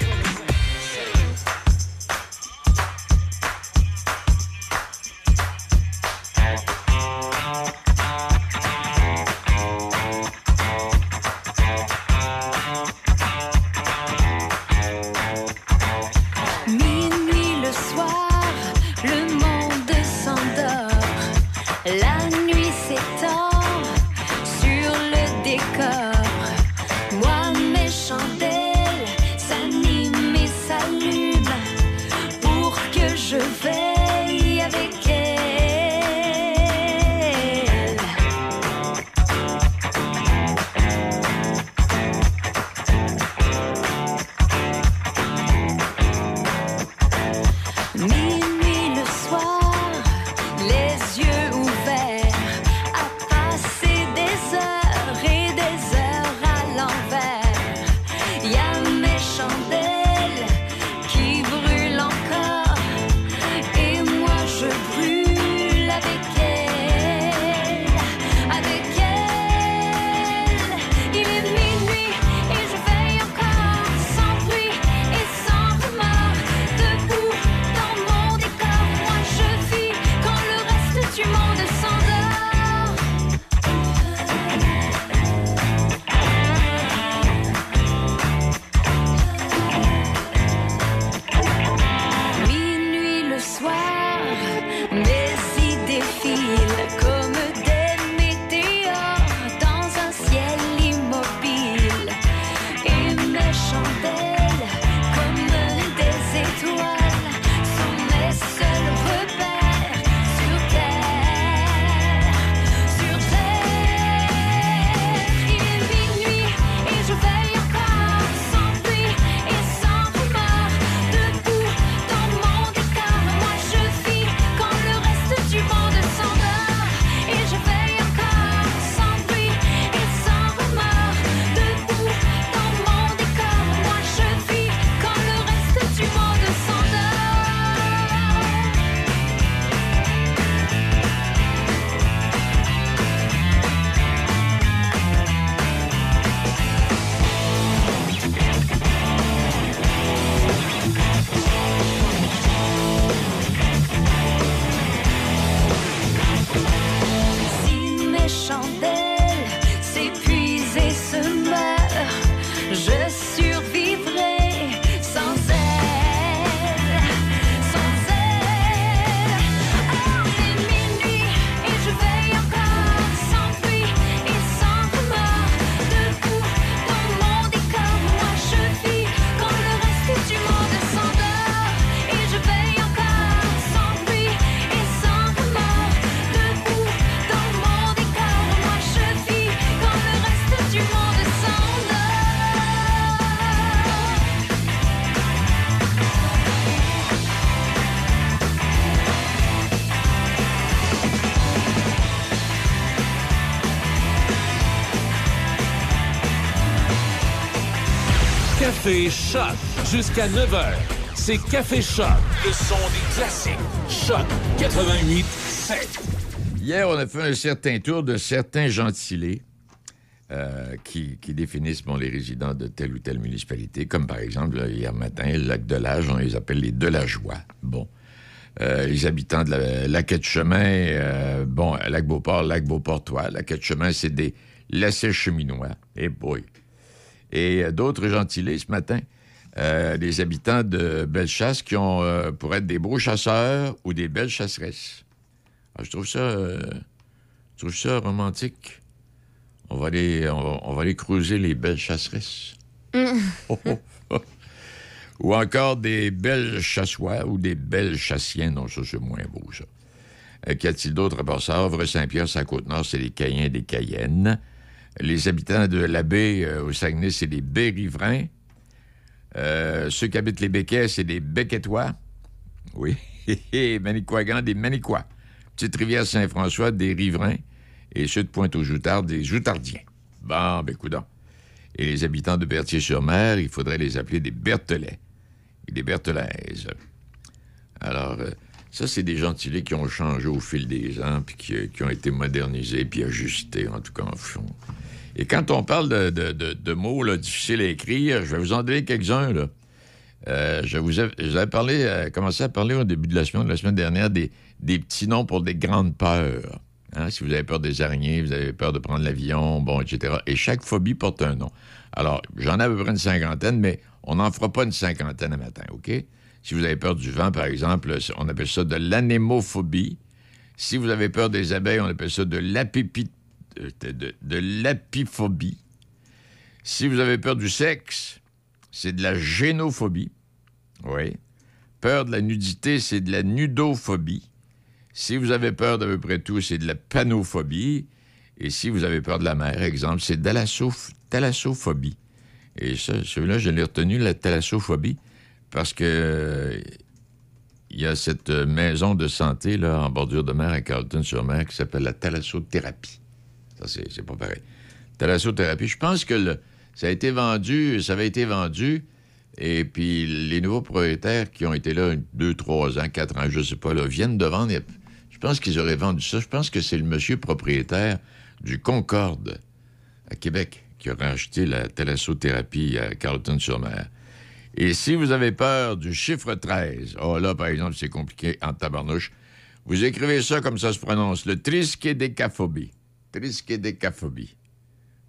Café Choc jusqu'à 9h. C'est Café Choc, le son des classiques. Choc 88.7. Hier, on a fait un certain tour de certains gentilés. qui définissent bon, les résidents de telle ou telle municipalité, comme par exemple, là, hier matin, le lac de Lage, on les appelle les Delageois. Bon. Les habitants de la Quête-Chemin, bon, Lac-Beauport, Lac-Beauportois. La Quête-Chemin, c'est des Lacets-Cheminois. Eh boy! Et d'autres gentilés ce matin, des habitants de Bellechasse qui ont, pour être des beaux chasseurs ou des belles chasseresses. Alors, je trouve ça romantique. On va aller creuser les belles chasseresses. Oh, oh, oh. Ou encore des belles chassois ou des belles chassiens. Non, ça, c'est moins beau, ça. Qu'y a-t-il d'autre à part ça? Havre-Saint-Pierre, Saint-Côte-Nord, c'est les Cayens des Cayennes. Les habitants de la baie au Saguenay, c'est les Baies-Riverains. Ceux qui habitent les Béquets, c'est des Béquetois. Oui. Manicouagan, des Manicouas. Petite rivière Saint-François, des Riverains. Et ceux de Pointe-aux-Joutards, des Joutardiens. Bon, ben, coudonc. Et les habitants de Berthier-sur-Mer, il faudrait les appeler des Berthelais et des Berthelaises. Alors, ça, c'est des gentilés qui ont changé au fil des ans, puis qui ont été modernisés, puis ajustés, en tout cas, en fond. Et quand on parle de mots là, difficiles à écrire, je vais vous en donner quelques-uns, là. Je vous avais commencé à parler au début de la semaine dernière, des petits noms pour des grandes peurs. Hein, si vous avez peur des araignées, vous avez peur de prendre l'avion, bon, etc. Et chaque phobie porte un nom. Alors, j'en ai à peu près une cinquantaine, mais on n'en fera pas une cinquantaine à matin, OK? Si vous avez peur du vent, par exemple, on appelle ça de l'anémophobie. Si vous avez peur des abeilles, on appelle ça de l'apiphobie. Si vous avez peur du sexe, c'est de la génophobie. Oui. Peur de la nudité, c'est de la nudophobie. Si vous avez peur d'à peu près tout, c'est de la panophobie. Et si vous avez peur de la mer, exemple, c'est de la thalassophobie. Et ça, celui-là, je l'ai retenu, la thalassophobie, parce que il y a cette maison de santé là, en bordure de mer à Carleton-sur-Mer qui s'appelle la thalassothérapie. Ça, c'est pas pareil. Thalassothérapie, je pense que ça avait été vendu... Et puis, les nouveaux propriétaires qui ont été là 2, 3 ans, 4 ans, je ne sais pas, là, viennent de vendre. Je pense qu'ils auraient vendu ça. Je pense que c'est le monsieur propriétaire du Concorde à Québec qui aurait acheté la thalassothérapie à Carleton-sur-Mer. Et si vous avez peur du chiffre 13, oh là, par exemple, c'est compliqué en tabarnouche, vous écrivez ça comme ça se prononce, le triskidécaphobie. Triskidécaphobie.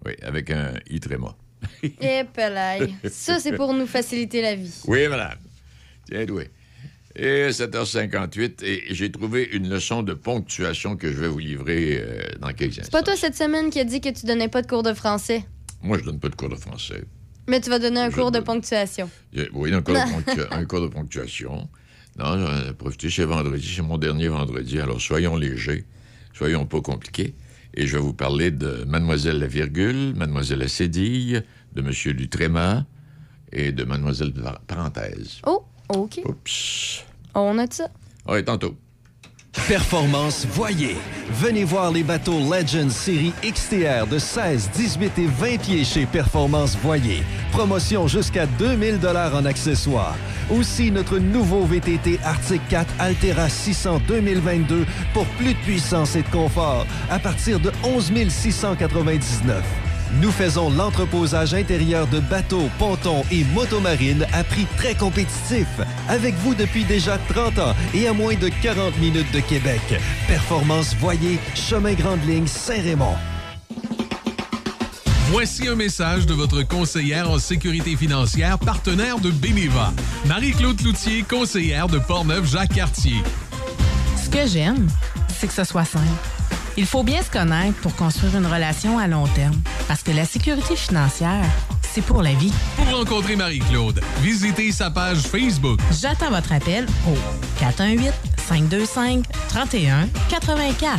Oui, avec un i tréma. Et palaille. Ça, c'est pour nous faciliter la vie. Oui, madame. Tiens, doué. Et 7h58, et j'ai trouvé une leçon de ponctuation que je vais vous livrer dans quelques instants. C'est pas toi, cette semaine, qui a dit que tu donnais pas de cours de français? Moi, je donne pas de cours de français. Mais tu vas donner un cours de ponctuation. Oui, un cours de ponctuation. Non, j'en ai profité, c'est vendredi, c'est mon dernier vendredi. Alors, soyons légers, soyons pas compliqués. Et je vais vous parler de Mademoiselle la virgule, Mademoiselle la cédille, de Monsieur du tréma et de Mademoiselle parenthèse. Oh, OK. Oups. On a de ça. Oui, tantôt. Performance Voyer. Venez voir les bateaux Legend Série XTR de 16, 18 et 20 pieds chez Performance Voyer. Promotion jusqu'à 2000 $ en accessoires. Aussi, notre nouveau VTT Arctic 4 Altera 600 2022 pour plus de puissance et de confort à partir de 11 699 $. Nous faisons l'entreposage intérieur de bateaux, pontons et motomarines à prix très compétitif. Avec vous depuis déjà 30 ans et à moins de 40 minutes de Québec. Performance Voyer, Chemin Grande Ligne, Saint-Raymond. Voici un message de votre conseillère en sécurité financière, partenaire de Beneva, Marie-Claude Loutier, conseillère de Portneuf-Jacques-Cartier. Ce que j'aime, c'est que ce soit simple. Il faut bien se connaître pour construire une relation à long terme. Parce que la sécurité financière, c'est pour la vie. Pour rencontrer Marie-Claude, visitez sa page Facebook. J'attends votre appel au 418-525-3184.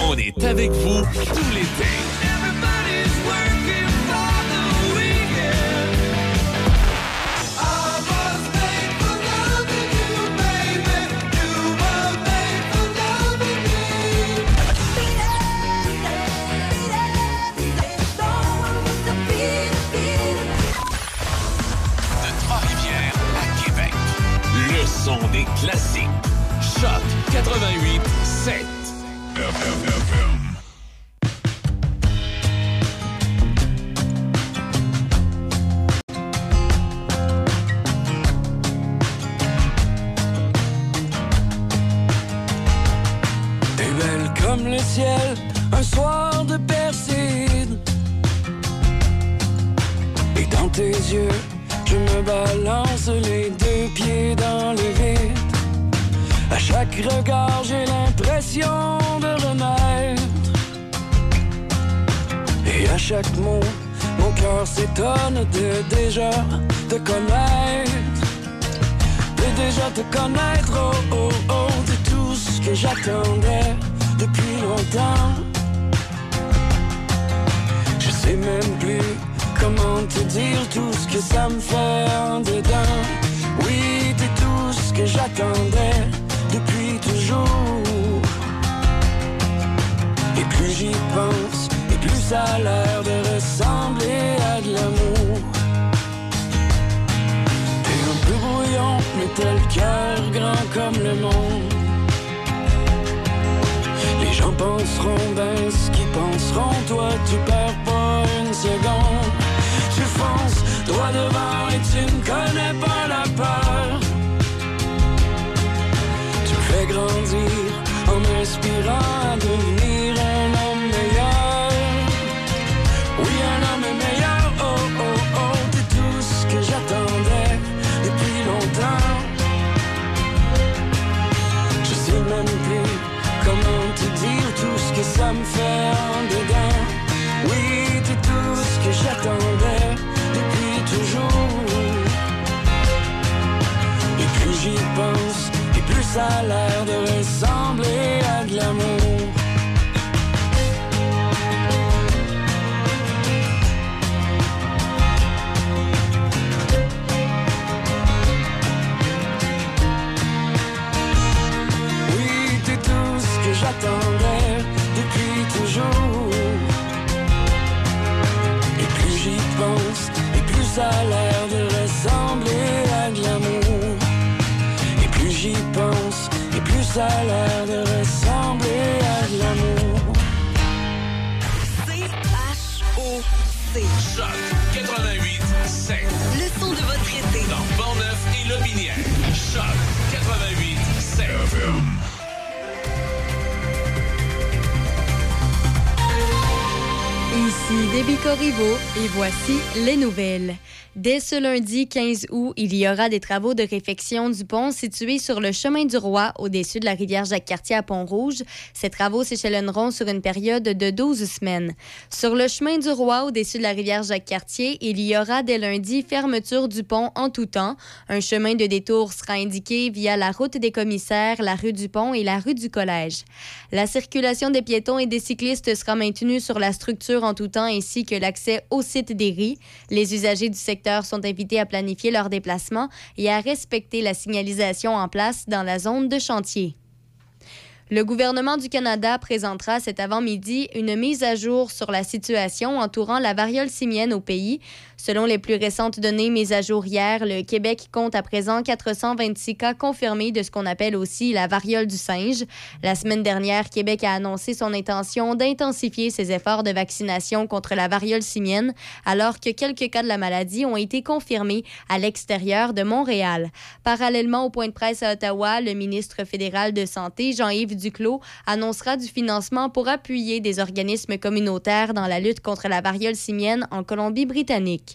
On est avec vous tout l'été. Everybody's working for the weekend. I was made for loving you, baby. You were made for loving me. De Trois-Rivières à Québec, le son des classiques. Choc 88.7. comme le ciel, un soir de Perside. Et dans tes yeux, je me balance les deux pieds dans le vide. À chaque regard, j'ai l'impression de renaître. Et à chaque mot, mon cœur s'étonne de déjà te connaître. De déjà te connaître, oh oh oh, de tout ce que j'attendais depuis longtemps. Je sais même plus comment te dire tout ce que ça me fait en dedans. Oui, t'es tout ce que j'attendais depuis toujours. Et plus j'y pense, et plus ça a l'air de ressembler à de l'amour. Le brouillon, mais t'as le cœur grand comme le monde. Les gens penseront ben ce qu'ils penseront, toi tu perds pas une seconde. Tu fonces droit devant et tu ne connais pas la peur. Tu me fais grandir en m'inspirant à devenir un homme meilleur. Oui, un homme meilleur, oh oh oh, t'es tout ce que j'attendais depuis longtemps. Je sais même plus comment te dire tout ce que ça me fait en dedans. Oui, t'es tout ce que j'attendais depuis toujours. Et plus j'y pense, et plus ça a l'air de ressembler à de l'amour. J'attendais depuis toujours. Et plus j'y pense, et plus ça a l'air de ressembler à de l'amour. Et plus j'y pense, et plus ça a l'air de ressembler à de l'amour. C-H-O-C Choc 88.7, le son de votre été dans Portneuf et Lotbinière. Choc 88.7. Ici Debbie Corriveau et voici les nouvelles. Dès ce lundi 15 août, il y aura des travaux de réfection du pont situé sur le Chemin du Roi, au-dessus de la rivière Jacques-Cartier à Pont-Rouge. Ces travaux s'échelonneront sur une période de 12 semaines. Sur le Chemin du Roi, au-dessus de la rivière Jacques-Cartier, il y aura dès lundi fermeture du pont en tout temps. Un chemin de détour sera indiqué via la route des commissaires, la rue du Pont et la rue du Collège. La circulation des piétons et des cyclistes sera maintenue sur la structure en tout temps ainsi que l'accès au site des Ries. Les usagers du secteur sont invités à planifier leurs déplacements et à respecter la signalisation en place dans la zone de chantier. Le gouvernement du Canada présentera cet avant-midi une mise à jour sur la situation entourant la variole simienne au pays. Selon les plus récentes données mises à jour hier, le Québec compte à présent 426 cas confirmés de ce qu'on appelle aussi la variole du singe. La semaine dernière, Québec a annoncé son intention d'intensifier ses efforts de vaccination contre la variole simienne, alors que quelques cas de la maladie ont été confirmés à l'extérieur de Montréal. Parallèlement au point de presse à Ottawa, le ministre fédéral de Santé, Jean-Yves Duclos, annoncera du financement pour appuyer des organismes communautaires dans la lutte contre la variole simienne en Colombie-Britannique.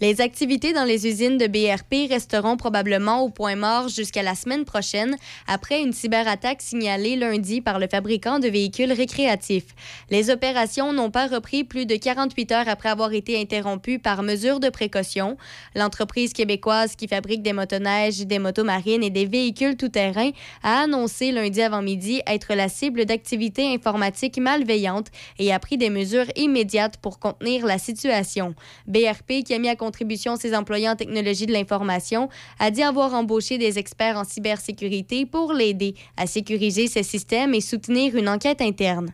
Les activités dans les usines de BRP resteront probablement au point mort jusqu'à la semaine prochaine, après une cyberattaque signalée lundi par le fabricant de véhicules récréatifs. Les opérations n'ont pas repris plus de 48 heures après avoir été interrompues par mesure de précaution. L'entreprise québécoise qui fabrique des motoneiges, des motomarines et des véhicules tout-terrain a annoncé lundi avant-midi être la cible d'activités informatiques malveillantes et a pris des mesures immédiates pour contenir la situation. BRP, qui a mis à contribution ses employés en technologie de l'information, a dit avoir embauché des experts en cybersécurité pour l'aider à sécuriser ses systèmes et soutenir une enquête interne.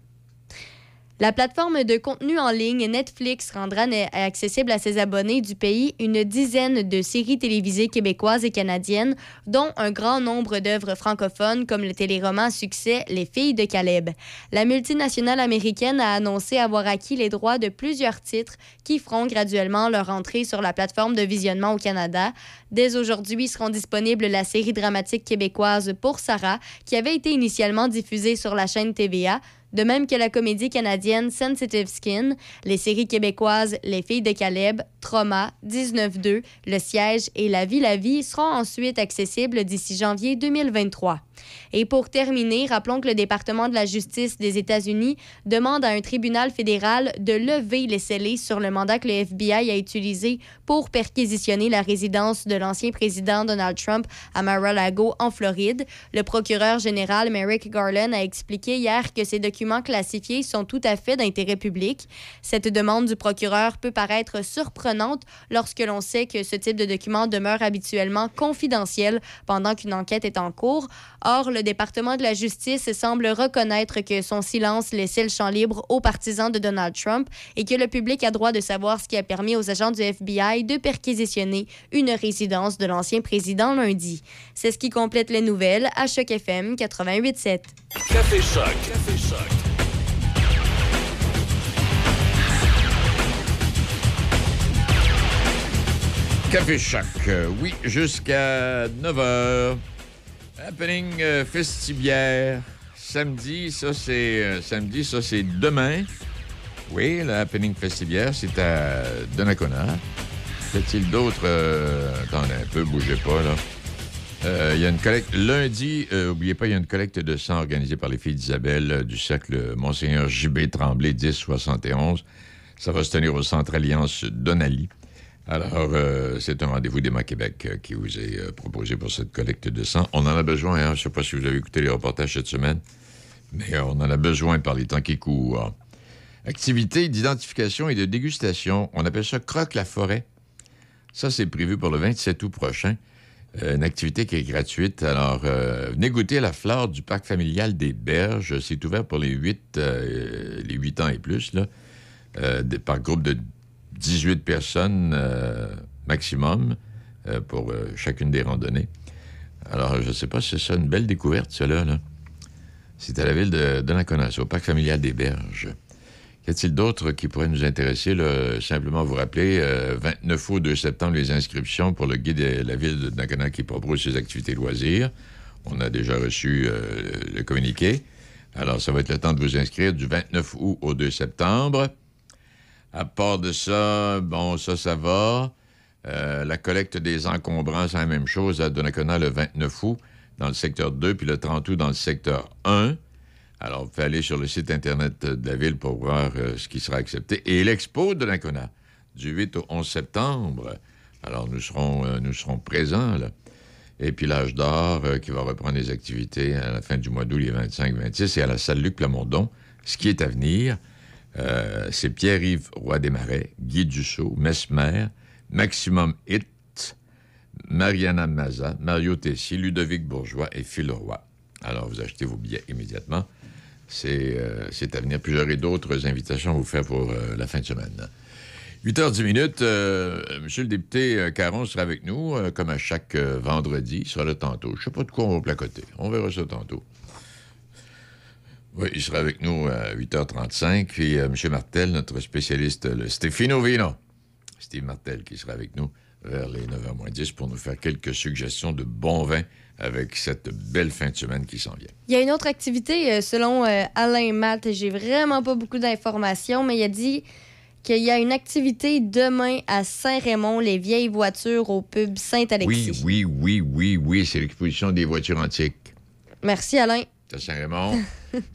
La plateforme de contenu en ligne Netflix rendra accessible à ses abonnés du pays une dizaine de séries télévisées québécoises et canadiennes, dont un grand nombre d'œuvres francophones comme le téléroman à succès Les filles de Caleb. La multinationale américaine a annoncé avoir acquis les droits de plusieurs titres qui feront graduellement leur entrée sur la plateforme de visionnement au Canada. Dès aujourd'hui seront disponibles la série dramatique québécoise Pour Sarah, qui avait été initialement diffusée sur la chaîne TVA, de même que la comédie canadienne Sensitive Skin, les séries québécoises Les filles de Caleb, Trauma, 19-2, Le siège et La vie seront ensuite accessibles d'ici janvier 2023. Et pour terminer, rappelons que le département de la justice des États-Unis demande à un tribunal fédéral de lever les scellés sur le mandat que le FBI a utilisé pour perquisitionner la résidence de l'ancien président Donald Trump à Mar-a-Lago en Floride. Le procureur général Merrick Garland a expliqué hier que ces documents classifiés sont tout à fait d'intérêt public. Cette demande du procureur peut paraître surprenante lorsque l'on sait que ce type de document demeure habituellement confidentiel pendant qu'une enquête est en cours. Or, le département de la justice semble reconnaître que son silence laissait le champ libre aux partisans de Donald Trump et que le public a droit de savoir ce qui a permis aux agents du FBI de perquisitionner une résidence de l'ancien président lundi. C'est ce qui complète les nouvelles à Choc FM 88.7. Café Choc. Café Choc. Café Choc, oui, jusqu'à 9h. Happening Festibière, samedi, ça c'est demain. Oui, le Happening Festibière, c'est à Donnacona. Qu'est-il d'autre? Attendez un peu, bougez pas, là. Il y a une collecte lundi, n'oubliez pas, il y a une collecte de sang organisée par les filles d'Isabelle du cercle Monseigneur J.B. Tremblay, 1071. Ça va se tenir au Centre Alliance Donnally. Alors, c'est un rendez-vous d'Emma Québec qui vous est proposé pour cette collecte de sang. On en a besoin, hein? Je ne sais pas si vous avez écouté les reportages cette semaine, mais on en a besoin par les temps qui courent. Activité d'identification et de dégustation. On appelle ça Croque la forêt. Ça, c'est prévu pour le 27 août prochain. Une activité qui est gratuite. Alors, venez goûter la flore du parc familial des Berges. C'est ouvert pour les 8 ans et plus, là, par groupe de 18 personnes maximum pour chacune des randonnées. Alors, je ne sais pas si c'est ça, une belle découverte, cela, là. C'est à la ville de Donnacona, au parc familial des Berges. Qu'y a-t-il d'autre qui pourrait nous intéresser, là? Simplement vous rappeler, 29 août, 2 septembre, les inscriptions pour le guide de la ville de Donnacona qui propose ses activités loisirs. On a déjà reçu le communiqué. Alors, ça va être le temps de vous inscrire du 29 août au 2 septembre. À part de ça, bon, ça va. La collecte des encombrants, c'est la même chose à Donnacona le 29 août dans le secteur 2, puis le 30 août dans le secteur 1. Alors, vous pouvez aller sur le site Internet de la ville pour voir ce qui sera accepté. Et l'expo de Donnacona, du 8 au 11 septembre. Alors, nous serons présents, là. Et puis l'âge d'or qui va reprendre les activités à la fin du mois d'août, les 25-26, et à la salle Luc Plamondon, ce qui est à venir. C'est Pierre-Yves Roy-Desmarais, Guy Dussault, Mesmer, Maximum Hitt, Mariana Maza, Mario Tessier, Ludovic Bourgeois et Phil Roy. Alors, vous achetez vos billets immédiatement. C'est à venir. Puis j'aurai d'autres invitations à vous faire pour la fin de semaine. 8h10, monsieur le député Caron sera avec nous, comme à chaque vendredi. Il sera là tantôt. Je ne sais pas de quoi on va placoter. On verra ça tantôt. Oui, il sera avec nous à 8h35. Puis M. Martel, notre spécialiste, le Stefano Vino. Steve Martel qui sera avec nous vers les 9h10 pour nous faire quelques suggestions de bons vins avec cette belle fin de semaine qui s'en vient. Il y a une autre activité, selon Alain Matt. J'ai vraiment pas beaucoup d'informations, mais il a dit qu'il y a une activité demain à Saint-Raymond, les vieilles voitures au pub Saint-Alexis. Oui, c'est l'exposition des voitures antiques. Merci, Alain. C'est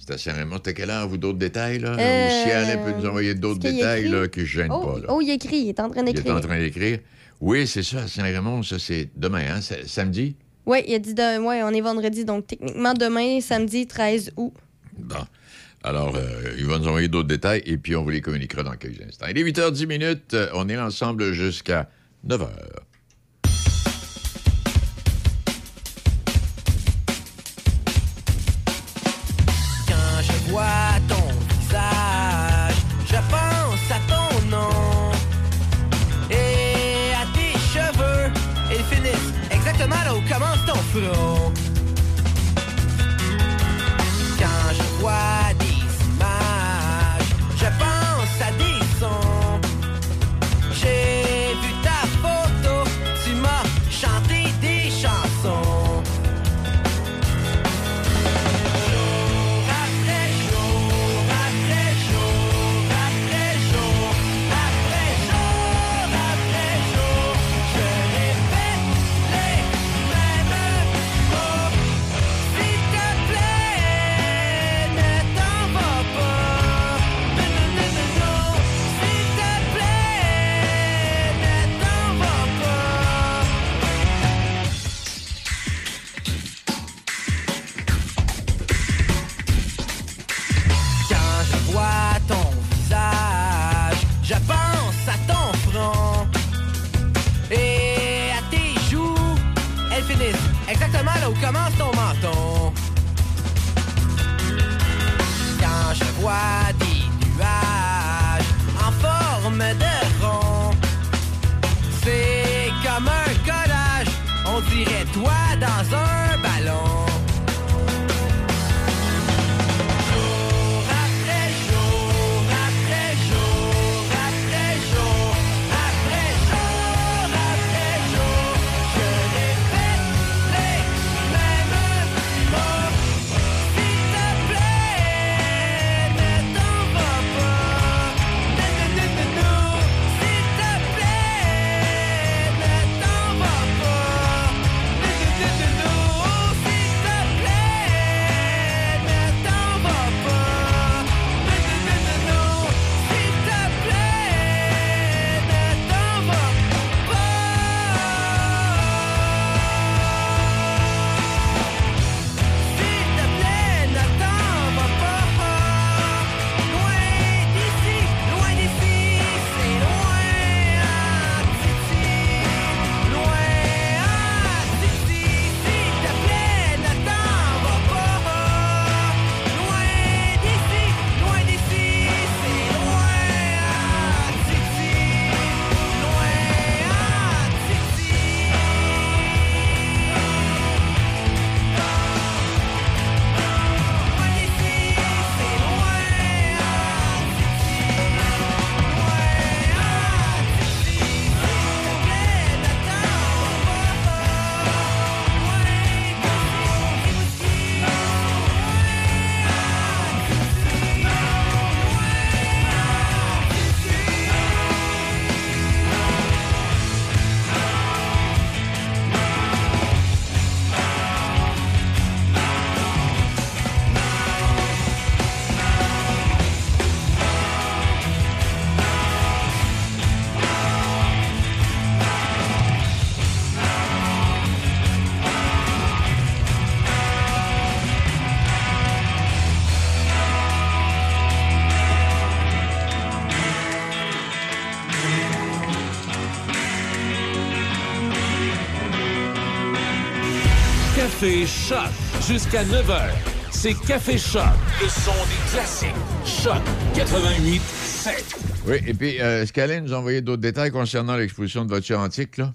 à Saint-Raymond. T'as quel âge, vous, d'autres détails, là? Ou si Alain peut nous envoyer d'autres détails, là, qui ne gênent pas, là. Oh, il écrit, il est en train d'écrire. Oui, c'est ça, à Saint-Raymond, ça, c'est demain, hein? Samedi? Oui, il a dit demain, on est vendredi, donc techniquement demain, samedi 13 août. Bon. Alors, il va nous envoyer d'autres détails, et puis on vous les communiquera dans quelques instants. Il est 8h10, on est ensemble jusqu'à 9h. Ton visage. Je pense à ton front et à tes joues. Elles finissent exactement là où commence ton menton. Quand je vois des nuages en forme de rond, c'est comme un collage, on dirait toi dans un ballon. Café Choc, jusqu'à 9h, c'est Café Choc, le son des classiques, Choc 88.7. Oui, et puis, Scaline nous a envoyé d'autres détails concernant l'exposition de voitures antiques, là?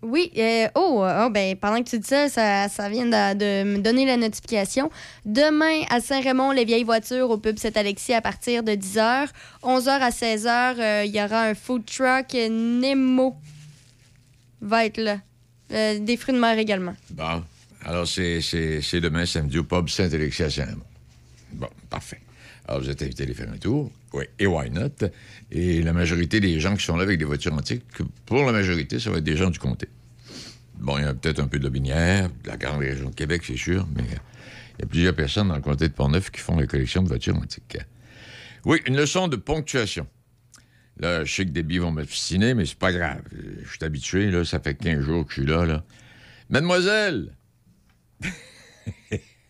Oui, pendant que tu dis ça vient de me donner la notification. Demain, à Saint-Raymond, les vieilles voitures au pub Saint-Alexis à partir de 10h. 11h à 16h, il y aura un food truck Nemo. Va être là. Des fruits de mer également. Bon. Alors, c'est demain, samedi, au pub Saint-Alexis à Saint-Raymond. Bon, parfait. Alors, vous êtes invités à aller faire un tour. Oui, et why not? Et la majorité des gens qui sont là avec des voitures antiques, pour la majorité, ça va être des gens du comté. Bon, il y a peut-être un peu de Lobinière, de la grande région de Québec, c'est sûr, mais il y a plusieurs personnes dans le comté de Portneuf qui font la collection de voitures antiques. Oui, une leçon de ponctuation. Là, je sais que Debbie vont m'obstiner, mais c'est pas grave. Je suis habitué, là, ça fait 15 jours que je suis là. Mademoiselle!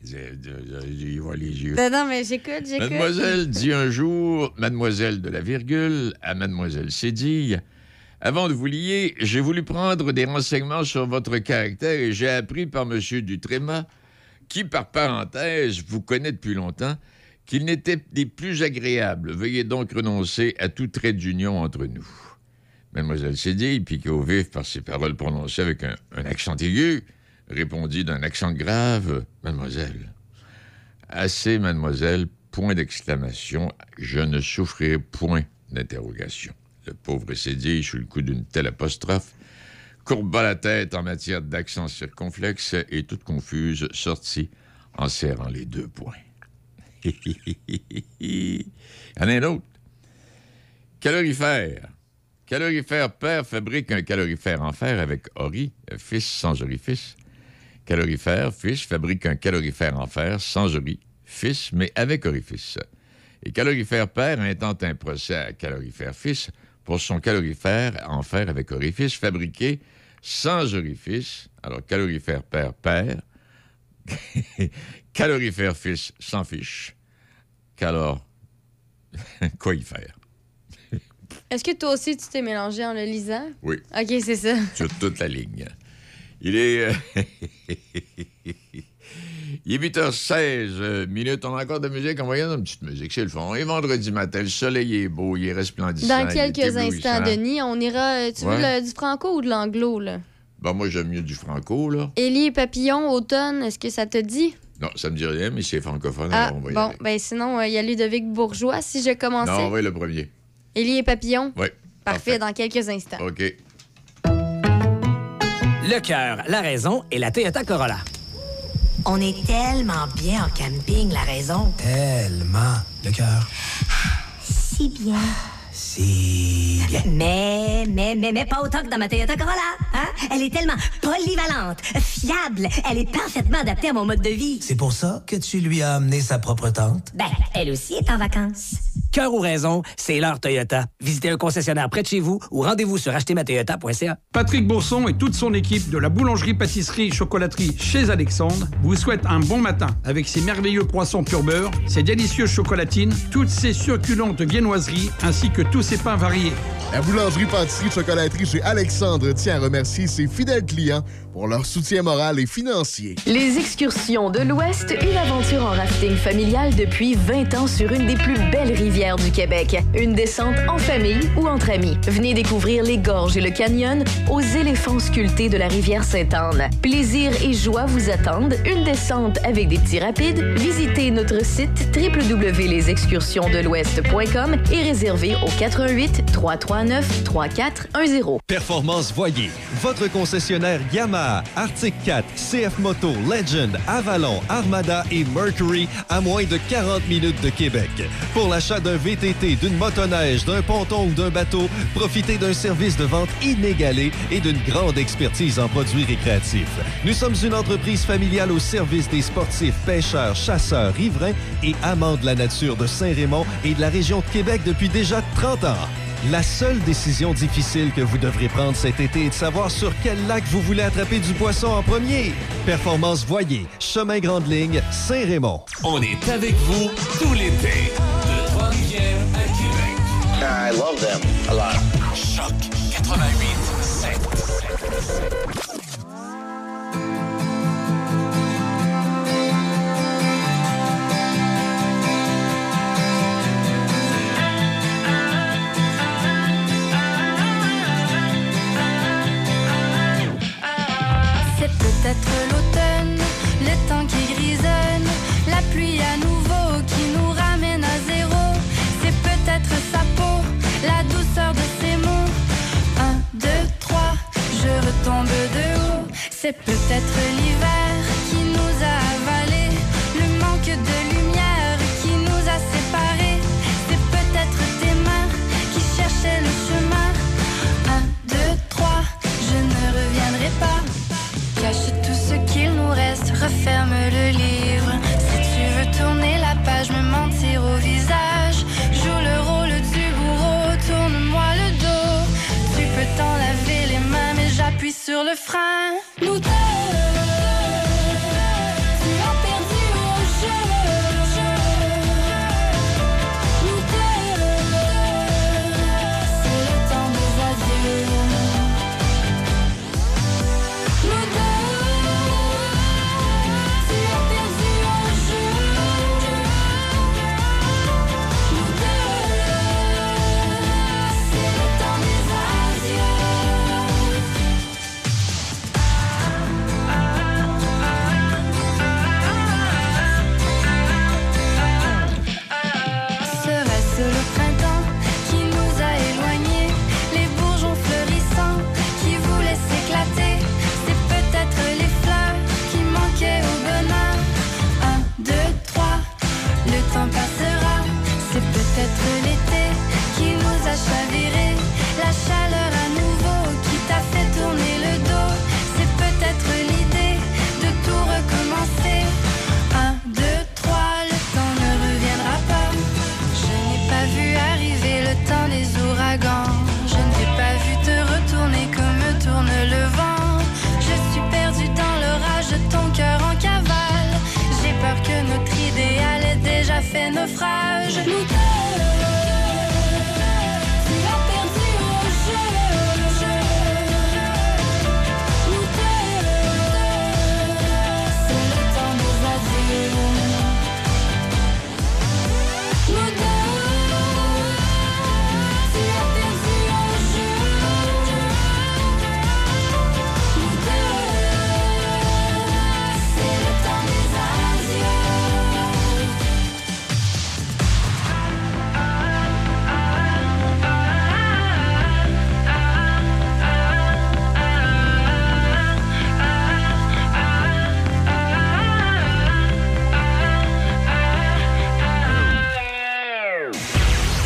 Il voit les yeux. Non, mais j'écoute. Mademoiselle dit un jour, mademoiselle de la virgule, à mademoiselle Cédille, avant de vous lier, j'ai voulu prendre des renseignements sur votre caractère et j'ai appris par M. Dutréma, qui, par parenthèse, vous connaît depuis longtemps, qu'il n'était des plus agréables. Veuillez donc renoncer à tout trait d'union entre nous. Mademoiselle Cédille, piquée au vif par ces paroles prononcées avec un accent aigu, répondit d'un accent grave, « Mademoiselle, assez, mademoiselle, point d'exclamation, je ne souffrirai point d'interrogation. » Le pauvre Cédille, sous le coup d'une telle apostrophe, courba la tête en matière d'accent circonflexe et, toute confuse, sortit en serrant les deux poings. Il y en a un autre. Calorifère. Calorifère père fabrique un calorifère en fer avec ori, fils sans orifice. Calorifère, fils, fabrique un calorifère en fer, sans ori, fils, mais avec orifice. Et calorifère père intente un procès à calorifère fils pour son calorifère en fer avec orifice, fabriqué sans orifice. Alors, calorifère père, calorifère fils, s'en fiche. Qu'alors, quoi y faire? Est-ce que toi aussi, tu t'es mélangé en le lisant? Oui. OK, c'est ça. Sur toute la ligne. Il est... Il est 8h16 minutes. On a encore de la musique. On va regarder une petite musique, c'est le fond. Et vendredi matin, le soleil est beau, il est resplendissant. Dans quelques instants, Denis, on ira... Tu veux du franco ou de l'anglo, là? Ben, moi, j'aime mieux du franco, là. Élie et Papillon, automne, est-ce que ça te dit? Non, ça me dit rien, mais c'est francophone. Ah, alors on va y aller. Ben sinon, il y a Ludovic Bourgeois, si je commençais. Non, oui, le premier. Élie et Papillon? Oui. Parfait, dans quelques instants. OK. Le cœur, la raison et la Toyota Corolla. On est tellement bien en camping, la raison. Tellement. Le cœur. Si bien. Si bien. Mais pas autant que dans ma Toyota Corolla. Hein? Elle est tellement polyvalente, fiable. Elle est parfaitement adaptée à mon mode de vie. C'est pour ça que tu lui as amené sa propre tente? Ben, elle aussi est en vacances. Cœur ou raison, c'est l'heure Toyota. Visitez un concessionnaire près de chez vous ou rendez-vous sur achetermatoyota.ca. Patrick Bourson et toute son équipe de la boulangerie-pâtisserie-chocolaterie chez Alexandre vous souhaitent un bon matin avec ses merveilleux poissons pur beurre, ses délicieuses chocolatines, toutes ses succulentes viennoiseries ainsi que tous ses pains variés. La boulangerie-pâtisserie-chocolaterie chez Alexandre tient à remercier ses fidèles clients pour leur soutien moral et financier. Les excursions de l'Ouest, une aventure en rafting familial depuis 20 ans sur une des plus belles rivières du Québec. Une descente en famille ou entre amis. Venez découvrir les gorges et le canyon aux éléphants sculptés de la rivière Sainte-Anne. Plaisir et joie vous attendent. Une descente avec des petits rapides. Visitez notre site www.lesexcursionsdelouest.com et réservez au 88 339 3410. Performance Voyer, votre concessionnaire Yamaha, Arctic 4, CF Moto, Legend, Avalon, Armada et Mercury à moins de 40 minutes de Québec. Pour l'achat d'un VTT, d'une motoneige, d'un ponton ou d'un bateau, profitez d'un service de vente inégalé et d'une grande expertise en produits récréatifs. Nous sommes une entreprise familiale au service des sportifs, pêcheurs, chasseurs, riverains et amants de la nature de Saint-Raymond et de la région de Québec depuis déjà 30 ans. La seule décision difficile que vous devrez prendre cet été est de savoir sur quel lac vous voulez attraper du poisson en premier. Performance Voyer, Chemin Grande Ligne, Saint-Raymond. On est avec vous tout l'été. De Trois-Rivières à Québec. I love them a lot. Choc 88.7. Peut-être l'automne, le temps qui grisonne, la pluie à nouveau qui nous ramène à zéro. C'est peut-être sa peau, la douceur de ses mots. 1, 2, 3, je retombe de haut. C'est peut-être l'hiver qui nous a avalé, le manque de lumière qui nous a séparés. C'est peut-être tes mains qui cherchaient le chemin. 1, 2, 3, je ne reviendrai pas. Cache tout ce qu'il nous reste, referme le livre. Si tu veux tourner la page, me mentir au visage. Joue le rôle du bourreau, tourne-moi le dos. Tu peux t'en laver les mains, mais j'appuie sur le frein. Nous deux. Chaviré, la chaleur à nouveau qui t'a fait tourner le dos. C'est peut-être l'idée de tout recommencer. 1, 2, 3, le temps ne reviendra pas. Je n'ai pas vu arriver le temps des ouragans. Je ne t'ai pas vu te retourner comme tourne le vent. Je suis perdu dans l'orage de ton cœur en cavale. J'ai peur que notre idéal ait déjà fait naufrage. Nous deux. We'll be right back.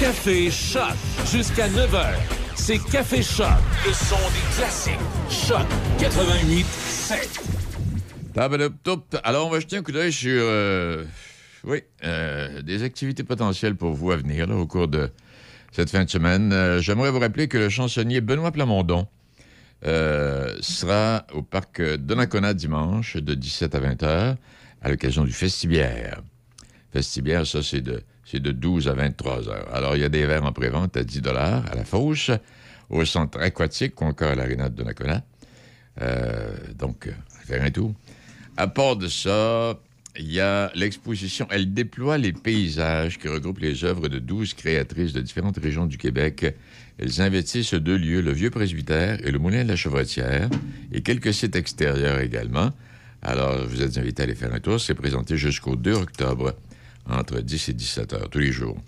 Café Choc. Jusqu'à 9h, c'est Café Choc. Le son des classiques. Choc 88.7. Alors, on va jeter un coup d'œil sur... des activités potentielles pour vous à venir là, au cours de cette fin de semaine. J'aimerais vous rappeler que le chansonnier Benoît Plamondon sera au parc Donnacona dimanche de 17 à 20h à l'occasion du Festibiaire. Festibiaire, ça, c'est de 12 à 23 heures. Alors, il y a des verres en prévente à 10 $ à la Fosse, au centre aquatique, encore à l'aréna de Donnacona. Donc, faire un tour. À part de ça... Il y a l'exposition « Elle déploie les paysages » qui regroupe les œuvres de 12 créatrices de différentes régions du Québec. Elles investissent deux lieux, le Vieux Presbytère et le Moulin de la Chevrotière, et quelques sites extérieurs également. Alors, vous êtes invités à aller faire un tour. C'est présenté jusqu'au 2 octobre, entre 10 et 17 heures, tous les jours.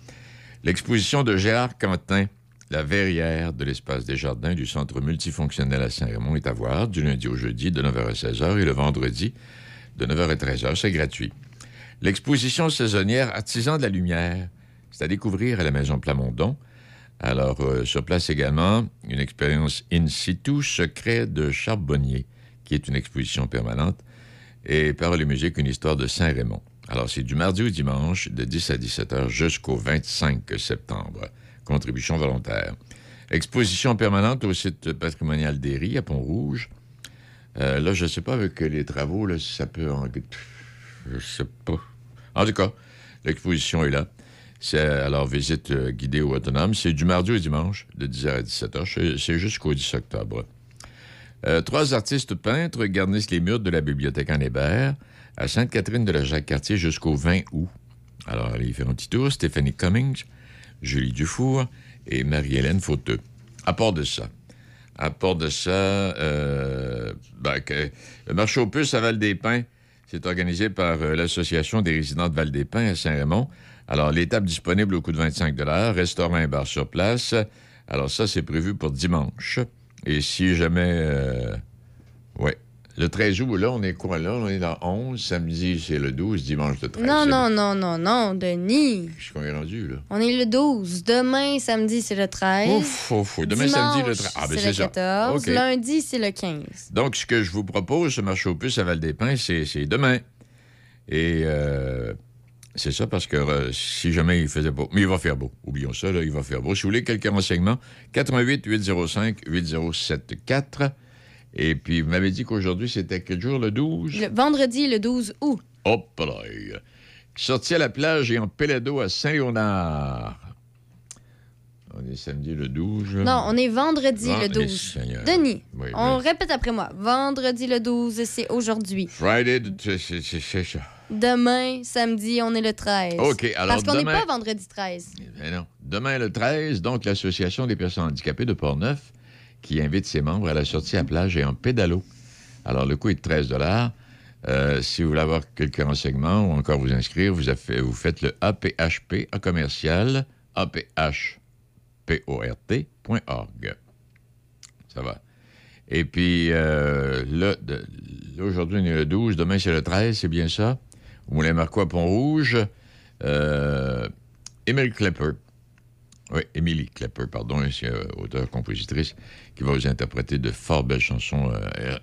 L'exposition de Gérard Quentin, « La verrière de l'espace des jardins du Centre multifonctionnel à Saint-Raymond » est à voir du lundi au jeudi de 9h à 16h et le vendredi de 9h à 13h, c'est gratuit. L'exposition saisonnière Artisans de la lumière, c'est à découvrir à la Maison Plamondon. Alors, sur place également, une expérience in situ, Secret de Charbonnier, qui est une exposition permanente, et Paroles et musique, une histoire de Saint-Raymond. Alors, c'est du mardi au dimanche, de 10 à 17h jusqu'au 25 septembre. Contribution volontaire. Exposition permanente au site patrimonial d'Héry, à Pont-Rouge. Là, je ne sais pas, avec les travaux, là, si ça peut... Je sais pas. En tout cas, l'exposition est là. C'est, alors, visite guidée ou autonome. C'est du mardi au dimanche, de 10h à 17h. C'est jusqu'au 10 octobre. 3 artistes peintres garnissent les murs de la bibliothèque en Hébert à Sainte-Catherine-de-la-Jacques-Cartier jusqu'au 20 août. Alors, allez faire un petit tour. Stéphanie Cummings, Julie Dufour et Marie-Hélène Fauteux. À part de ça, le marché aux puces à Val-des-Pins, c'est organisé par l'Association des résidents de Val-des-Pins à Saint-Raymond. Alors, l'étape disponible au coût de 25 $, restaurant et bar sur place. Alors, ça, c'est prévu pour dimanche. Et si jamais... Le 13 août, là, on est quoi, là? On est dans 11, samedi, c'est le 12, dimanche le 13. Non, Denis. Je suis combien rendu, là? On est le 12. Demain, samedi, c'est le 13. Ouf. Demain, dimanche, samedi, le 13. Ah, ben c'est le 14. Okay. Lundi, c'est le 15. Donc, ce que je vous propose, ce marché aux puces à Val-des-Pins, c'est demain. Et c'est ça, parce que si jamais il faisait beau... Mais il va faire beau. Oublions ça, là, il va faire beau. Si vous voulez quelques renseignements, 88-805-8074. Et puis, vous m'avez dit qu'aujourd'hui, c'était quel jour, le 12? Le vendredi, le 12 août. Hop là! Sorti à la plage et en pelado à Saint-Léonard. On est samedi, le 12. Non, on est vendredi, le 12. Seigneur. Denis, oui, on répète après moi. Vendredi, le 12, c'est aujourd'hui. Friday, c'est ça. Demain, samedi, on est le 13. OK, alors parce qu'on n'est pas vendredi 13. Ben non. Demain, le 13, donc l'Association des personnes handicapées de Portneuf qui invite ses membres à la sortie à plage et en pédalo. Alors, le coût est de 13 $. Si vous voulez avoir quelques renseignements ou encore vous inscrire, vous faites le APHP à commercial APHPORT.org. Ça va. Et puis, aujourd'hui, on est le 12. Demain, c'est le 13, c'est bien ça. Au Moulin Marquois, Pont-Rouge. Émilie Klepper, pardon, auteure, compositrice, qui va vous interpréter de fort belles chansons.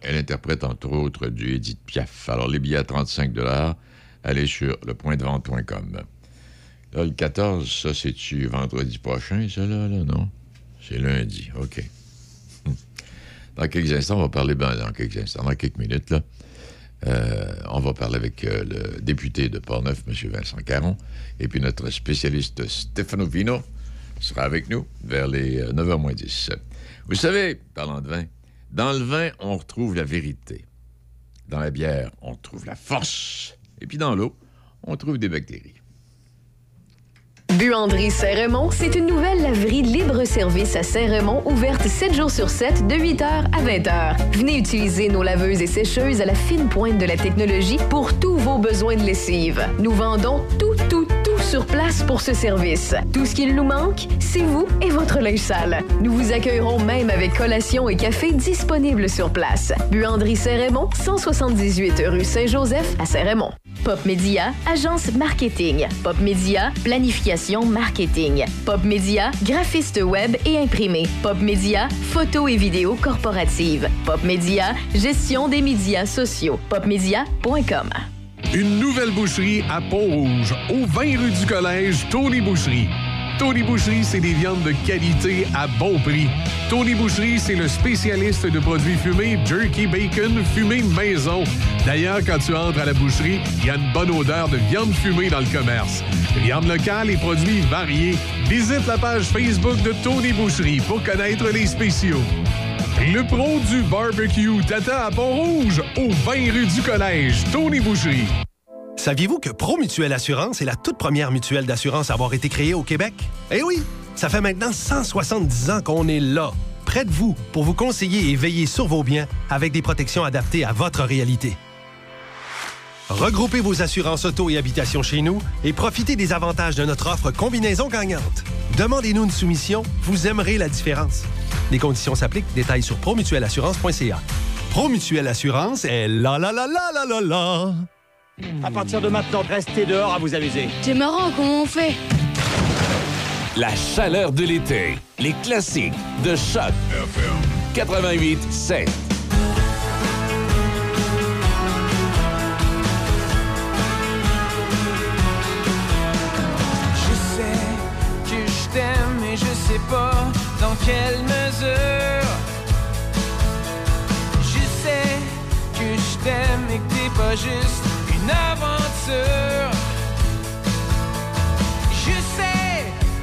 Elle interprète, entre autres, du Édith Piaf. Alors, les billets à 35 $, allez sur lepointdevente.com. Là, le 14, ça, c'est-tu vendredi prochain, ça, là, non? C'est lundi, OK. Dans quelques instants, on va parler... dans quelques minutes, là, on va parler avec le député de Portneuf, M. Vincent Caron, et puis notre spécialiste Stefano Vino sera avec nous vers les 9h10. Vous savez, parlant de vin, dans le vin, on retrouve la vérité. Dans la bière, on retrouve la force. Et puis dans l'eau, on trouve des bactéries. Buanderie Saint-Raymond, c'est une nouvelle laverie libre-service à Saint-Raymond, ouverte 7 jours sur 7, de 8h à 20h. Venez utiliser nos laveuses et sécheuses à la fine pointe de la technologie pour tous vos besoins de lessive. Nous vendons tout sur place pour ce service. Tout ce qu'il nous manque, c'est vous et votre linge sale. Nous vous accueillerons même avec collation et café disponibles sur place. Buanderie Saint-Raymond, 178 rue Saint-Joseph à Saint-Raymond. Pop Media, agence marketing. Pop Media, planification marketing. Pop Media, graphiste web et imprimé. Pop Media, photos et vidéos corporatives. Pop Media, gestion des médias sociaux. Popmedia.com. Une nouvelle boucherie à Pont-Rouge, au 20 rue du Collège, Tony Boucherie. Tony Boucherie, c'est des viandes de qualité à bon prix. Tony Boucherie, c'est le spécialiste de produits fumés, jerky, bacon, fumé maison. D'ailleurs, quand tu entres à la boucherie, il y a une bonne odeur de viande fumée dans le commerce. Viande locale et produits variés. Visite la page Facebook de Tony Boucherie pour connaître les spéciaux. Le pro du barbecue Tata à Pont-Rouge, au 20 rue du Collège, Tony Boucherie. Saviez-vous que ProMutuelle Assurance est la toute première mutuelle d'assurance à avoir été créée au Québec? Eh oui! Ça fait maintenant 170 ans qu'on est là, près de vous, pour vous conseiller et veiller sur vos biens avec des protections adaptées à votre réalité. Regroupez vos assurances auto et habitation chez nous et profitez des avantages de notre offre combinaison gagnante. Demandez-nous une soumission, vous aimerez la différence. Les conditions s'appliquent, détails sur promutuelleassurance.ca. ProMutuelle Assurance est la la la la la la la. À partir de maintenant, restez dehors à vous amuser. C'est marrant, comment on fait? La chaleur de l'été. Les classiques de Choc 88.7. Je sais que je t'aime, mais je sais pas dans quelle mesure. Je sais que je t'aime et que t'es pas juste une aventure. Je sais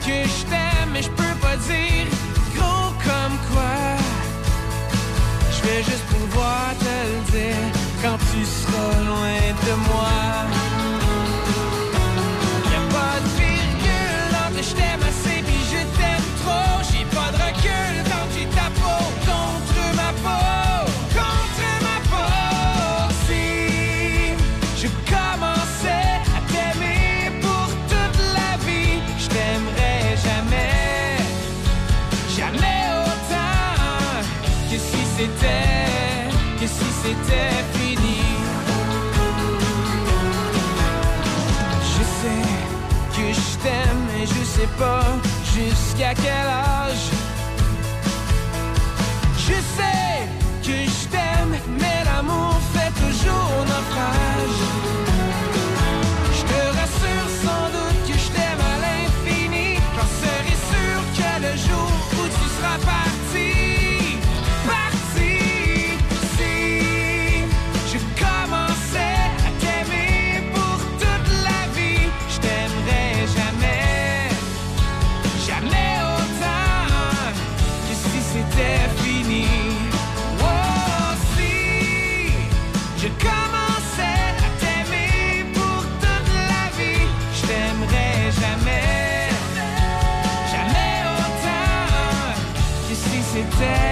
que je t'aime, mais je peux pas dire gros comme quoi. Je vais juste pouvoir te le dire quand tu seras loin de moi. Y'a pas de virgule entre je t'aime assez pis je t'aime trop. J'ai pas de recul quand j'ai ta peau contre ma peau. Contre ma peau. Si je commençais à t'aimer pour toute la vie, je t'aimerais jamais, jamais autant que si c'était, que si c'était fini. Je sais que je t'aime mais je sais pas jusqu'à quel âge. Je sais que je t'aime mais l'amour fait toujours naufrage. Je te rassure sans doute que je t'aime. Le jour où tu seras parti, parti. Si je commençais à t'aimer pour toute la vie, je t'aimerais jamais, jamais autant que si c'était fini. Oh, si je commençais à t'aimer pour toute la vie, je t'aimerais jamais. Que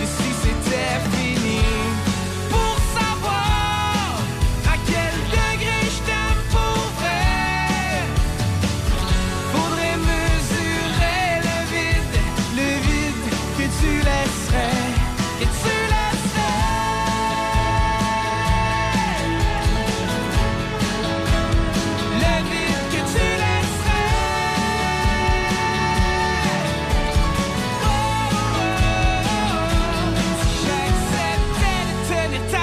si c'était fini. Pour savoir à quel degré je t'aime pour vrai, faudrait mesurer le vide que tu laisserais, que tu laisserais, le vide que tu laisserais.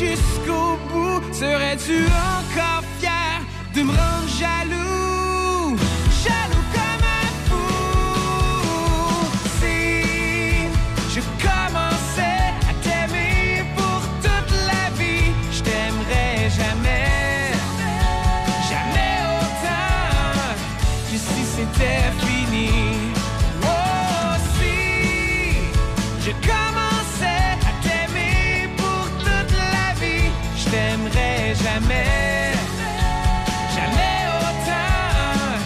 Jusqu'au bout, serais-tu encore fier de me rendre jaloux? Jaloux comme un fou. Si je commençais à t'aimer pour toute la vie, je t'aimerais jamais, jamais autant que si c'était fini. Oh, si je commençais à t'aimerais jamais, jamais autant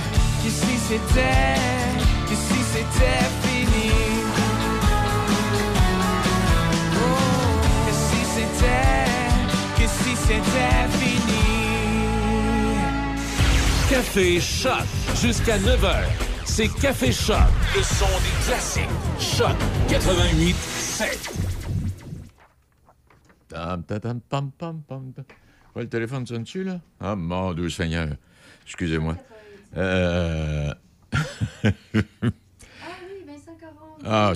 que si c'était fini. Oh, que si c'était fini. Café Choc jusqu'à 9h. C'est Café Choc, le son des classiques. Choc 88.7. Tam, tam, tam, tam, tam, tam. Ouais, le téléphone sonne-tu, là? Ah, mon Dieu Seigneur. Excusez-moi. Ah,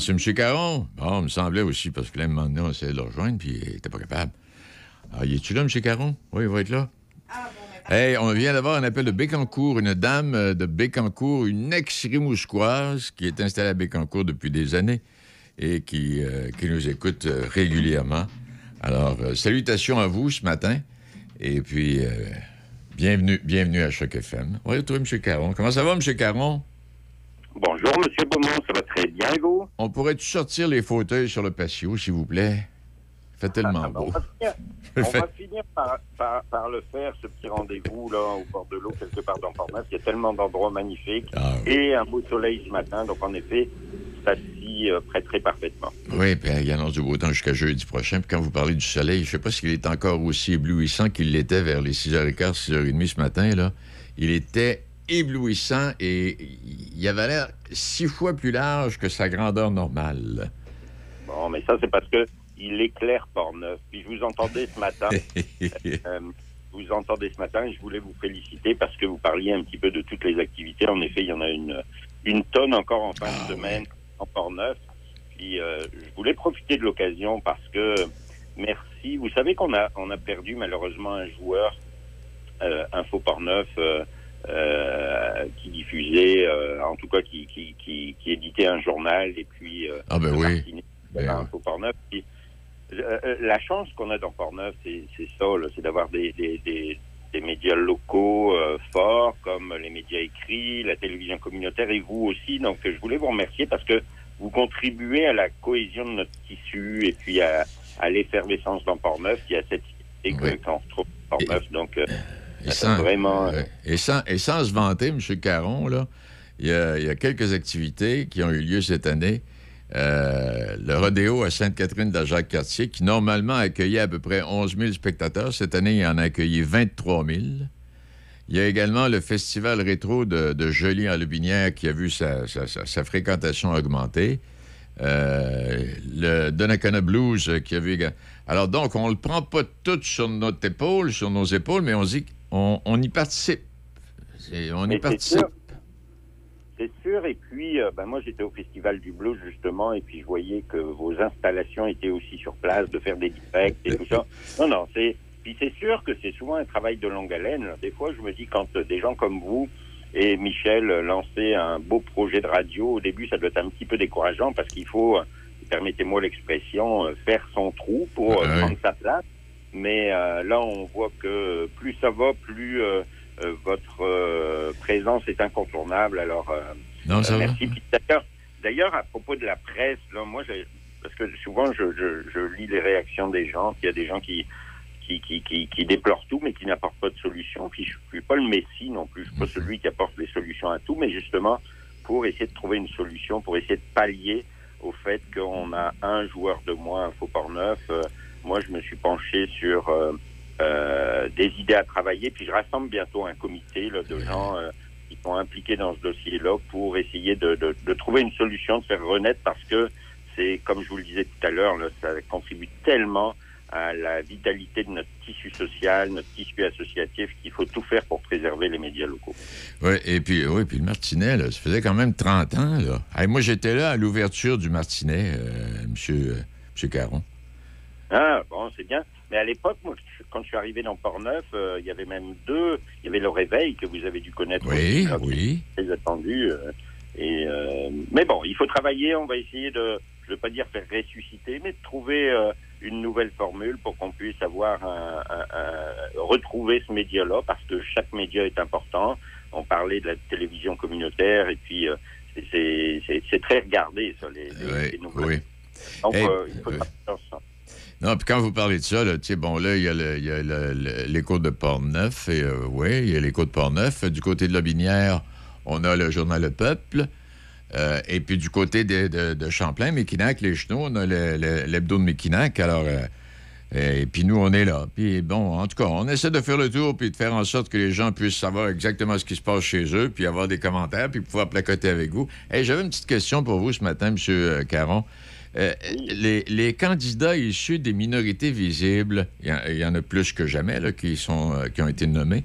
c'est M. Caron? Bon, il me semblait aussi, parce que là, un moment donné, on essayait de le rejoindre, puis il n'était pas capable. Ah, il est-tu là, M. Caron? Oui, il va être là. Ah, bon, ben, hey, on vient d'avoir un appel de Bécancour, une dame de Bécancour, une ex-Rimousquoise qui est installée à Bécancour depuis des années et qui nous écoute régulièrement. Alors, salutations à vous ce matin, et puis bienvenue à Choc FM. On va retrouver M. Caron. Comment ça va, M. Caron? Bonjour, M. Beaumont, ça va très bien, et vous? On pourrait-tu sortir les fauteuils sur le patio, s'il vous plaît? Il fait tellement beau. On va finir par le faire, ce petit rendez-vous là au bord de l'eau, quelque part dans Port-Neuf. Il y a tellement d'endroits magnifiques. Ah, oui. Et un beau soleil ce matin, donc en effet, ça s'y prêterait parfaitement. Oui, puis il annonce du beau temps jusqu'à jeudi prochain. Puis quand vous parlez du soleil, je ne sais pas s'il est encore aussi éblouissant qu'il l'était vers les 6h15, 6h30 ce matin, là. Il était éblouissant et il avait l'air 6 fois plus large que sa grandeur normale. Bon, mais ça, c'est parce que il éclaire Port-Neuf. Puis je vous entendais ce matin. Et je voulais vous féliciter parce que vous parliez un petit peu de toutes les activités. En effet, il y en a une tonne encore en fin de semaine en Port-Neuf. Puis je voulais profiter de l'occasion parce que, merci, vous savez qu'on a perdu malheureusement un joueur, Info Port-Neuf, qui diffusait, en tout cas qui éditait un journal et puis... ah ben oui. Info Port-Neuf. Puis, la chance qu'on a dans Port-Neuf, c'est ça, là, c'est d'avoir des médias locaux forts, comme les médias écrits, la télévision communautaire et vous aussi. Donc, je voulais vous remercier parce que vous contribuez à la cohésion de notre tissu et puis à l'effervescence dans Port-Neuf. Il y a cette idée qu'on retrouve dans Port-Neuf. Donc, vraiment... Et sans se vanter, M. Caron, là, il y a quelques activités qui ont eu lieu cette année. Le rodéo à Sainte-Catherine-de-la-Jacques-Cartier qui normalement accueillait à peu près 11 000 spectateurs. Cette année, il en a accueilli 23 000. Il y a également le festival rétro de Joly-en-Lubinière qui a vu sa fréquentation augmenter. Le Donnacona Blues qui a vu... Alors donc, on ne le prend pas tout sur nos épaules, mais on dit qu'on y participe. C'est sûr, et puis moi j'étais au Festival du Blues justement, et puis je voyais que vos installations étaient aussi sur place, de faire des directs et tout ça. Non, puis c'est sûr que c'est souvent un travail de longue haleine. Des fois je me dis, quand des gens comme vous et Michel lançaient un beau projet de radio, au début ça doit être un petit peu décourageant parce qu'il faut, permettez-moi l'expression, faire son trou pour prendre sa place. Mais là on voit que plus ça va, plus... votre présence est incontournable. Alors, merci. D'ailleurs, à propos de la presse, là, moi, parce que souvent, je lis les réactions des gens. Il y a des gens qui déplorent tout, mais qui n'apportent pas de solution. Puis, je ne suis pas le messie non plus. Je ne suis pas celui qui apporte les solutions à tout, mais justement, pour essayer de trouver une solution, pour essayer de pallier au fait qu'on a un joueur de moins, Info Port-Neuf. Moi, je me suis penché sur... des idées à travailler, puis je rassemble bientôt un comité là, de gens qui sont impliqués dans ce dossier-là pour essayer de trouver une solution, de faire renaître, parce que c'est, comme je vous le disais tout à l'heure, là, ça contribue tellement à la vitalité de notre tissu social, notre tissu associatif, qu'il faut tout faire pour préserver les médias locaux. Oui, et puis le Martinet, là, ça faisait quand même 30 ans. Là. Hey, moi, j'étais là à l'ouverture du Martinet, M. Caron. Ah, bon, c'est bien. Mais à l'époque, moi, quand je suis arrivé dans Port-Neuf, il y avait même deux. Il y avait le réveil que vous avez dû connaître. Oui, aussi, oui. Très attendu. Mais bon, il faut travailler. On va essayer de, je ne veux pas dire faire ressusciter, mais de trouver une nouvelle formule pour qu'on puisse avoir retrouver ce média-là, parce que chaque média est important. On parlait de la télévision communautaire, et puis c'est très regardé, ça, les nouvelles. Oui. Donc, il faut travailler dans ce sens. Non, puis quand vous parlez de ça, là, tu sais, bon, là, il y a l'écho de Port-Neuf, et oui, il y a l'écho de Port-Neuf. Du côté de Lobinière, on a le journal Le Peuple, et puis du côté de Champlain, Mekinac, les Chenaux, on a l'hebdo de Mekinac, alors, et puis nous, on est là. Puis bon, en tout cas, on essaie de faire le tour, puis de faire en sorte que les gens puissent savoir exactement ce qui se passe chez eux, puis avoir des commentaires, puis pouvoir placoter avec vous. J'avais une petite question pour vous ce matin, M. Caron. les candidats issus des minorités visibles, il y en a plus que jamais là, qui ont été nommés.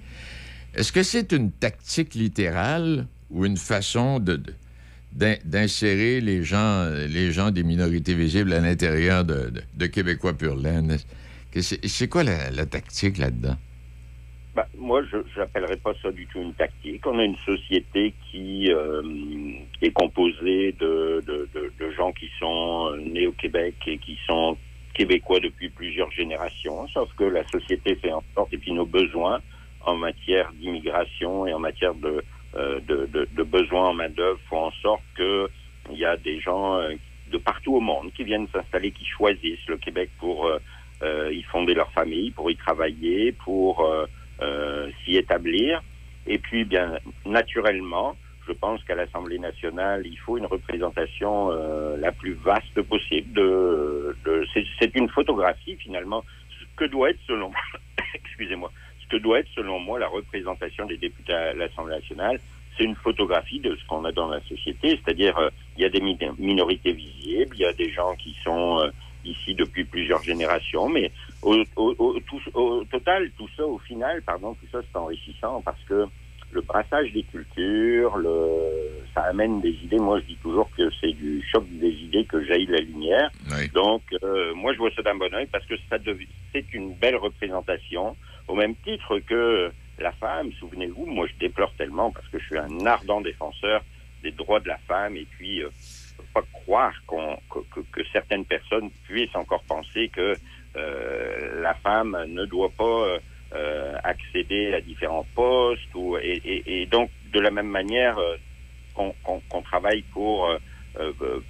Est-ce que c'est une tactique littérale ou une façon d'insérer les gens des minorités visibles à l'intérieur de Québécois pur laine? C'est quoi la tactique là-dedans? Ben, moi, je n'appellerais pas ça du tout une tactique. On a une société qui est composée de gens qui sont nés au Québec et qui sont québécois depuis plusieurs générations, sauf que la société fait en sorte, et puis nos besoins en matière d'immigration et en matière de besoins en main-d'œuvre font en sorte qu'il y a des gens de partout au monde qui viennent s'installer, qui choisissent le Québec pour y fonder leur famille, pour y travailler, pour s'y établir. Et puis, bien naturellement, je pense qu'à l'Assemblée nationale, il faut une représentation la plus vaste possible. C'est une photographie, finalement, ce que doit être, selon moi, la représentation des députés à l'Assemblée nationale. C'est une photographie de ce qu'on a dans la société, c'est-à-dire il y a des minorités visibles, il y a des gens qui sont ici depuis plusieurs générations, mais au total, tout ça, c'est enrichissant parce que le brassage des cultures, ça amène des idées. Moi, je dis toujours que c'est du choc des idées que jaillit la lumière. Oui. Donc, moi, je vois ça d'un bon oeil parce que c'est une belle représentation, au même titre que la femme. Souvenez-vous, moi, je déplore tellement parce que je suis un ardent défenseur des droits de la femme. Et puis, il ne faut pas croire que certaines personnes puissent encore penser que la femme ne doit pas... accéder à différents postes et donc de la même manière qu'on travaille pour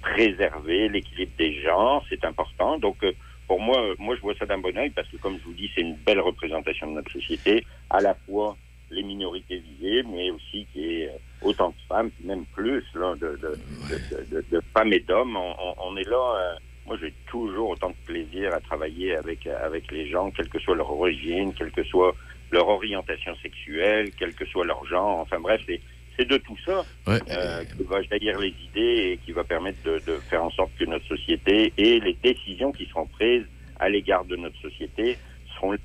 préserver l'équilibre des genres, c'est important. Donc pour moi je vois ça d'un bon oeil parce que comme je vous dis, c'est une belle représentation de notre société, à la fois les minorités visibles mais aussi qu'il y ait autant de femmes, même plus là, de femmes et d'hommes. On est là... Moi, j'ai toujours autant de plaisir à travailler avec les gens, quelle que soit leur origine, quelle que soit leur orientation sexuelle, quel que soit leur genre. Enfin bref, c'est de tout ça qui va jaillir les idées et qui va permettre de faire en sorte que notre société et les décisions qui seront prises à l'égard de notre société seront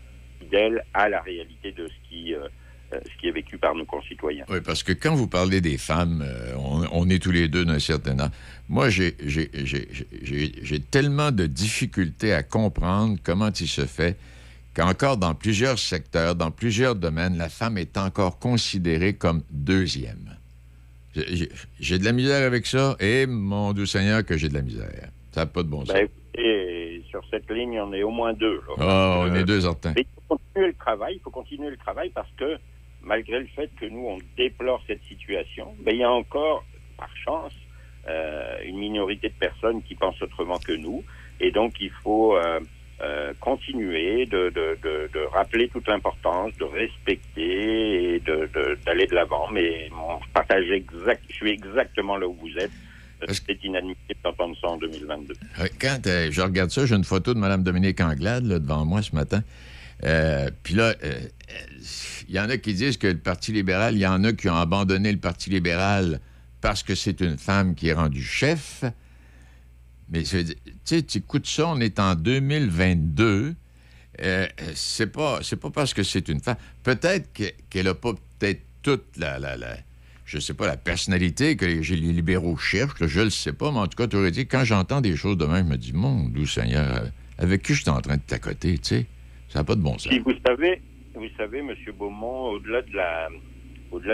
fidèles à la réalité de ce qui est vécu par nos concitoyens. Oui, parce que quand vous parlez des femmes, on est tous les deux d'un certain âge. Moi, j'ai tellement de difficultés à comprendre comment il se fait qu'encore dans plusieurs secteurs, dans plusieurs domaines, la femme est encore considérée comme deuxième. J'ai de la misère avec ça, et mon doux Seigneur que j'ai de la misère. Ça n'a pas de bon sens. Et sur cette ligne, on est au moins deux. Là. Oh, on est deux certains. Il faut continuer le travail, parce que malgré le fait que nous, on déplore cette situation, ben, il y a encore, par chance, une minorité de personnes qui pensent autrement que nous. Et donc, il faut continuer de rappeler toute l'importance, de respecter et d'aller de l'avant. Mais bon, je suis exactement là où vous êtes. C'est inadmissible d'entendre ça en 2022. Quand je regarde ça, j'ai une photo de Mme Dominique Anglade là, devant moi ce matin. Puis là, il y en a qui disent que le Parti libéral, il y en a qui ont abandonné le Parti libéral parce que c'est une femme qui est rendue chef. Mais tu sais, tu écoutes ça, on est en 2022. C'est pas parce que c'est une femme. Peut-être qu'elle n'a pas peut-être toute je ne sais pas, la personnalité que les libéraux cherchent, là, je ne le sais pas, mais en tout cas, tu aurais dit, quand j'entends des choses de même, je me dis, mon doux Seigneur, avec qui je suis en train de t'accoter, tu sais? Ça n'a pas de bon sens. Si vous savez, M. Beaumont, au-delà de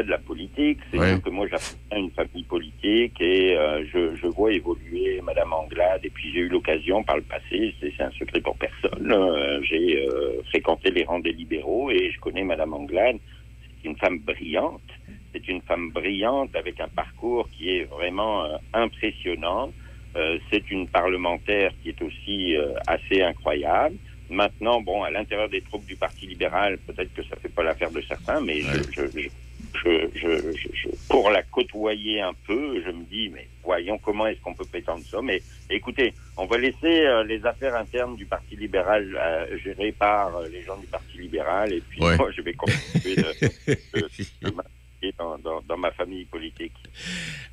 la politique, c'est sûr que moi, j'appartiens à une famille politique et je vois évoluer Mme Anglade, et puis j'ai eu l'occasion, par le passé, c'est un secret pour personne, j'ai fréquenté les rangs des libéraux et je connais Mme Anglade, c'est une femme brillante. C'est une femme brillante avec un parcours qui est vraiment impressionnant. C'est une parlementaire qui est aussi assez incroyable. Maintenant, bon, à l'intérieur des troupes du Parti libéral, peut-être que ça ne fait pas l'affaire de certains, mais pour la côtoyer un peu, je me dis, mais voyons, comment est-ce qu'on peut prétendre ça? Mais écoutez, on va laisser les affaires internes du Parti libéral gérées par les gens du Parti libéral, et puis moi, je vais continuer dans ma famille politique.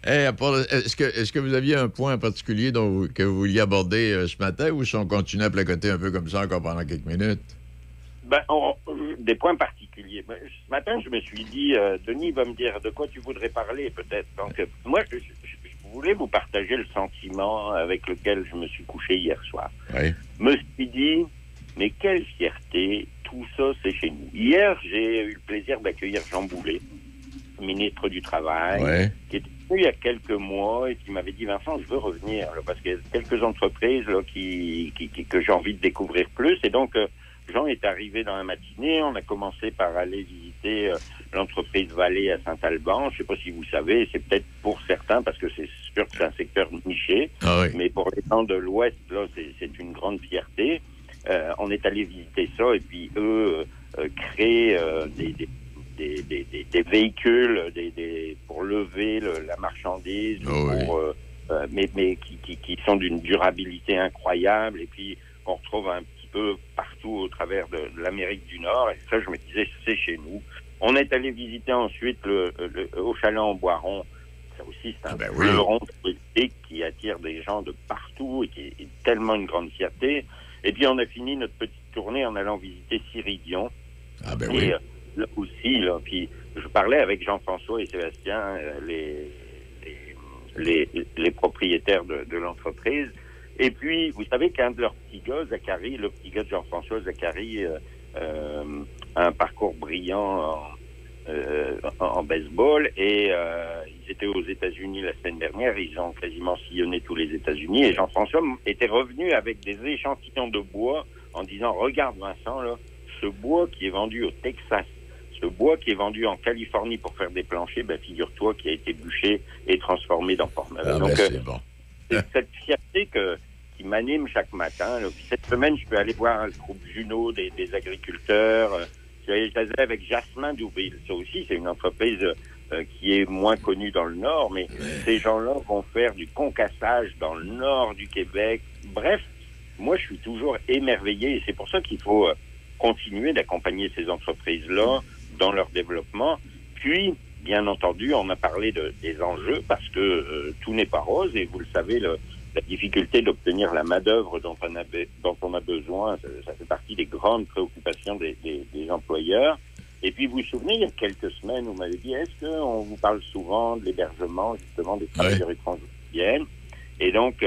Est-ce que vous aviez un point en particulier que vous vouliez aborder ce matin, ou si on continue à placoter un peu comme ça encore pendant quelques minutes? Des points particuliers. Ce matin, je me suis dit, Denis va me dire de quoi tu voudrais parler, peut-être. Donc, moi, je voulais vous partager le sentiment avec lequel je me suis couché hier soir. Oui. Je me suis dit, mais quelle fierté, tout ça, c'est chez nous. Hier, j'ai eu le plaisir d'accueillir Jean Boulay, ministre du Travail, ouais, qui était venu il y a quelques mois et qui m'avait dit, Vincent, je veux revenir, là, parce qu'il y a quelques entreprises là, que j'ai envie de découvrir plus. Et donc, Jean est arrivé dans la matinée. On a commencé par aller visiter l'entreprise Vallée à Saint-Alban. Je ne sais pas si vous savez, c'est peut-être pour certains, parce que c'est sûr que c'est un secteur niché, ah oui, mais pour les gens de l'Ouest, là, c'est une grande fierté. On est allé visiter ça, et puis eux créent des véhicules pour lever la marchandise, oh oui, mais qui sont d'une durabilité incroyable, et puis qu'on retrouve un petit peu partout au travers de l'Amérique du Nord. Et ça, je me disais, c'est chez nous. On est allé visiter ensuite au chalet en Boiron. Ça aussi, c'est un fleuron touristique qui attire des gens de partout et qui est tellement une grande fierté. Et puis, on a fini notre petite tournée en allant visiter Siridion. Ah ben oui. Là aussi, là, puis je parlais avec Jean-François et Sébastien, les propriétaires de l'entreprise. Et puis, vous savez qu'un de leurs petits gars, Zachary, le petit gars de Jean-François, Zachary, a un parcours brillant en baseball. Et ils étaient aux États-Unis la semaine dernière. Ils ont quasiment sillonné tous les États-Unis. Et Jean-François était revenu avec des échantillons de bois en disant, regarde Vincent, là, ce bois qui est vendu au Texas, ce bois qui est vendu en Californie pour faire des planchers, ben figure-toi qu'il a été bûché et transformé dans Portneuf. Ah, donc, c'est bon. C'est cette fierté qui m'anime chaque matin. Là. Puis cette semaine, je peux aller voir le groupe Juno des agriculteurs. Je suis avec Jasmin Douville. Ça aussi, c'est une entreprise qui est moins connue dans le Nord, mais ces gens-là vont faire du concassage dans le Nord du Québec. Bref, moi, je suis toujours émerveillé. Et c'est pour ça qu'il faut continuer d'accompagner ces entreprises-là dans leur développement. Puis, bien entendu, on a parlé des enjeux parce que tout n'est pas rose. Et vous le savez, la difficulté d'obtenir la main-d'œuvre dont on a besoin, ça fait partie des grandes préoccupations des employeurs. Et puis, vous vous souvenez, il y a quelques semaines, vous m'avez dit, est-ce qu'on vous parle souvent de l'hébergement, justement, des travailleurs étrangers qui viennent? Et donc,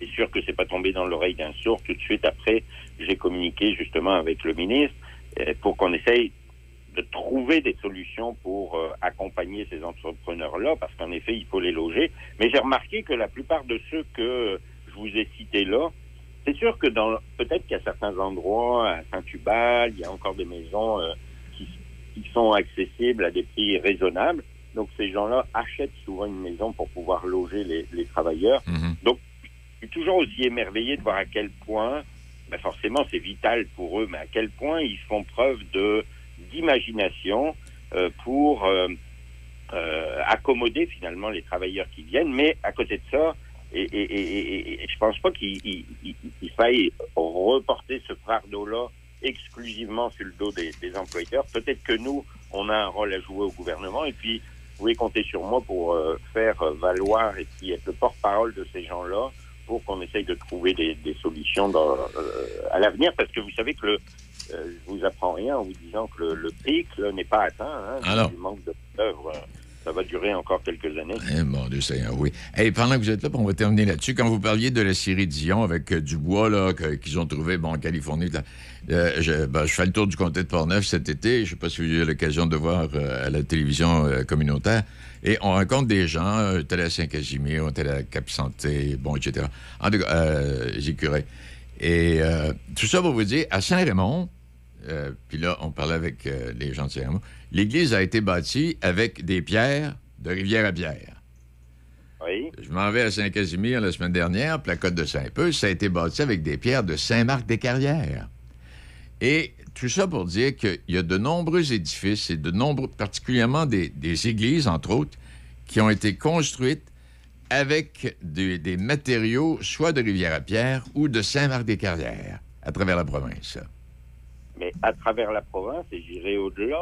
c'est sûr que c'est pas tombé dans l'oreille d'un sourd. Tout de suite après, j'ai communiqué justement avec le ministre pour qu'on essaye de trouver des solutions pour accompagner ces entrepreneurs-là, parce qu'en effet, il faut les loger. Mais j'ai remarqué que la plupart de ceux que je vous ai cités là, c'est sûr que peut-être qu'à certains endroits, à Saint-Tubal, il y a encore des maisons qui sont accessibles à des prix raisonnables. Donc, ces gens-là achètent souvent une maison pour pouvoir loger les travailleurs. Mmh. Donc, je suis toujours aussi émerveillé de voir à quel point, ben forcément, c'est vital pour eux, mais à quel point ils font preuve d'imagination pour accommoder finalement les travailleurs qui viennent. Mais à côté de ça, et je pense pas qu'il faille reporter ce fardeau-là exclusivement sur le dos des employeurs. Peut-être que nous, on a un rôle à jouer au gouvernement, et puis vous pouvez compter sur moi pour faire valoir et puis être le porte-parole de ces gens-là pour qu'on essaye de trouver des solutions à l'avenir, parce que vous savez que je vous apprends rien en vous disant que le pic là, n'est pas atteint, hein, alors, du manque de main-d'œuvre. Ça va durer encore quelques années. Eh, mon Dieu Seigneur, oui. Et pendant que vous êtes là, on va terminer là-dessus. Quand vous parliez de la Siridion avec du bois là, qu'ils ont trouvé en Californie, là, je fais le tour du comté de Portneuf cet été. Je ne sais pas si vous avez eu l'occasion de voir à la télévision communautaire. Et on rencontre des gens, on est allé à Saint-Casimir, on est allé à Cap-Santé, bon, etc. En tout cas, Écureuil. Et tout ça pour vous dire, à Saint-Raymond, puis là, on parlait avec les gens de Saint-Raymond, l'église a été bâtie avec des pierres de rivière à pierre. Oui. Je m'en vais à Saint-Casimir la semaine dernière, puis la côte de Saint-Peu, ça a été bâti avec des pierres de Saint-Marc-des-Carrières. Et tout ça pour dire qu'il y a de nombreux édifices, et particulièrement des églises, entre autres, qui ont été construites avec des matériaux soit de Rivière-à-Pierre ou de Saint-Marc-des-Carrières, à travers la province. Mais à travers la province, et j'irai au-delà,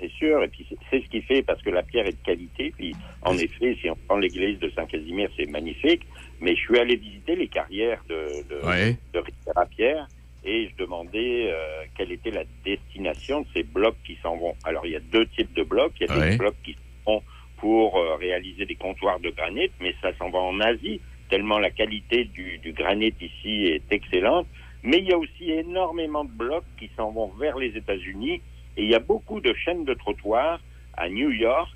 c'est sûr. Et puis c'est ce qui fait, parce que la pierre est de qualité. Puis en effet, si on prend l'église de Saint-Casimir, c'est magnifique. Mais je suis allé visiter les carrières de Rivière à Pierre, et je demandais quelle était la destination de ces blocs qui s'en vont. Alors il y a deux types de blocs. Il y a des blocs qui s'en vont pour réaliser des comptoirs de granit, mais ça s'en va en Asie, tellement la qualité du granit ici est excellente. Mais il y a aussi énormément de blocs qui s'en vont vers les États-Unis, et il y a beaucoup de chaînes de trottoirs à New York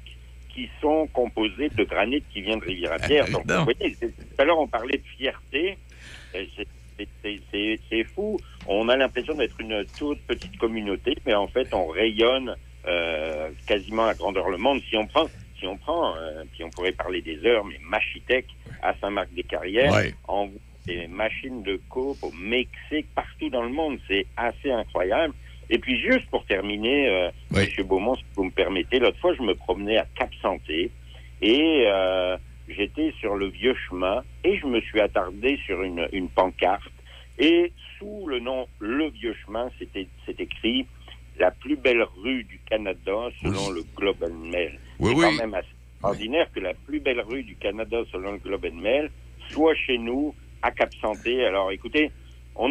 qui sont composées de granit qui vient de Rivière-à-Pierre. Donc, vous voyez, tout à l'heure, on parlait de fierté. C'est fou. On a l'impression d'être une toute petite communauté, mais en fait, on rayonne quasiment à grandeur le monde. Si on prend, puis on pourrait parler des heures, mais Machitech à Saint-Marc-des-Carrières, en des machines de coupe au Mexique, partout dans le monde, c'est assez incroyable. Et puis juste pour terminer, M. Beaumont, si vous me permettez, l'autre fois je me promenais à Cap-Santé et j'étais sur le vieux chemin et je me suis attardé sur une pancarte, et sous le nom Le Vieux Chemin, c'est écrit la plus belle rue du Canada selon le Globe and Mail. C'est quand même assez ordinaire que la plus belle rue du Canada selon le Globe and Mail soit chez nous à Cap-Santé. Alors écoutez, on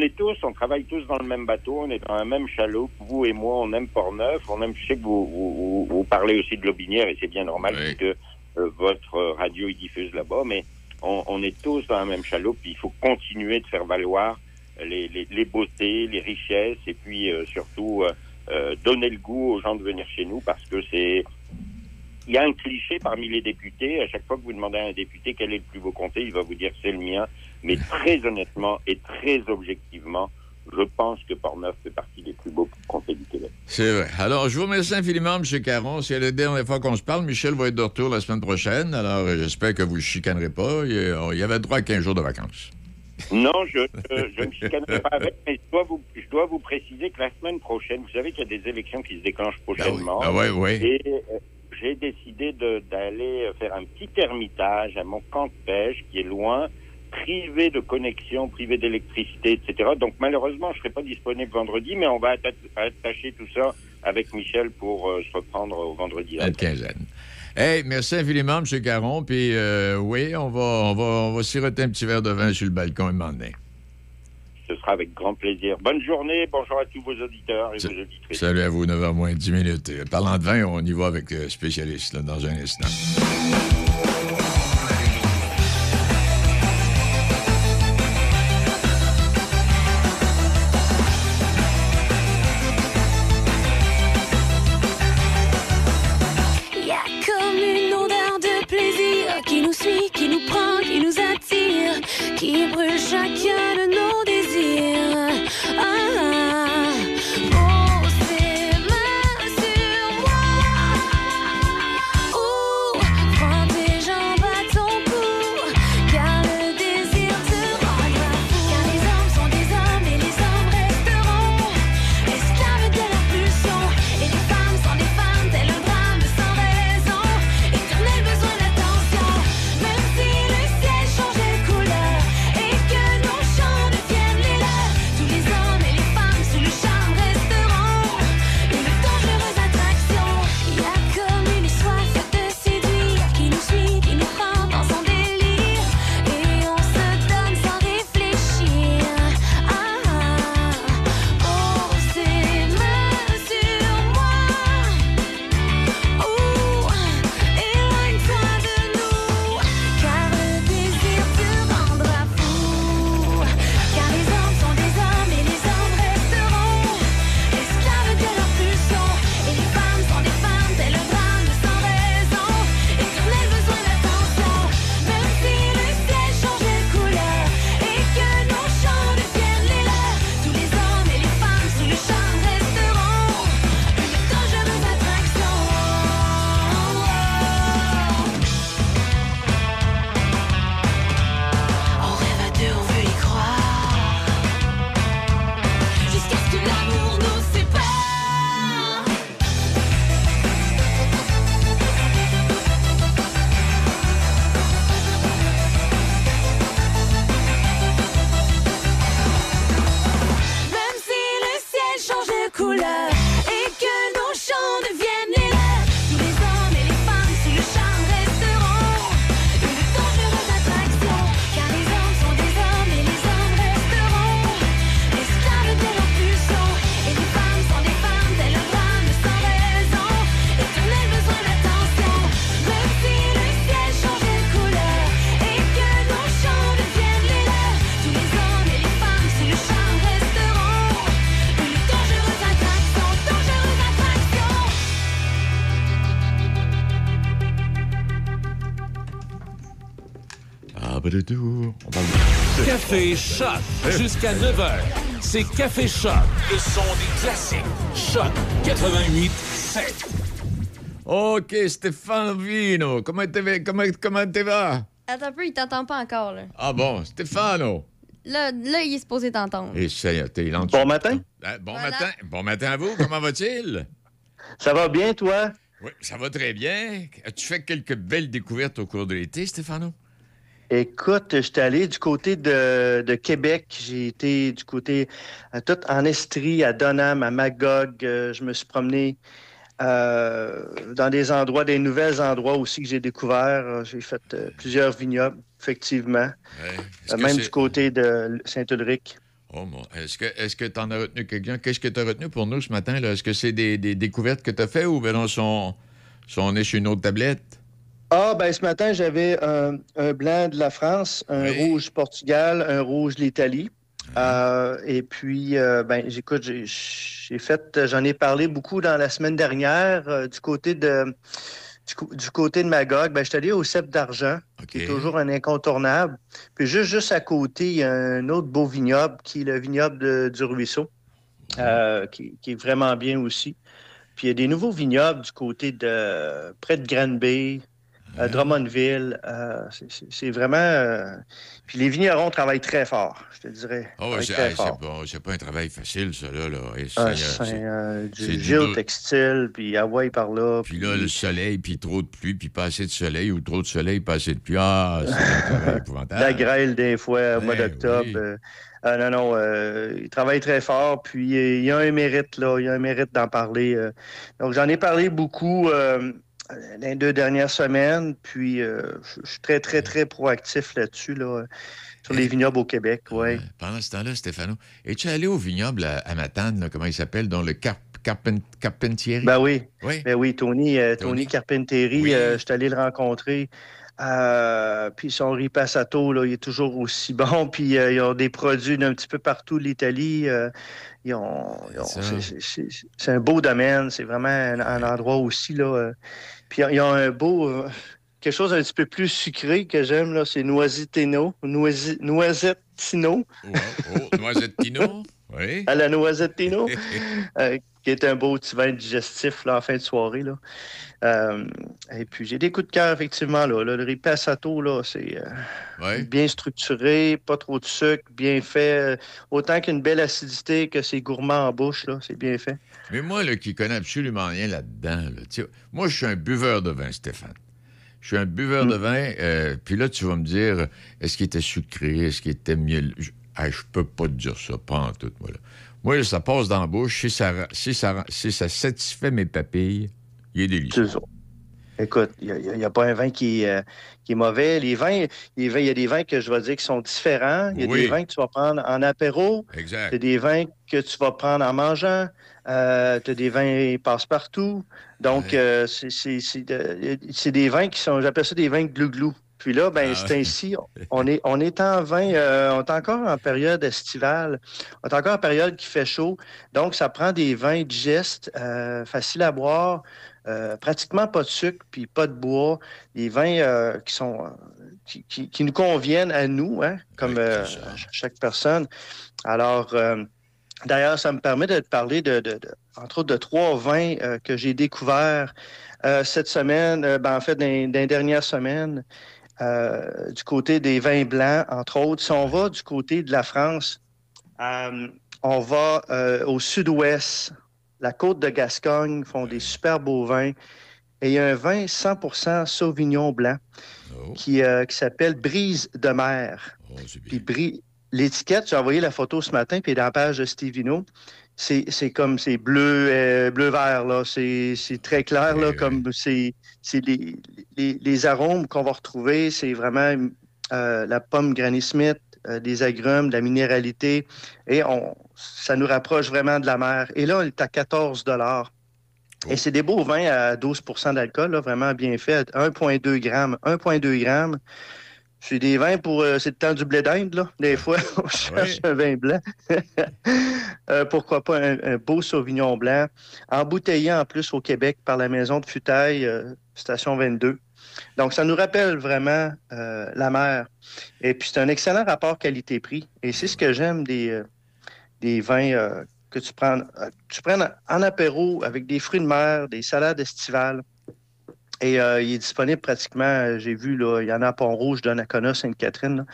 travaille tous dans le même bateau, on est dans la même chaloupe, vous et moi, on aime Portneuf, on aime, je sais que vous parlez aussi de Lobinière, et c'est bien normal puisque votre radio y diffuse là-bas, mais on est tous dans la même chaloupe, il faut continuer de faire valoir les beautés, les richesses, et puis surtout donner le goût aux gens de venir chez nous, parce que c'est... Il y a un cliché parmi les députés. À chaque fois que vous demandez à un député quel est le plus beau comté, il va vous dire c'est le mien. Mais très honnêtement et très objectivement, je pense que Portneuf fait partie des plus beaux comtés du Québec. C'est vrai. Alors, je vous remercie infiniment, M. Caron. C'est la dernière fois qu'on se parle. Michel va être de retour la semaine prochaine. Alors, j'espère que vous ne le chicanerez pas. Il y avait droit à 15 jours de vacances. Non, je ne me chicanerai pas avec, mais je dois vous préciser que la semaine prochaine, vous savez qu'il y a des élections qui se déclenchent prochainement. Et, j'ai décidé d'aller faire un petit ermitage à mon camp de pêche, qui est loin, privé de connexion, privé d'électricité, etc. Donc malheureusement, je ne serai pas disponible vendredi, mais on va attacher tout ça avec Michel pour se reprendre au vendredi. Une quinzaine. Hey, merci infiniment, M. Caron. Puis on va siroter un petit verre de vin sur le balcon un moment donné. Ce sera avec grand plaisir. Bonne journée, bonjour à tous vos auditeurs et vos auditrices. Salut à vous, 9h-10. Parlant de vin, on y va avec le spécialiste là, dans un instant. Il y a comme une odeur de plaisir qui nous suit, qui nous prend, qui nous attire, qui brûle chacun de nos désirs. après tout. Café Choc jusqu'à 9h. C'est Café Choc, le son des classiques. Choc 88.7. OK, Stéphane Vino, comment tu vas? Attends un peu, il t'entend pas encore, là. Ah bon, Stéphano. Là, il est supposé t'entendre. Et bon matin. Bon matin à vous. Comment va-t-il? Ça va bien, toi? Oui, ça va très bien. As-tu fait quelques belles découvertes au cours de l'été, Stéphano? Écoute, je suis allé du côté de Québec. J'ai été du côté tout en Estrie, à Donham, à Magog. Je me suis promené dans des nouveaux endroits aussi que j'ai découverts. J'ai fait plusieurs vignobles, effectivement. Ouais. Même du côté de Saint-Ulric. Oh, bon. Est-ce que tu en as retenu quelqu'un? Qu'est-ce que tu as retenu pour nous ce matin? Là? Est-ce que c'est des découvertes que tu as faites ou bien on est sur une autre tablette? Ah, ben ce matin, j'avais un blanc de la France, un rouge Portugal, un rouge l'Italie. Et puis, j'écoute, j'en ai parlé beaucoup dans la semaine dernière du côté de Magog. Ben, je suis allé au Cep d'Argent, qui est toujours un incontournable. Puis juste à côté, il y a un autre beau vignoble, qui est le vignoble du Ruisseau, qui est vraiment bien aussi. Puis il y a des nouveaux vignobles du côté de près de Granby, Drummondville. C'est vraiment... Puis les vignerons travaillent très fort, je te dirais. Oh, c'est pas un travail facile, ça, là. C'est du géotextile, puis Hawaï par là. Puis là, le soleil, puis trop de pluie, puis pas assez de soleil, ou trop de soleil, pas assez de pluie. Ah, c'est un travail épouvantable. La grêle, des fois, au mois d'octobre. Oui. Ils travaillent très fort, puis il y a un mérite, là. Il y a un mérite d'en parler. Donc, j'en ai parlé beaucoup... les deux dernières semaines, puis je suis très, très, très proactif là-dessus, là, sur les vignobles au Québec, oui. Pendant ce temps-là, Stéphano, es-tu allé au vignoble à Matane, là, comment il s'appelle, dans le Carpentieri? Ben oui, Tony Carpentieri, je suis allé le rencontrer, puis son ripassato, là, il est toujours aussi bon, puis ils ont des produits d'un petit peu partout de l'Italie, c'est un beau domaine, c'est vraiment un endroit aussi, là. Puis ils ont un beau... quelque chose un petit peu plus sucré que j'aime, là, c'est Noisettino. Oh, Noisettino, oui. À la Noisettino, qui est un beau petit vin digestif, là, en fin de soirée, là. Et puis j'ai des coups de cœur, effectivement, là. Le ripassato, là, c'est bien structuré, pas trop de sucre, bien fait. Autant qu'une belle acidité que c'est gourmand en bouche, là, c'est bien fait. Mais moi, là, qui connais absolument rien là-dedans, là, moi, je suis un buveur de vin, Stéphane. Je suis un buveur de vin, puis là, tu vas me dire, est-ce qu'il était sucré, est-ce qu'il était miel... je peux pas te dire ça, pas en tout, moi. Là. Moi, ça passe dans la bouche, si ça satisfait mes papilles, il est délicieux. C'est ça. Écoute, il n'y a pas un vin qui est mauvais. Les vins, il y a des vins que je vais dire qui sont différents. Il y a des vins que tu vas prendre en apéro. Exact. Il y a des vins que tu vas prendre en mangeant. Tu as des vins passe-partout. Donc, c'est des vins qui sont... J'appelle ça des vins glou-glou. Puis là, c'est ainsi. On est en vin... on est encore en période estivale. On est encore en période qui fait chaud. Donc, ça prend des vins digestes, faciles à boire, pratiquement pas de sucre puis pas de bois, des vins qui nous conviennent à nous, hein, comme chaque personne. Alors, d'ailleurs, ça me permet de te parler entre autres de trois vins que j'ai découverts cette semaine, dans les dernières semaines, du côté des vins blancs, entre autres. Si on va du côté de la France, on va au sud-ouest. La côte de Gascogne font des super beaux vins. Et il y a un vin 100% Sauvignon blanc qui s'appelle Brise de mer. Oh, puis l'étiquette, j'ai envoyé la photo ce matin, puis dans la page de Stévino, c'est bleu, bleu-vert, là. C'est très clair, là, comme c'est les arômes qu'on va retrouver. C'est vraiment la pomme Granny Smith, des agrumes, de la minéralité, et ça nous rapproche vraiment de la mer. Et là, on est à 14 $. Oh. Et c'est des beaux vins à 12 % d'alcool, là, vraiment bien fait, 1,2 grammes. 1,2 grammes, c'est des vins pour... c'est le temps du blé d'Inde, là. Des fois, on cherche un vin blanc. Pourquoi pas un beau Sauvignon blanc, embouteillé en plus au Québec par la maison de Futaille, Station 22. Donc, ça nous rappelle vraiment la mer. Et puis, c'est un excellent rapport qualité-prix. Et c'est ce que j'aime des vins que tu prends. Tu prends en apéro avec des fruits de mer, des salades estivales. Et il est disponible pratiquement, j'ai vu, là, il y en a à Pont-Rouge, Donnacona, Sainte-Catherine. Là.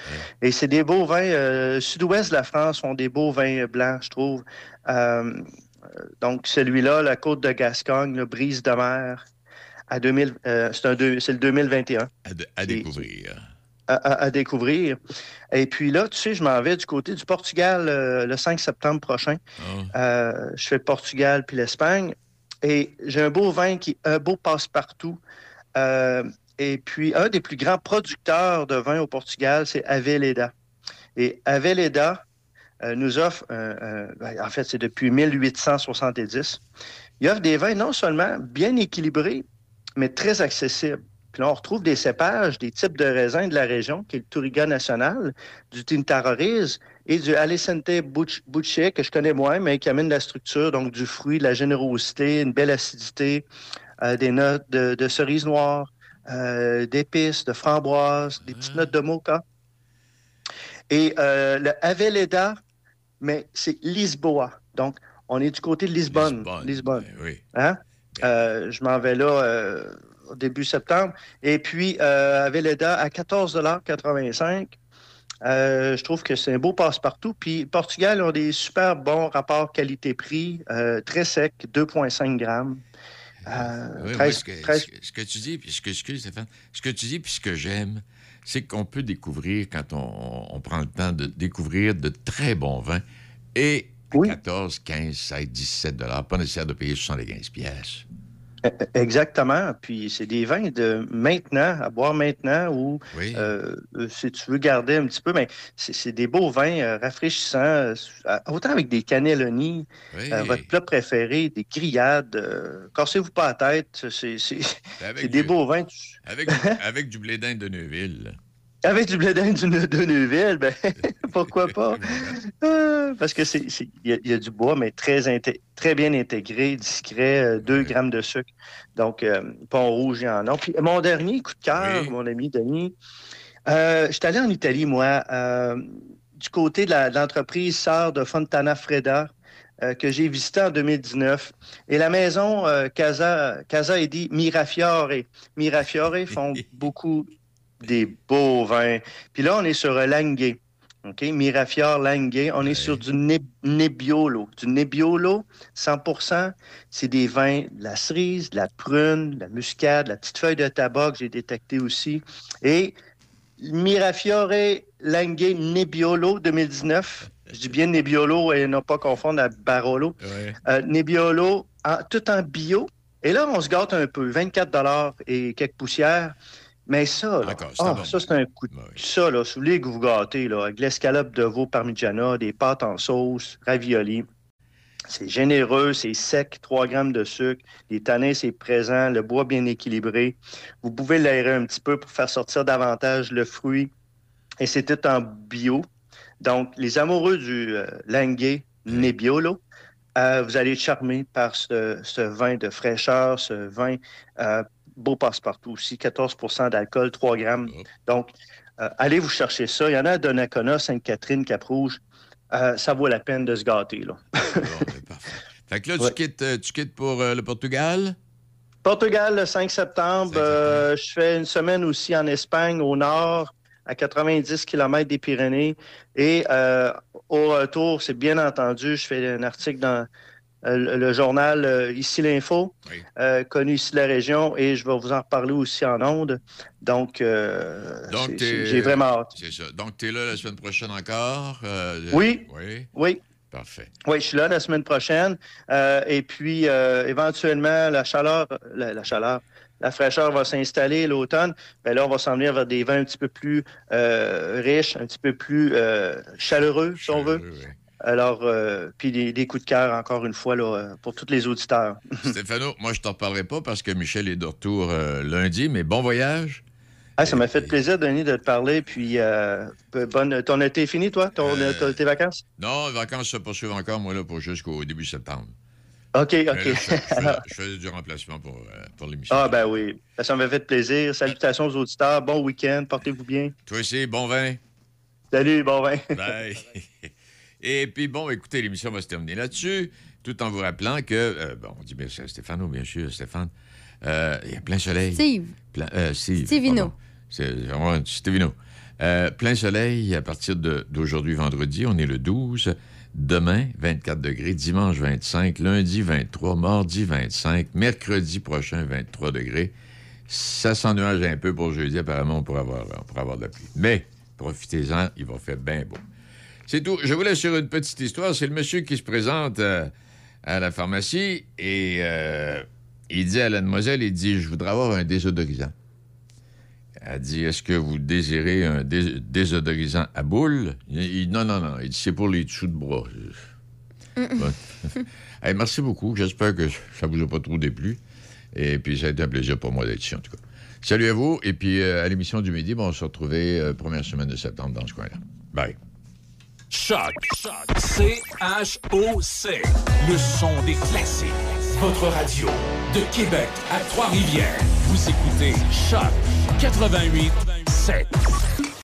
Et c'est des beaux vins. Sud-ouest de la France ont des beaux vins blancs, je trouve. Donc, celui-là, la Côte de Gascogne, le Brise de mer, à 2000, c'est le 2021. À découvrir. À découvrir. Et puis là, tu sais, je m'en vais du côté du Portugal le 5 septembre prochain. Oh. Je fais Portugal puis l'Espagne. Et j'ai un beau vin qui est un beau passe-partout. Et puis, un des plus grands producteurs de vin au Portugal, c'est Aveleda. Et Aveleda nous offre, en fait, c'est depuis 1870. Il offre des vins non seulement bien équilibrés, mais très accessibles. Puis là, on retrouve des cépages, des types de raisins de la région, qui est le Touriga national, du Tintaroriz, et du Alicente Boucher, que je connais moins, mais qui amène de la structure, donc du fruit, de la générosité, une belle acidité, des notes de cerise noire, d'épices, de framboises, des petites notes de mocha. Et le Aveleda, mais c'est Lisboa. Donc, on est du côté de Lisbonne. Lisbonne. Oui. Hein? Je m'en vais là au début septembre. Et puis, Aveleda à 14,85 $. Je trouve que c'est un beau passe-partout. Puis, Portugal a des super bons rapports qualité-prix, très secs, 2,5 grammes. Oui, 13, oui, ce que tu dis, puis ce que tu dis, puis ce que j'aime, c'est qu'on peut découvrir, quand on prend le temps de découvrir de très bons vins, et oui. 14, 15, 16, 17 $, pas nécessaire de payer 75 pièces. Exactement. Puis c'est des vins de maintenant, à boire maintenant, ou oui. Si tu veux garder un petit peu, mais c'est des beaux vins rafraîchissants, autant avec des cannelloni, oui. Votre plat préféré, des grillades. Cassez-vous pas la tête, c'est des beaux vins. Avec du blé d'Inde de Neuville. Avec du blé d'Inde de Neuville, ben, pourquoi pas? Parce que il y a du bois, mais très bien intégré, discret, 2 grammes de sucre. Donc, Pont-Rouge, il y en a. Puis, mon dernier coup de cœur, oui. Mon ami Denis, je suis allé en Italie, moi, du côté de l'entreprise Sœur de Fontana Fredda, que j'ai visité en 2019. Et la maison Casa Edi Mirafiore. Mirafiore font beaucoup... des beaux vins. Puis là, on est sur Languet. OK? Mirafiore, Languet. On est sur du Nebbiolo. Du Nebbiolo, 100 %. C'est des vins de la cerise, de la prune, de la muscade, de la petite feuille de tabac que j'ai détectée aussi. Et Mirafiore, Languet, Nebbiolo 2019. Je dis bien Nebbiolo et non pas confondre à Barolo. Ouais. Nebbiolo, tout en bio. Et là, on se gâte un peu. 24 $ et quelques poussières. Mais ça, là, ça c'est un coup de... Oui. Ça, là, si vous voulez que vous gâtez, là, avec l'escalope de veau parmigiana, des pâtes en sauce, ravioli. C'est généreux, c'est sec, 3 grammes de sucre. Les tanins, c'est présent, le bois bien équilibré. Vous pouvez l'aérer un petit peu pour faire sortir davantage le fruit. Et c'est tout en bio. Donc, les amoureux du Languet Nebbiolo, vous allez être charmés par ce vin de fraîcheur, ce vin... beau passe-partout aussi, 14 % d'alcool, 3 grammes. Oh. Donc, allez vous chercher ça. Il y en a à Donnacona, Sainte-Catherine, Cap-Rouge. Ça vaut la peine de se gâter, là. Bon, parfait. Fait que là, ouais. tu quittes pour le Portugal? Portugal, le 5 septembre. Je fais une semaine aussi en Espagne, au nord, à 90 km des Pyrénées. Et au retour, c'est bien entendu, je fais un article dans... le journal Ici l'Info, oui. Connu ici de la région, et je vais vous en reparler aussi en ondes. Donc, j'ai vraiment hâte. C'est ça. Donc, tu es là la semaine prochaine encore? Oui. Oui. Oui. Parfait. Oui, je suis là la semaine prochaine. Et puis, éventuellement, la fraîcheur va s'installer l'automne. Bien là, on va s'en venir vers des vins un petit peu plus riches, un petit peu plus chaleureux, si on veut. Oui. Alors, puis des coups de cœur, encore une fois, là, pour tous les auditeurs. Stéphano, moi, je t'en parlerai pas parce que Michel est de retour lundi, mais bon voyage. Ah, ça m'a fait plaisir, Denis, de te parler. Puis, ton été est fini, toi, tes vacances? Non, les vacances se poursuivent encore, moi, là, pour jusqu'au début septembre. OK. Je faisais du remplacement pour l'émission. Ah, ben oui. Ça m'a fait plaisir. Salutations aux auditeurs. Bon week-end. Portez-vous bien. Toi aussi, bon vin. Salut, bon vin. Bye. Et puis, bon, écoutez, l'émission va se terminer là-dessus, tout en vous rappelant que... bon, on dit bien Stéphane, bien sûr, Stéphane. Il y a plein soleil. Steve. Stevino. Stevino. Plein soleil à partir d'aujourd'hui, vendredi. On est le 12. Demain, 24 degrés. Dimanche, 25. Lundi, 23. Mardi, 25. Mercredi prochain, 23 degrés. Ça s'ennuage un peu pour jeudi. Apparemment, on pourra avoir de la pluie. Mais profitez-en, il va faire bien beau. C'est tout. Je vous laisse sur une petite histoire. C'est le monsieur qui se présente à la pharmacie et il dit à la demoiselle, je voudrais avoir un désodorisant. Elle dit, est-ce que vous désirez un désodorisant à boule? Il dit, non. Il dit, c'est pour les dessous de bras. Bon. Allez, merci beaucoup. J'espère que ça ne vous a pas trop déplu. Et puis, ça a été un plaisir pour moi d'être ici, en tout cas. Salut à vous. Et puis, à l'émission du midi, on va se retrouver première semaine de septembre dans ce coin-là. Bye. Choc. C-H-O-C. Le son des classiques. Votre radio de Québec à Trois-Rivières. Vous écoutez Choc 88.7.